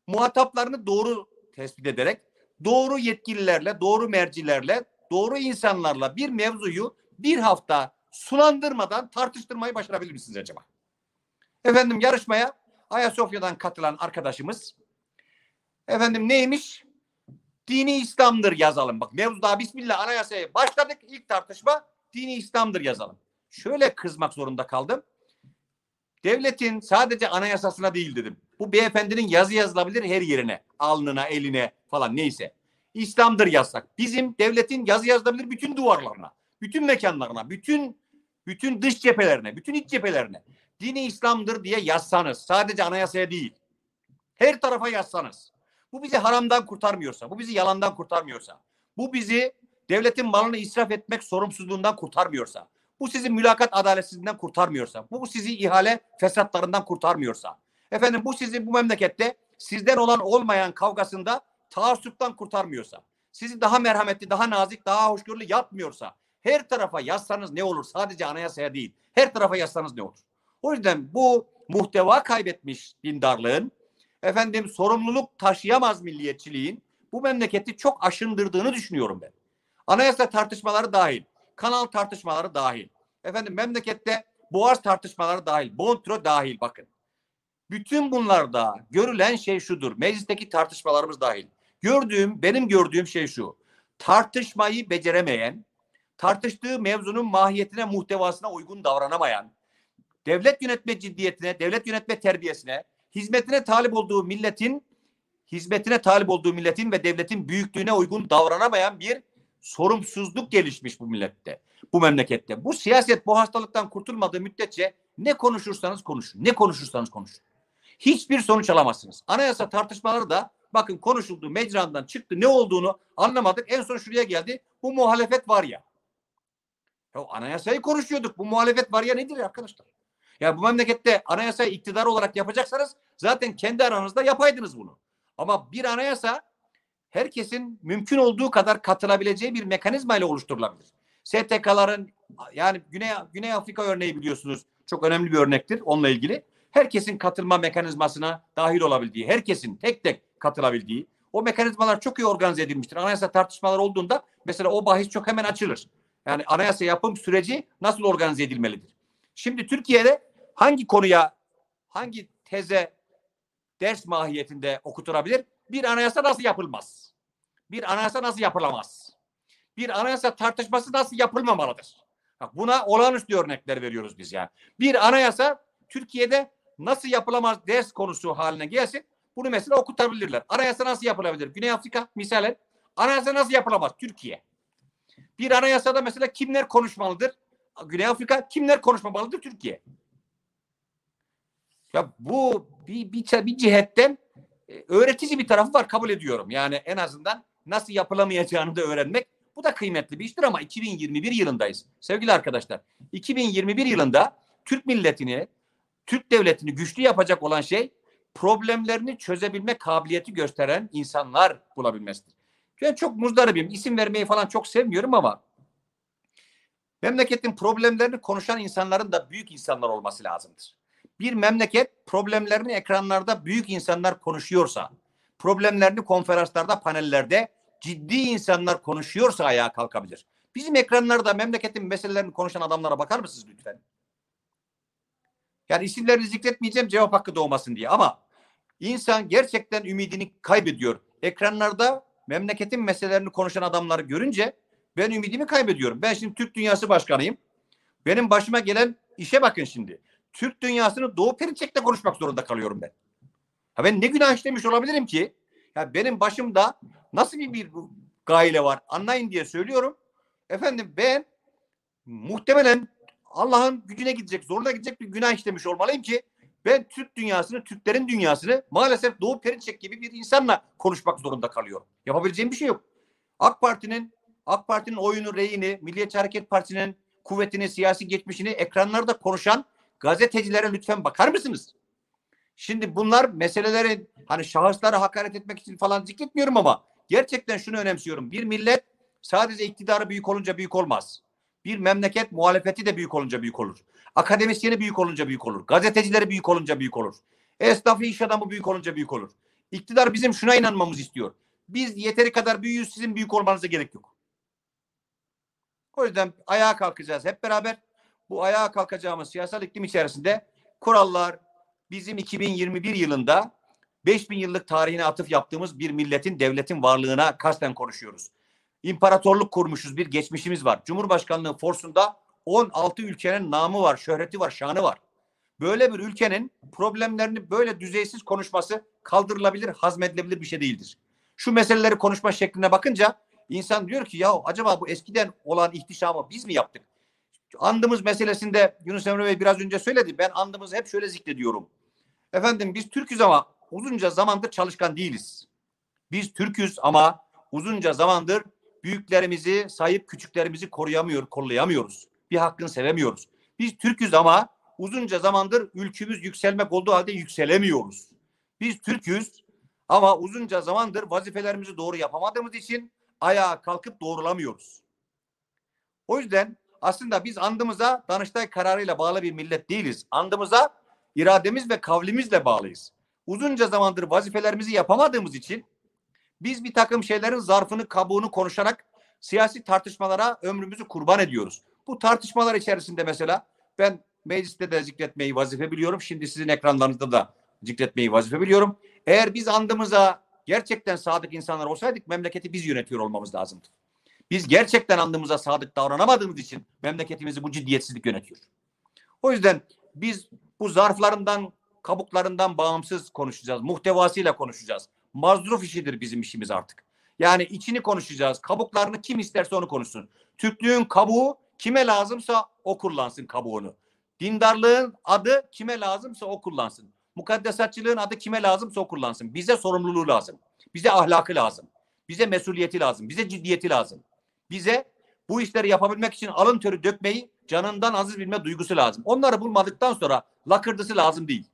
muhataplarını doğru tespit ederek, doğru yetkililerle, doğru mercilerle, doğru insanlarla bir mevzuyu bir hafta sulandırmadan tartıştırmayı başarabilir misiniz acaba? Efendim yarışmaya Ayasofya'dan katılan arkadaşımız efendim neymiş? Dini İslam'dır yazalım. Bak mevzu daha bismillah anayasaya başladık. İlk tartışma dini İslam'dır yazalım. Şöyle kızmak zorunda kaldım. Devletin sadece anayasasına değil dedim. Bu beyefendinin yazı yazılabilir her yerine. Alnına, eline falan neyse. İslam'dır yazsak. Bizim devletin yazı yazılabilir bütün duvarlarına, bütün mekanlarına, bütün bütün dış cephelerine, bütün iç cephelerine. Dini İslam'dır diye yazsanız, sadece anayasaya değil, her tarafa yazsanız, bu bizi haramdan kurtarmıyorsa, bu bizi yalandan kurtarmıyorsa, bu bizi devletin malını israf etmek sorumsuzluğundan kurtarmıyorsa, bu sizi mülakat adaletsizliğinden kurtarmıyorsa, bu sizi ihale fesatlarından kurtarmıyorsa, efendim bu sizi bu memlekette sizden olan olmayan kavgasında taassuptan kurtarmıyorsa, sizi daha merhametli, daha nazik, daha hoşgörülü yapmıyorsa, her tarafa yazsanız ne olur? Sadece anayasaya değil, her tarafa yazsanız ne olur? O yüzden bu muhteva kaybetmiş dindarlığın, efendim sorumluluk taşıyamaz milliyetçiliğin bu memleketi çok aşındırdığını düşünüyorum ben. Anayasa tartışmaları dahil, kanal tartışmaları dahil, efendim memlekette boğaz tartışmaları dahil, Montreux dahil bakın. Bütün bunlarda görülen şey şudur, meclisteki tartışmalarımız dahil. Gördüğüm, benim gördüğüm şey şu, tartışmayı beceremeyen, tartıştığı mevzunun mahiyetine, muhtevasına uygun davranamayan, devlet yönetme ciddiyetine, devlet yönetme terbiyesine, hizmetine talip olduğu milletin, hizmetine talip olduğu milletin ve devletin büyüklüğüne uygun davranamayan bir sorumsuzluk gelişmiş bu millette, bu memlekette. Bu siyaset bu hastalıktan kurtulmadığı müddetçe ne konuşursanız konuşun, ne konuşursanız konuşun. Hiçbir sonuç alamazsınız. Anayasa tartışmaları da bakın konuşuldu, mecrandan çıktı, ne olduğunu anlamadık. En son şuraya geldi, bu muhalefet var ya. Ya anayasayı konuşuyorduk, bu muhalefet var ya nedir arkadaşlar? Ya bu memlekette anayasayı iktidar olarak yapacaksanız zaten kendi aranızda yapaydınız bunu. Ama bir anayasa herkesin mümkün olduğu kadar katılabileceği bir mekanizma ile oluşturulabilir. S T K'ların yani Güney, Güney Afrika örneği biliyorsunuz çok önemli bir örnektir onunla ilgili. Herkesin katılma mekanizmasına dahil olabildiği, herkesin tek tek katılabildiği o mekanizmalar çok iyi organize edilmiştir. Anayasa tartışmaları olduğunda mesela o bahis çok hemen açılır. Yani anayasa yapım süreci nasıl organize edilmelidir? Şimdi Türkiye'de hangi konuya, hangi teze ders mahiyetinde okutulabilir? Bir anayasa nasıl yapılmaz? Bir anayasa nasıl yapılamaz? Bir anayasa tartışması nasıl yapılmamalıdır? Bak buna olağanüstü örnekler veriyoruz biz yani. Bir anayasa Türkiye'de nasıl yapılamaz ders konusu haline gelsin. Bunu mesela okutabilirler. Anayasa nasıl yapılabilir? Güney Afrika misalen. Anayasa nasıl yapılamaz? Türkiye. Bir anayasada mesela kimler konuşmalıdır? Güney Afrika kimler konuşmamalıdır? Türkiye. Ya bu bir, bir, bir cihetten öğretici bir tarafı var kabul ediyorum. Yani en azından nasıl yapılamayacağını da öğrenmek bu da kıymetli bir iştir ama iki bin yirmi bir yılındayız. Sevgili arkadaşlar iki bin yirmi bir yılında Türk milletini, Türk devletini güçlü yapacak olan şey problemlerini çözebilme kabiliyeti gösteren insanlar bulabilmesidir. Ben çok muzdaribim. İsim vermeyi falan çok sevmiyorum ama memleketin problemlerini konuşan insanların da büyük insanlar olması lazımdır. Bir memleket problemlerini ekranlarda büyük insanlar konuşuyorsa, problemlerini konferanslarda, panellerde ciddi insanlar konuşuyorsa ayağa kalkabilir. Bizim ekranlarda memleketin meselelerini konuşan adamlara bakar mısınız lütfen? Yani isimlerini zikretmeyeceğim cevap hakkı doğmasın diye, ama insan gerçekten ümidini kaybediyor. Ekranlarda memleketin meselelerini konuşan adamları görünce ben ümidimi kaybediyorum. Ben şimdi Türk Dünyası Başkanıyım. Benim başıma gelen işe bakın şimdi. Türk Dünyası'nı Doğu Perinçek'le konuşmak zorunda kalıyorum ben. Ha ben ne günah işlemiş olabilirim ki? Ya benim başımda nasıl bir, bir gaile var anlayın diye söylüyorum. Efendim ben muhtemelen Allah'ın gücüne gidecek, zoruna gidecek bir günah işlemiş olmalıyım ki ben Türk dünyasını, Türklerin dünyasını maalesef Doğu Perinçek gibi bir insanla konuşmak zorunda kalıyorum. Yapabileceğim bir şey yok. AK Parti'nin AK Parti'nin oyunu, reyini, Milliyetçi Hareket Partisi'nin kuvvetini, siyasi geçmişini ekranlarda konuşan gazetecilere lütfen bakar mısınız? Şimdi bunlar meseleleri, hani şahıslara hakaret etmek için falan zikretmiyorum ama gerçekten şunu önemsiyorum. Bir millet sadece iktidarı büyük olunca büyük olmaz. Bir memleket muhalefeti de büyük olunca büyük olur. Akademisyeni büyük olunca büyük olur. Gazetecileri büyük olunca büyük olur. Esnafı, iş adamı büyük olunca büyük olur. İktidar bizim şuna inanmamızı istiyor. Biz yeteri kadar büyüyüz, sizin büyük olmanıza gerek yok. O yüzden ayağa kalkacağız hep beraber. Bu ayağa kalkacağımız siyasal iklim içerisinde kurallar bizim iki bin yirmi bir yılında beş bin yıllık tarihine atıf yaptığımız bir milletin, devletin varlığına kasten konuşuyoruz. İmparatorluk kurmuşuz, bir geçmişimiz var. Cumhurbaşkanlığı forsunda on altı ülkenin namı var, şöhreti var, şanı var. Böyle bir ülkenin problemlerini böyle düzeysiz konuşması kaldırılabilir, hazmedilebilir bir şey değildir. Şu meseleleri konuşma şekline bakınca insan diyor ki ya acaba bu eskiden olan ihtişamı biz mi yaptık? Andımız meselesinde Yunus Emre Bey biraz önce söyledi. Ben andımızı hep şöyle zikrediyorum. Efendim biz Türk'üz ama uzunca zamandır çalışkan değiliz. Biz Türk'üz ama uzunca zamandır büyüklerimizi sayıp küçüklerimizi koruyamıyor, kollayamıyoruz. Bir hakkını sevemiyoruz. Biz Türk'üz ama uzunca zamandır ülkümüz yükselmek olduğu halde yükselemiyoruz. Biz Türk'üz ama uzunca zamandır vazifelerimizi doğru yapamadığımız için ayağa kalkıp doğrulamıyoruz. O yüzden aslında biz andımıza Danıştay kararıyla bağlı bir millet değiliz. Andımıza irademiz ve kavlimizle bağlıyız. Uzunca zamandır vazifelerimizi yapamadığımız için biz bir takım şeylerin zarfını, kabuğunu konuşarak siyasi tartışmalara ömrümüzü kurban ediyoruz. Bu tartışmalar içerisinde mesela ben mecliste de zikretmeyi vazife biliyorum. Şimdi sizin ekranlarınızda da zikretmeyi vazife biliyorum. Eğer biz andımıza gerçekten sadık insanlar olsaydık memleketi biz yönetiyor olmamız lazımdı. Biz gerçekten andımıza sadık davranamadığımız için memleketimizi bu ciddiyetsizlik yönetiyor. O yüzden biz bu zarflarından, kabuklarından bağımsız konuşacağız. Muhtevasıyla konuşacağız. Mazruf işidir bizim işimiz artık. Yani içini konuşacağız. Kabuklarını kim isterse onu konuşsun. Türklüğün kabuğu kime lazımsa o kullansın kabuğunu. Dindarlığın adı kime lazımsa o kullansın. Mukaddesatçılığın adı kime lazımsa o kullansın. Bize sorumluluğu lazım. Bize ahlakı lazım. Bize mesuliyeti lazım. Bize ciddiyeti lazım. Bize bu işleri yapabilmek için alın teri dökmeyi, canından aziz bilme duygusu lazım. Onları bulmadıktan sonra lakırdısı lazım değil.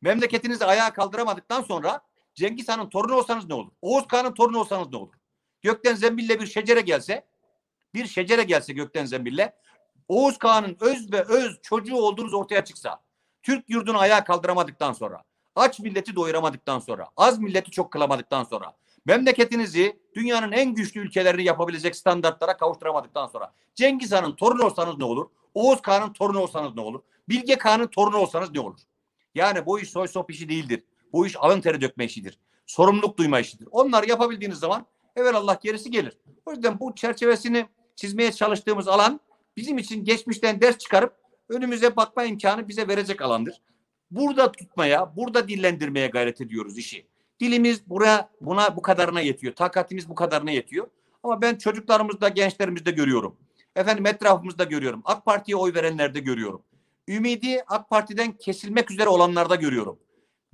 Memleketinizi ayağa kaldıramadıktan sonra Cengiz Han'ın torunu olsanız ne olur? Oğuz Kağan'ın torunu olsanız ne olur? Gökten zembille bir şecere gelse, bir şecere gelse gökten zembille, Oğuz Kağan'ın öz ve öz çocuğu olduğunuz ortaya çıksa, Türk yurdunu ayağa kaldıramadıktan sonra, aç milleti doyuramadıktan sonra, az milleti çok kılamadıktan sonra, memleketinizi dünyanın en güçlü ülkelerini yapabilecek standartlara kavuşturamadıktan sonra, Cengiz Han'ın torunu olsanız ne olur? Oğuz Kağan'ın torunu olsanız ne olur? Bilge Kağan'ın torunu olsanız ne olur? Yani bu iş soy sop işi değildir. Bu iş alın teri dökme işidir. Sorumluluk duyma işidir. Onları yapabildiğiniz zaman evelallah gerisi gelir. O yüzden bu çerçevesini çizmeye çalıştığımız alan bizim için geçmişten ders çıkarıp önümüze bakma imkanı bize verecek alandır. Burada tutmaya, burada dillendirmeye gayret ediyoruz işi. Dilimiz buraya, buna bu kadarına yetiyor. Takatimiz bu kadarına yetiyor. Ama ben çocuklarımızda, gençlerimizde görüyorum. Efendim etrafımızda görüyorum. AK Parti'ye oy verenlerde görüyorum. Ümidi AK Parti'den kesilmek üzere olanlarda görüyorum.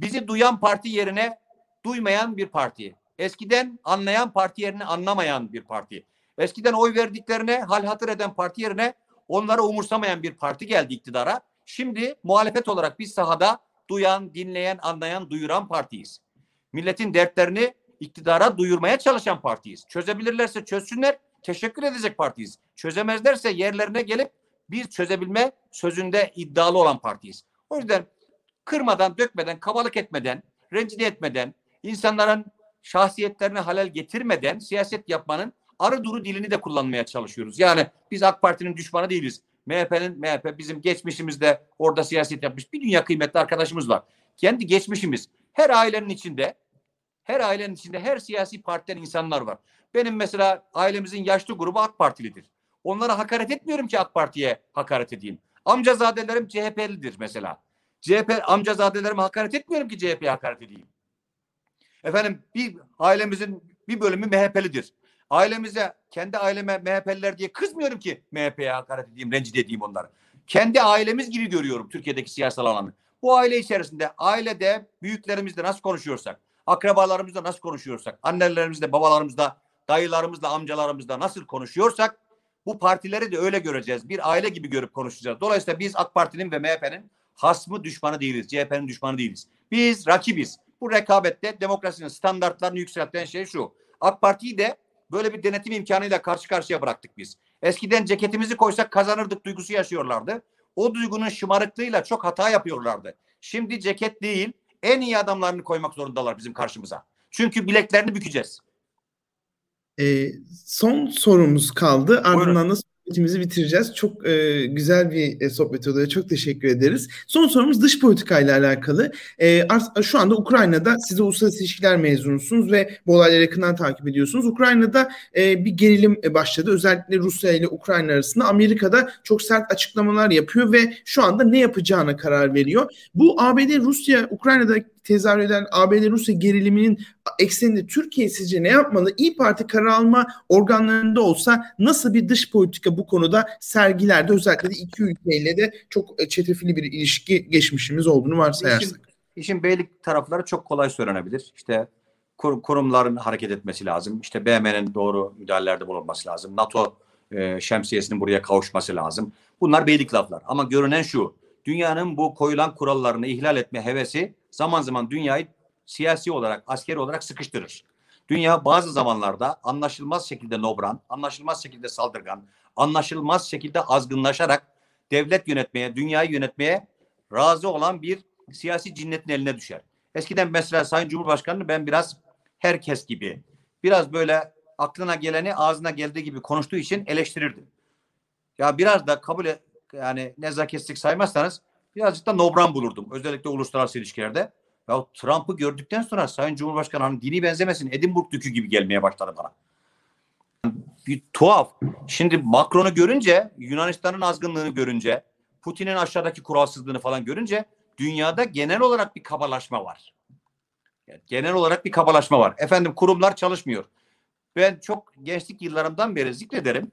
Bizi duyan parti yerine duymayan bir parti. Eskiden anlayan parti yerine anlamayan bir parti. Eskiden oy verdiklerine hal hatır eden parti yerine onları umursamayan bir parti geldi iktidara. Şimdi muhalefet olarak biz sahada duyan, dinleyen, anlayan, duyuran partiyiz. Milletin dertlerini iktidara duyurmaya çalışan partiyiz. Çözebilirlerse çözsünler, teşekkür edecek partiyiz. Çözemezlerse yerlerine gelip biz çözebilme sözünde iddialı olan partiyiz. O yüzden kırmadan, dökmeden, kabalık etmeden, rencide etmeden, insanların şahsiyetlerine halel getirmeden siyaset yapmanın arı duru dilini de kullanmaya çalışıyoruz. Yani biz A K Parti'nin düşmanı değiliz. M H P'nin M H P bizim geçmişimizde orada siyaset yapmış bir dünya kıymetli arkadaşımız var. Kendi geçmişimiz. Her ailenin içinde her ailenin içinde her siyasi partiden insanlar var. Benim mesela ailemizin yaşlı grubu A K Partilidir. Onlara hakaret etmiyorum ki A K Parti'ye hakaret edeyim. Amcazadelerim C H P'lidir mesela. C H P amcazadelerime hakaret etmiyorum ki C H P'ye hakaret edeyim. Efendim bir ailemizin bir bölümü M H P'lidir. Ailemize, kendi aileme M H P'liler diye kızmıyorum ki M H P'ye hakaret edeyim, rencide edeyim onları. Kendi ailemiz gibi görüyorum Türkiye'deki siyasal alanı. Bu aile içerisinde, ailede büyüklerimizle nasıl konuşuyorsak, akrabalarımızla nasıl konuşuyorsak, annelerimizle, babalarımızla, dayılarımızla, amcalarımızla nasıl konuşuyorsak bu partileri de öyle göreceğiz. Bir aile gibi görüp konuşacağız. Dolayısıyla biz A K Parti'nin ve M H P'nin hasmı düşmanı değiliz. C H P'nin düşmanı değiliz. Biz rakibiz. Bu rekabette demokrasinin standartlarını yükselten şey şu. A K Parti'yi de böyle bir denetim imkanıyla karşı karşıya bıraktık biz. Eskiden ceketimizi koysak kazanırdık duygusu yaşıyorlardı. O duygunun şımarıklığıyla çok hata yapıyorlardı. Şimdi ceket değil, en iyi adamlarını koymak zorundalar bizim karşımıza. Çünkü bileklerini bükeceğiz. E, son sorumuz kaldı. Ardından da sohbetimizi bitireceğiz. Çok e, güzel bir e, sohbet oluyor. Çok teşekkür ederiz. Son sorumuz dış politikayla alakalı. E, şu anda Ukrayna'da siz uluslararası ilişkiler mezunusunuz ve bu olayları yakından takip ediyorsunuz. Ukrayna'da e, bir gerilim başladı. Özellikle Rusya ile Ukrayna arasında. Amerika'da çok sert açıklamalar yapıyor ve şu anda ne yapacağına karar veriyor. Bu A B D Rusya Ukrayna'da tezahür eden A B D Rusya geriliminin ekseninde Türkiye sizce ne yapmalı? İYİ Parti karar alma organlarında olsa nasıl bir dış politika bu konuda sergilerde, özellikle de iki ülkeyle de çok çetrefilli bir ilişki geçmişimiz olduğunu varsayarsak. İşin, işin beylik tarafları çok kolay söylenebilir. İşte kur, kurumların hareket etmesi lazım. İşte B M M'nin doğru müdahalelerde bulunması lazım. NATO e, şemsiyesinin buraya kavuşması lazım. Bunlar beylik laflar. Ama görünen şu. Dünyanın bu koyulan kurallarını ihlal etme hevesi zaman zaman dünyayı siyasi olarak, askeri olarak sıkıştırır. Dünya bazı zamanlarda anlaşılmaz şekilde nobran, anlaşılmaz şekilde saldırgan, anlaşılmaz şekilde azgınlaşarak devlet yönetmeye, dünyayı yönetmeye razı olan bir siyasi cinnetin eline düşer. Eskiden mesela Sayın Cumhurbaşkanı'nı ben biraz herkes gibi, biraz böyle aklına geleni ağzına geldiği gibi konuştuğu için eleştirirdim. Ya biraz da kabul et, yani nezaketsizlik saymazsanız birazcık da nobran bulurdum. Özellikle uluslararası ilişkilerde. Ya Trump'ı gördükten sonra Sayın Cumhurbaşkanı hani dini benzemesin Edinburgh dükü gibi gelmeye başladı bana. Bir tuhaf. Şimdi Macron'u görünce, Yunanistan'ın azgınlığını görünce, Putin'in aşağıdaki kuralsızlığını falan görünce dünyada genel olarak bir kabalaşma var. Yani genel olarak bir kabalaşma var. Efendim kurumlar çalışmıyor. Ben çok gençlik yıllarımdan beri zikrederim.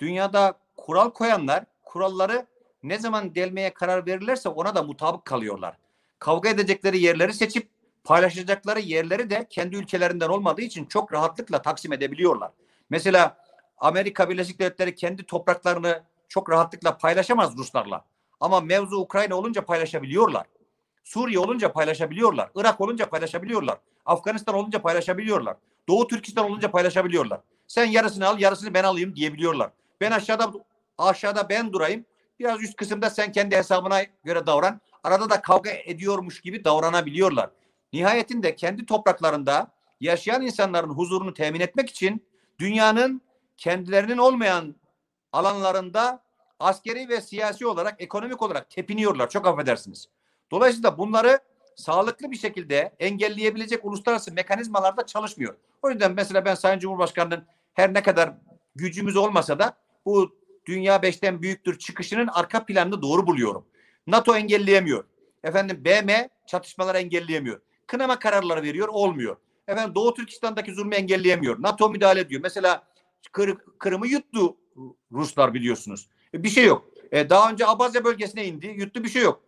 Dünyada kural koyanlar kuralları ne zaman delmeye karar verirlerse ona da mutabık kalıyorlar. Kavga edecekleri yerleri seçip paylaşacakları yerleri de kendi ülkelerinden olmadığı için çok rahatlıkla taksim edebiliyorlar. Mesela Amerika Birleşik Devletleri kendi topraklarını çok rahatlıkla paylaşamaz Ruslarla. Ama mevzu Ukrayna olunca paylaşabiliyorlar. Suriye olunca paylaşabiliyorlar. Irak olunca paylaşabiliyorlar. Afganistan olunca paylaşabiliyorlar. Doğu Türkistan olunca paylaşabiliyorlar. Sen yarısını al, yarısını ben alayım diyebiliyorlar. Ben aşağıda aşağıda ben durayım. Biraz üst kısımda sen kendi hesabına göre davran. Arada da kavga ediyormuş gibi davranabiliyorlar. Nihayetinde kendi topraklarında yaşayan insanların huzurunu temin etmek için dünyanın kendilerinin olmayan alanlarında askeri ve siyasi olarak, ekonomik olarak tepiniyorlar. Çok affedersiniz. Dolayısıyla bunları sağlıklı bir şekilde engelleyebilecek uluslararası mekanizmalarda çalışmıyor. O yüzden mesela ben Sayın Cumhurbaşkanı'nın her ne kadar gücümüz olmasa da bu dünya beşten büyüktür çıkışının arka planını doğru buluyorum. NATO engelleyemiyor. Efendim B M çatışmaları engelleyemiyor. Kınama kararları veriyor, olmuyor. Efendim Doğu Türkistan'daki zulmü engelleyemiyor. NATO müdahale ediyor. Mesela Kır, Kırım'ı yuttu Ruslar biliyorsunuz. E, bir şey yok. E, daha önce Abazya bölgesine indi, yuttu bir şey yok.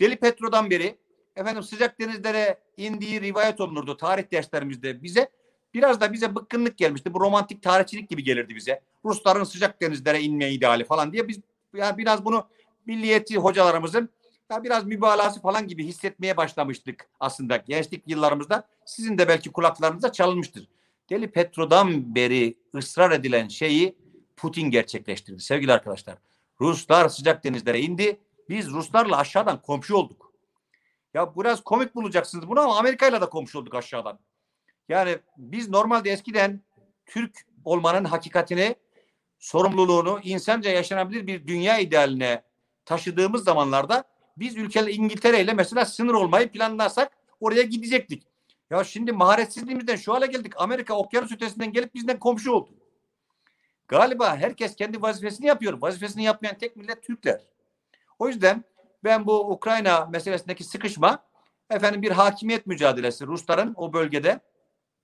Deli Petro'dan beri efendim sıcak denizlere indiği rivayet olunurdu tarih derslerimizde bize. Biraz da bize bıkkınlık gelmişti. Bu romantik tarihçilik gibi gelirdi bize. Rusların sıcak denizlere inme ideali falan diye biz ya biraz bunu milliyetçi hocalarımızın ya biraz mübalağası falan gibi hissetmeye başlamıştık aslında gençlik yıllarımızda. Sizin de belki kulaklarınıza çalınmıştır. Deli Petro'dan beri ısrar edilen şeyi Putin gerçekleştirdi sevgili arkadaşlar. Ruslar sıcak denizlere indi. Biz Ruslarla aşağıdan komşu olduk. Ya biraz komik bulacaksınız bunu ama Amerika'yla da komşu olduk aşağıdan. Yani biz normalde eskiden Türk olmanın hakikatini, sorumluluğunu insanca yaşanabilir bir dünya idealine taşıdığımız zamanlarda biz ülke İngiltere ile mesela sınır olmayı planlarsak oraya gidecektik. Ya şimdi maharetsizliğimizden şu hale geldik. Amerika okyanus ötesinden gelip bizden komşu oldu. Galiba herkes kendi vazifesini yapıyor. Vazifesini yapmayan tek millet Türkler. O yüzden ben bu Ukrayna meselesindeki sıkışma efendim bir hakimiyet mücadelesi. Rusların o bölgede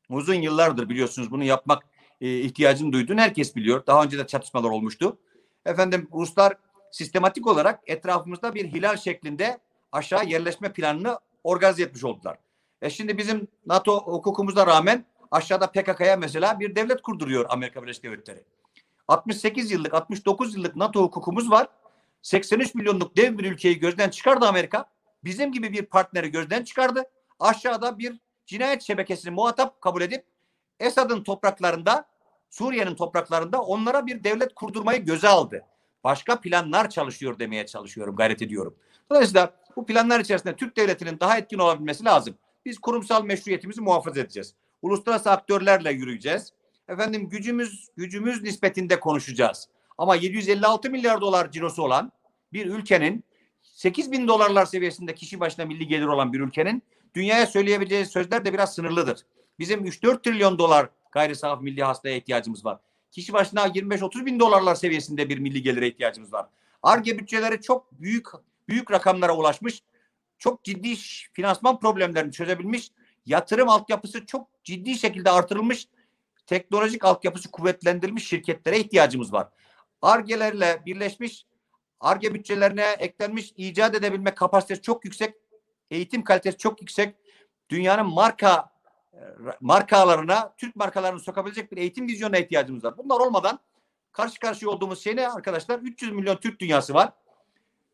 uzun yıllardır biliyorsunuz bunu yapmak e, ihtiyacını duyduğunu herkes biliyor. Daha önce de çatışmalar olmuştu. Efendim Ruslar sistematik olarak etrafımızda bir hilal şeklinde aşağı yerleşme planını organize etmiş oldular. E şimdi bizim NATO hukukumuza rağmen aşağıda P K K'ya mesela bir devlet kurduruyor Amerika Birleşik Devletleri. altmış sekiz yıllık, altmış dokuz yıllık NATO hukukumuz var. seksen üç milyonluk dev bir ülkeyi gözden çıkardı Amerika. Bizim gibi bir partneri gözden çıkardı. Aşağıda bir cinayet şebekesini muhatap kabul edip Esad'ın topraklarında, Suriye'nin topraklarında onlara bir devlet kurdurmayı göze aldı. Başka planlar çalışıyor demeye çalışıyorum, gayret ediyorum. Dolayısıyla bu planlar içerisinde Türk devletinin daha etkin olabilmesi lazım. Biz kurumsal meşruiyetimizi muhafaza edeceğiz. Uluslararası aktörlerle yürüyeceğiz. Efendim gücümüz gücümüz nispetinde konuşacağız. Ama yedi yüz elli altı milyar dolar cirosu olan bir ülkenin sekiz bin dolarlar seviyesinde kişi başına milli gelir olan bir ülkenin dünyaya söyleyebileceği sözler de biraz sınırlıdır. Bizim üç dört trilyon dolar gayri safi milli hasılaya ihtiyacımız var. Kişi başına yirmi beş otuz bin dolarlar seviyesinde bir milli gelire ihtiyacımız var. Ar-Ge bütçeleri çok büyük büyük rakamlara ulaşmış. Çok ciddi finansman problemlerini çözebilmiş. Yatırım altyapısı çok ciddi şekilde artırılmış. Teknolojik altyapısı kuvvetlendirilmiş şirketlere ihtiyacımız var. Ar-Ge'lerle birleşmiş, Ar-Ge bütçelerine eklenmiş, icat edebilme kapasitesi çok yüksek, eğitim kalitesi çok yüksek, dünyanın marka markalarına, Türk markalarını sokabilecek bir eğitim vizyonuna ihtiyacımız var. Bunlar olmadan karşı karşıya olduğumuz şey ne arkadaşlar? üç yüz milyon Türk dünyası var.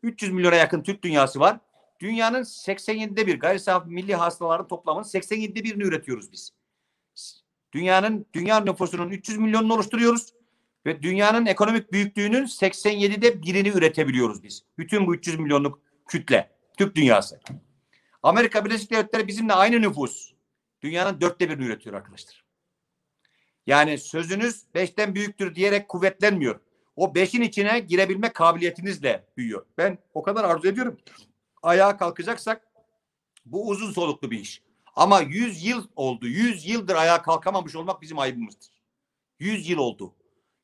üç yüz milyona yakın Türk dünyası var. Dünyanın seksen yedide bir gayri safi milli hasılaların toplamının seksen yedide birini üretiyoruz biz. Dünyanın dünya nüfusunun üç yüz milyonunu oluşturuyoruz ve dünyanın ekonomik büyüklüğünün seksen yedide birini üretebiliyoruz biz. Bütün bu üç yüz milyonluk kütle, Türk dünyası. Amerika Birleşik Devletleri bizimle aynı nüfus. Dünyanın dörtte birini üretiyor arkadaşlar. Yani sözünüz beşten büyüktür diyerek kuvvetlenmiyor. O beşin içine girebilme kabiliyetinizle büyüyor. Ben o kadar arzu ediyorum. Ayağa kalkacaksak bu uzun soluklu bir iş. Ama yüz yıl oldu. yüz yıldır ayağa kalkamamış olmak bizim ayıbımızdır. yüz yıl oldu.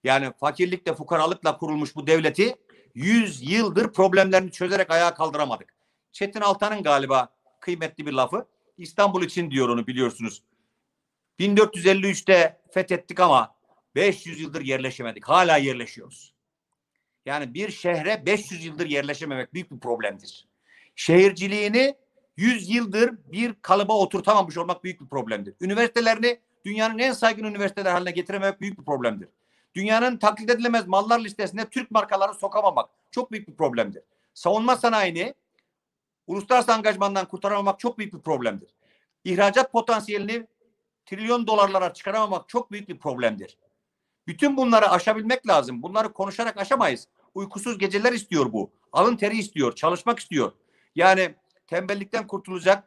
Yani fakirlikle, fukaralıkla kurulmuş bu devleti yüz yıldır problemlerini çözerek ayağa kaldıramadık. Çetin Altan'ın galiba kıymetli bir lafı. İstanbul için diyor onu biliyorsunuz. bin dört yüz elli üçte fethettik ama beş yüz yıldır yerleşemedik. Hala yerleşiyoruz. Yani bir şehre beş yüz yıldır yerleşememek büyük bir problemdir. Şehirciliğini yüz yıldır bir kalıba oturtamamış olmak büyük bir problemdir. Üniversitelerini dünyanın en saygın üniversiteler haline getirememek büyük bir problemdir. Dünyanın taklit edilemez mallar listesine Türk markaları sokamamak çok büyük bir problemdir. Savunma sanayini uluslararası angajmandan kurtaramamak çok büyük bir problemdir. İhracat potansiyelini trilyon dolarlara çıkaramamak çok büyük bir problemdir. Bütün bunları aşabilmek lazım. Bunları konuşarak aşamayız. Uykusuz geceler istiyor bu. Alın teri istiyor, çalışmak istiyor. Yani tembellikten kurtulacak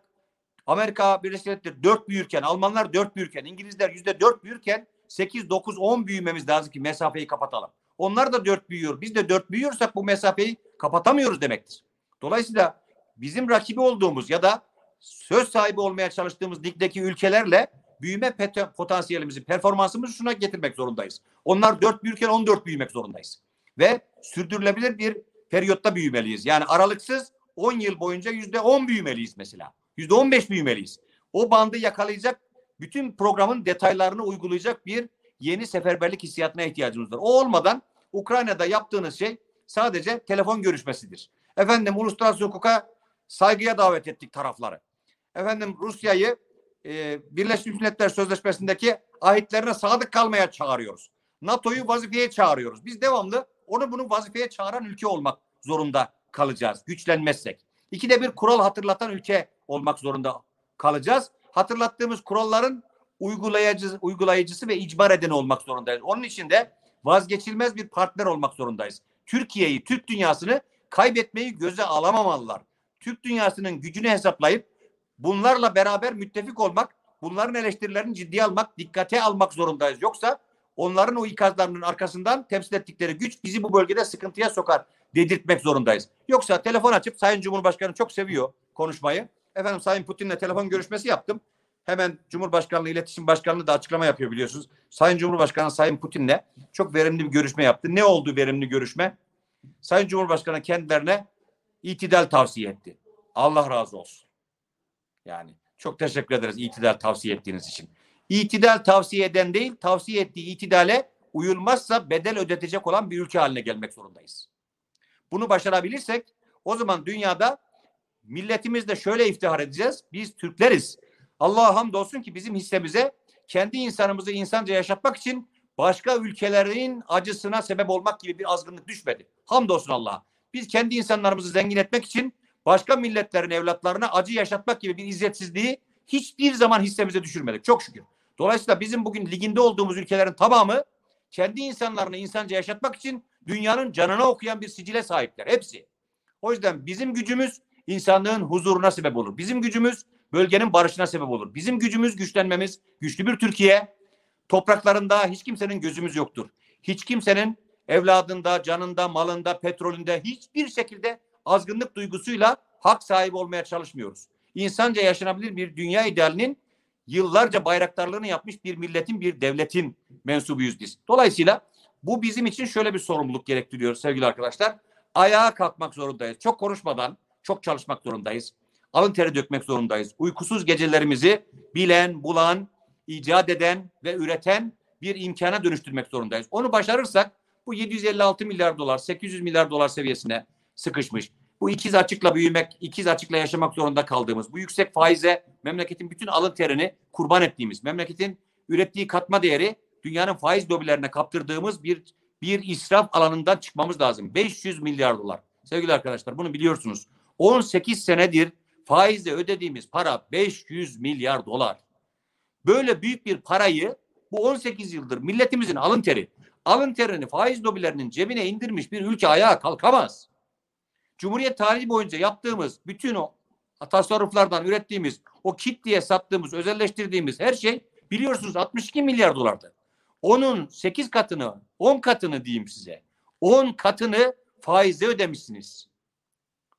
Amerika Birleşik Devletleri dört büyürken, Almanlar dört büyürken, İngilizler yüzde dört büyürken sekiz, dokuz, on büyümemiz lazım ki mesafeyi kapatalım. Onlar da dört büyüyor. Biz de dört büyüyorsak bu mesafeyi kapatamıyoruz demektir. Dolayısıyla bizim rakibi olduğumuz ya da söz sahibi olmaya çalıştığımız ligdeki ülkelerle büyüme potansiyelimizi, performansımızı şuna getirmek zorundayız. Onlar dört büyürken on dört büyümek zorundayız. Ve sürdürülebilir bir periyotta büyümeliyiz. Yani aralıksız on yıl boyunca yüzde on büyümeliyiz mesela. Yüzde on beş büyümeliyiz. O bandı yakalayacak, bütün programın detaylarını uygulayacak bir yeni seferberlik hissiyatına ihtiyacımız var. O olmadan Ukrayna'da yaptığınız şey sadece telefon görüşmesidir. Efendim uluslararası hukuka saygıya davet ettik tarafları. Efendim Rusya'yı e, Birleşmiş Milletler Sözleşmesi'ndeki ahitlerine sadık kalmaya çağırıyoruz. NATO'yu vazifeye çağırıyoruz. Biz devamlı onu bunu vazifeye çağıran ülke olmak zorunda kalacağız. Güçlenmezsek. İkide bir kural hatırlatan ülke olmak zorunda kalacağız. Hatırlattığımız kuralların uygulayıcısı, uygulayıcısı ve icbar edeni olmak zorundayız. Onun için de vazgeçilmez bir partner olmak zorundayız. Türkiye'yi, Türk dünyasını kaybetmeyi göze alamamalılar. Türk dünyasının gücünü hesaplayıp bunlarla beraber müttefik olmak, bunların eleştirilerini ciddiye almak, dikkate almak zorundayız. Yoksa onların o ikazlarının arkasından temsil ettikleri güç bizi bu bölgede sıkıntıya sokar dedirtmek zorundayız. Yoksa telefon açıp Sayın Cumhurbaşkanı çok seviyor konuşmayı. Efendim Sayın Putin'le telefon görüşmesi yaptım. Hemen Cumhurbaşkanlığı İletişim Başkanlığı da açıklama yapıyor biliyorsunuz. Sayın Cumhurbaşkanı Sayın Putin'le çok verimli bir görüşme yaptı. Ne oldu verimli görüşme? Sayın Cumhurbaşkanı kendilerine itidal tavsiye etti. Allah razı olsun. Yani çok teşekkür ederiz itidal tavsiye ettiğiniz için. İtidal tavsiye eden değil, tavsiye ettiği itidale uyulmazsa bedel ödetecek olan bir ülke haline gelmek zorundayız. Bunu başarabilirsek o zaman dünyada milletimizle şöyle iftihar edeceğiz. Biz Türkleriz. Allah'a hamdolsun ki bizim hissemize kendi insanımızı insanca yaşatmak için başka ülkelerin acısına sebep olmak gibi bir azgınlık düşmedi. Hamdolsun Allah'a. Biz kendi insanlarımızı zengin etmek için başka milletlerin evlatlarına acı yaşatmak gibi bir izzetsizliği hiçbir zaman hissemize düşürmedik. Çok şükür. Dolayısıyla bizim bugün liginde olduğumuz ülkelerin tamamı kendi insanlarını insanca yaşatmak için dünyanın canına okuyan bir sicile sahipler. Hepsi. O yüzden bizim gücümüz insanlığın huzuruna sebep olur. Bizim gücümüz bölgenin barışına sebep olur. Bizim gücümüz güçlenmemiz, güçlü bir Türkiye, topraklarında hiç kimsenin gözümüz yoktur. Hiç kimsenin evladında, canında, malında, petrolünde hiçbir şekilde azgınlık duygusuyla hak sahibi olmaya çalışmıyoruz. İnsanca yaşanabilir bir dünya idealinin yıllarca bayraktarlığını yapmış bir milletin, bir devletin mensubuyuz biz. Dolayısıyla bu bizim için şöyle bir sorumluluk gerektiriyor sevgili arkadaşlar. Ayağa kalkmak zorundayız. Çok konuşmadan çok çalışmak zorundayız. Alın teri dökmek zorundayız. Uykusuz gecelerimizi bilen, bulan, icat eden ve üreten bir imkana dönüştürmek zorundayız. Onu başarırsak bu yedi yüz elli altı milyar dolar, sekiz yüz milyar dolar seviyesine sıkışmış, bu ikiz açıkla büyümek, ikiz açıkla yaşamak zorunda kaldığımız, bu yüksek faize memleketin bütün alın terini kurban ettiğimiz, memleketin ürettiği katma değeri dünyanın faiz lobilerine kaptırdığımız bir bir israf alanından çıkmamız lazım. beş yüz milyar dolar. Sevgili arkadaşlar bunu biliyorsunuz. on sekiz senedir faizle ödediğimiz para beş yüz milyar dolar. Böyle büyük bir parayı bu on sekiz yıldır milletimizin alın teri, alın terini faiz lobilerinin cebine indirmiş bir ülke ayağa kalkamaz. Cumhuriyet tarihi boyunca yaptığımız bütün o tasarruflardan ürettiğimiz, o kit diye sattığımız, özelleştirdiğimiz her şey biliyorsunuz altmış iki milyar dolardı. Onun sekiz katını, on katını diyeyim size. on katını faize ödemişsiniz.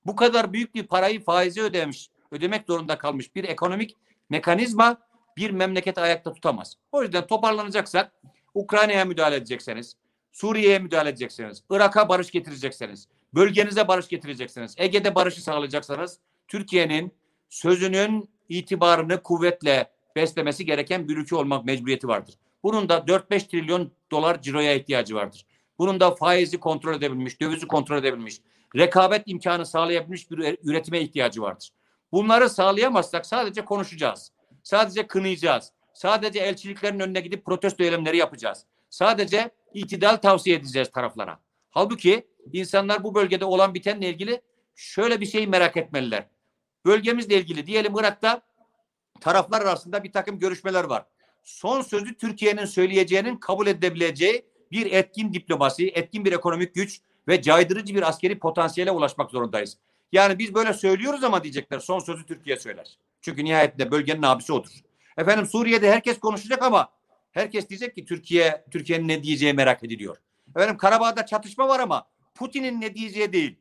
Bu kadar büyük bir parayı faize ödemiş, ödemek zorunda kalmış bir ekonomik mekanizma bir memleketi ayakta tutamaz. O yüzden toparlanacaksak Ukrayna'ya müdahale edecekseniz, Suriye'ye müdahale edecekseniz, Irak'a barış getirecekseniz, bölgenize barış getireceksiniz, Ege'de barışı sağlayacaksanız Türkiye'nin sözünün itibarını kuvvetle beslemesi gereken bir ülke olmak mecburiyeti vardır. Bunun da dört beş trilyon dolar ciroya ihtiyacı vardır. Bunun da faizi kontrol edebilmiş, dövizi kontrol edebilmiş, rekabet imkanı sağlayabilmiş bir üretime ihtiyacı vardır. Bunları sağlayamazsak sadece konuşacağız, sadece kınayacağız, sadece elçiliklerin önüne gidip protesto eylemleri yapacağız, sadece itidal tavsiye edeceğiz taraflara. Halbuki insanlar bu bölgede olan bitenle ilgili şöyle bir şey merak etmeliler. Bölgemizle ilgili diyelim Irak'ta taraflar arasında bir takım görüşmeler var. Son sözü Türkiye'nin söyleyeceğinin kabul edilebileceği bir etkin diplomasi, etkin bir ekonomik güç ve caydırıcı bir askeri potansiyele ulaşmak zorundayız. Yani biz böyle söylüyoruz ama diyecekler son sözü Türkiye söyler. Çünkü nihayetinde bölgenin abisi odur. Efendim Suriye'de herkes konuşacak ama herkes diyecek ki Türkiye Türkiye'nin ne diyeceği merak ediliyor. Efendim Karabağ'da çatışma var ama Putin'in ne diyeceği değil,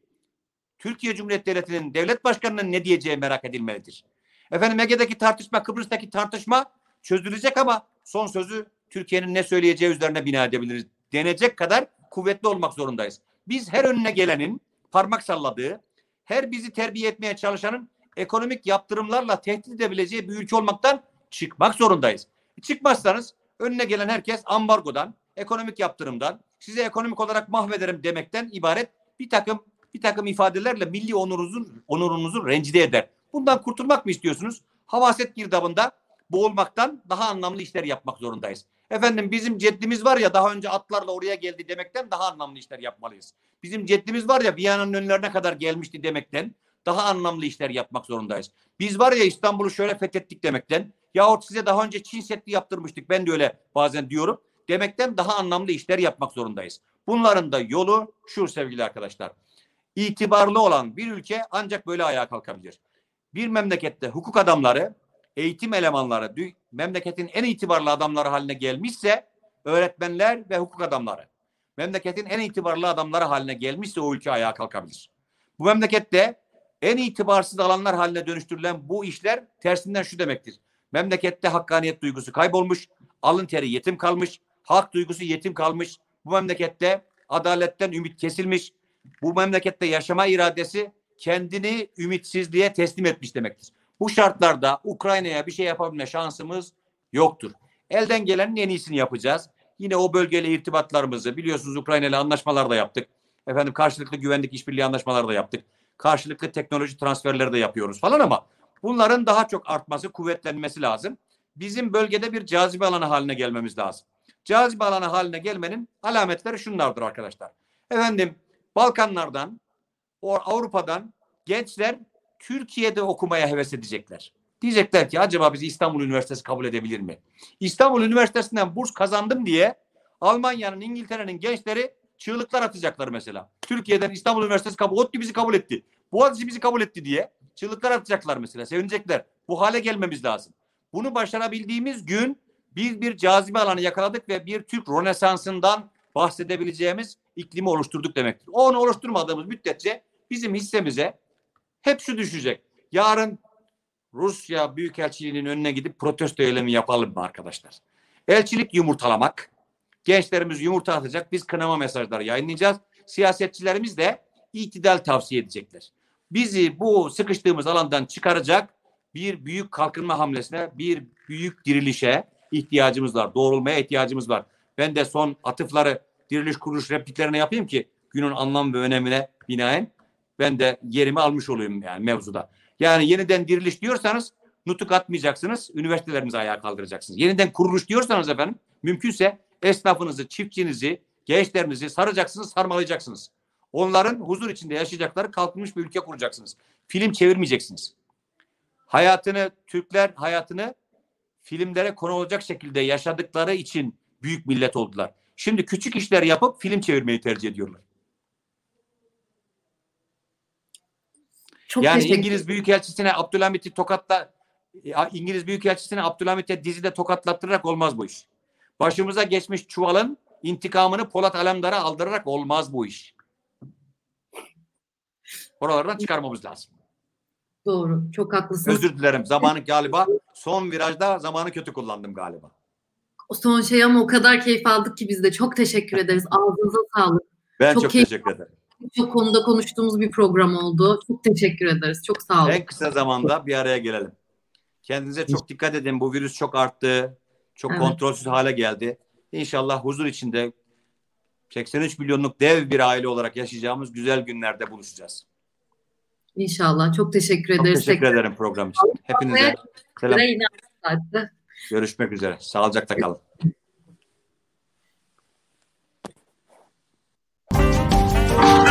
Türkiye Cumhuriyeti Devleti'nin devlet başkanının ne diyeceği merak edilmelidir. Efendim Ege'deki tartışma, Kıbrıs'taki tartışma çözülecek ama son sözü Türkiye'nin ne söyleyeceği üzerine bina edebiliriz denecek kadar kuvvetli olmak zorundayız. Biz her önüne gelenin parmak salladığı, her bizi terbiye etmeye çalışanın ekonomik yaptırımlarla tehdit edebileceği bir ülke olmaktan çıkmak zorundayız. Çıkmazsanız önüne gelen herkes ambargodan, ekonomik yaptırımdan, size ekonomik olarak mahvederim demekten ibaret bir takım bir takım ifadelerle milli onurunuzun onurunuzu rencide eder. Bundan kurtulmak mı istiyorsunuz? Havaset girdabında boğulmaktan daha anlamlı işler yapmak zorundayız. Efendim bizim ceddimiz var ya daha önce atlarla oraya geldi demekten daha anlamlı işler yapmalıyız. Bizim ceddimiz var ya Viyana'nın önlerine kadar gelmişti demekten daha anlamlı işler yapmak zorundayız. Biz var ya İstanbul'u şöyle fethettik demekten yahut size daha önce Çin Seddi yaptırmıştık ben de öyle bazen diyorum. Demekten daha anlamlı işler yapmak zorundayız. Bunların da yolu şu sevgili arkadaşlar. İtibarlı olan bir ülke ancak böyle ayağa kalkabilir. Bir memlekette hukuk adamları, eğitim elemanları, memleketin en itibarlı adamları haline gelmişse öğretmenler ve hukuk adamları memleketin en itibarlı adamları haline gelmişse o ülke ayağa kalkabilir. Bu memlekette en itibarsız alanlar haline dönüştürülen bu işler tersinden şu demektir. Memlekette hakkaniyet duygusu kaybolmuş, alın teri yetim kalmış, halk duygusu yetim kalmış. Bu memlekette adaletten ümit kesilmiş. Bu memlekette yaşama iradesi kendini ümitsizliğe teslim etmiş demektir. Bu şartlarda Ukrayna'ya bir şey yapabilme şansımız yoktur. Elden gelenin en iyisini yapacağız. Yine o bölgeyle irtibatlarımızı biliyorsunuz Ukrayna ile anlaşmalar da yaptık. Efendim karşılıklı güvenlik işbirliği anlaşmaları da yaptık. Karşılıklı teknoloji transferleri de yapıyoruz falan ama bunların daha çok artması, kuvvetlenmesi lazım. Bizim bölgede bir cazibe alanı haline gelmemiz lazım. Cazibe alanı haline gelmenin alametleri şunlardır arkadaşlar. Efendim Balkanlardan, Avrupa'dan gençler Türkiye'de okumaya heves edecekler. Diyecekler ki acaba bizi İstanbul Üniversitesi kabul edebilir mi? İstanbul Üniversitesi'nden burs kazandım diye Almanya'nın, İngiltere'nin gençleri çığlıklar atacaklar mesela. Türkiye'den İstanbul Üniversitesi kabul, ODTÜ bizi kabul etti. Boğaziçi bizi kabul etti diye çığlıklar atacaklar mesela. Sevinecekler. Bu hale gelmemiz lazım. Bunu başarabildiğimiz gün biz bir cazibe alanı yakaladık ve bir Türk Rönesansı'ndan bahsedebileceğimiz iklimi oluşturduk demektir. Onu oluşturmadığımız müddetçe bizim hissemize hep şu düşecek. Yarın Rusya Büyükelçiliği'nin önüne gidip protesto eylemi yapalım mı arkadaşlar? Elçilik yumurtalamak. Gençlerimiz yumurta atacak. Biz kınama mesajları yayınlayacağız. Siyasetçilerimiz de itidal tavsiye edecekler. Bizi bu sıkıştığımız alandan çıkaracak bir büyük kalkınma hamlesine, bir büyük dirilişe ihtiyacımız var. Doğrulmaya ihtiyacımız var. Ben de son atıfları diriliş kuruluş repliklerine yapayım ki günün anlam ve önemine binaen ben de yerimi almış olayım yani mevzuda. Yani yeniden diriliş diyorsanız nutuk atmayacaksınız, üniversitelerimizi ayağa kaldıracaksınız. Yeniden kuruluş diyorsanız efendim mümkünse esnafınızı, çiftçinizi, gençlerinizi saracaksınız, sarmalayacaksınız. Onların huzur içinde yaşayacakları kalkınmış bir ülke kuracaksınız. Film çevirmeyeceksiniz. Hayatını, Türkler hayatını filmlere konu olacak şekilde yaşadıkları için büyük millet oldular. Şimdi küçük işler yapıp film çevirmeyi tercih ediyorlar. Çok yani İngiliz Büyükelçisi'ne Abdülhamit'i tokatla İngiliz Büyükelçisi'ne Abdülhamit'e dizide tokatlattırarak olmaz bu iş. Başımıza geçmiş çuvalın intikamını Polat Alemdar'a aldırarak olmaz bu iş. Oralardan çıkarmamız lazım. Doğru. Çok haklısın. Özür dilerim. Zamanı galiba son virajda zamanı kötü kullandım galiba. O son şey ama o kadar keyif aldık ki biz de çok teşekkür ederiz. Ağzınıza sağlık. Ben çok, çok teşekkür ederim. Çok konuda konuştuğumuz bir program oldu. Çok teşekkür ederiz. Çok sağ olun. En kısa zamanda bir araya gelelim. Kendinize çok dikkat edin. Bu virüs çok arttı. Çok evet. Kontrolsüz hale geldi. İnşallah huzur içinde seksen üç milyonluk dev bir aile olarak yaşayacağımız güzel günlerde buluşacağız. İnşallah. Çok teşekkür ederiz. Çok teşekkür ederim program için. Hepinize selam. Görüşmek üzere. Sağlıcakla kalın.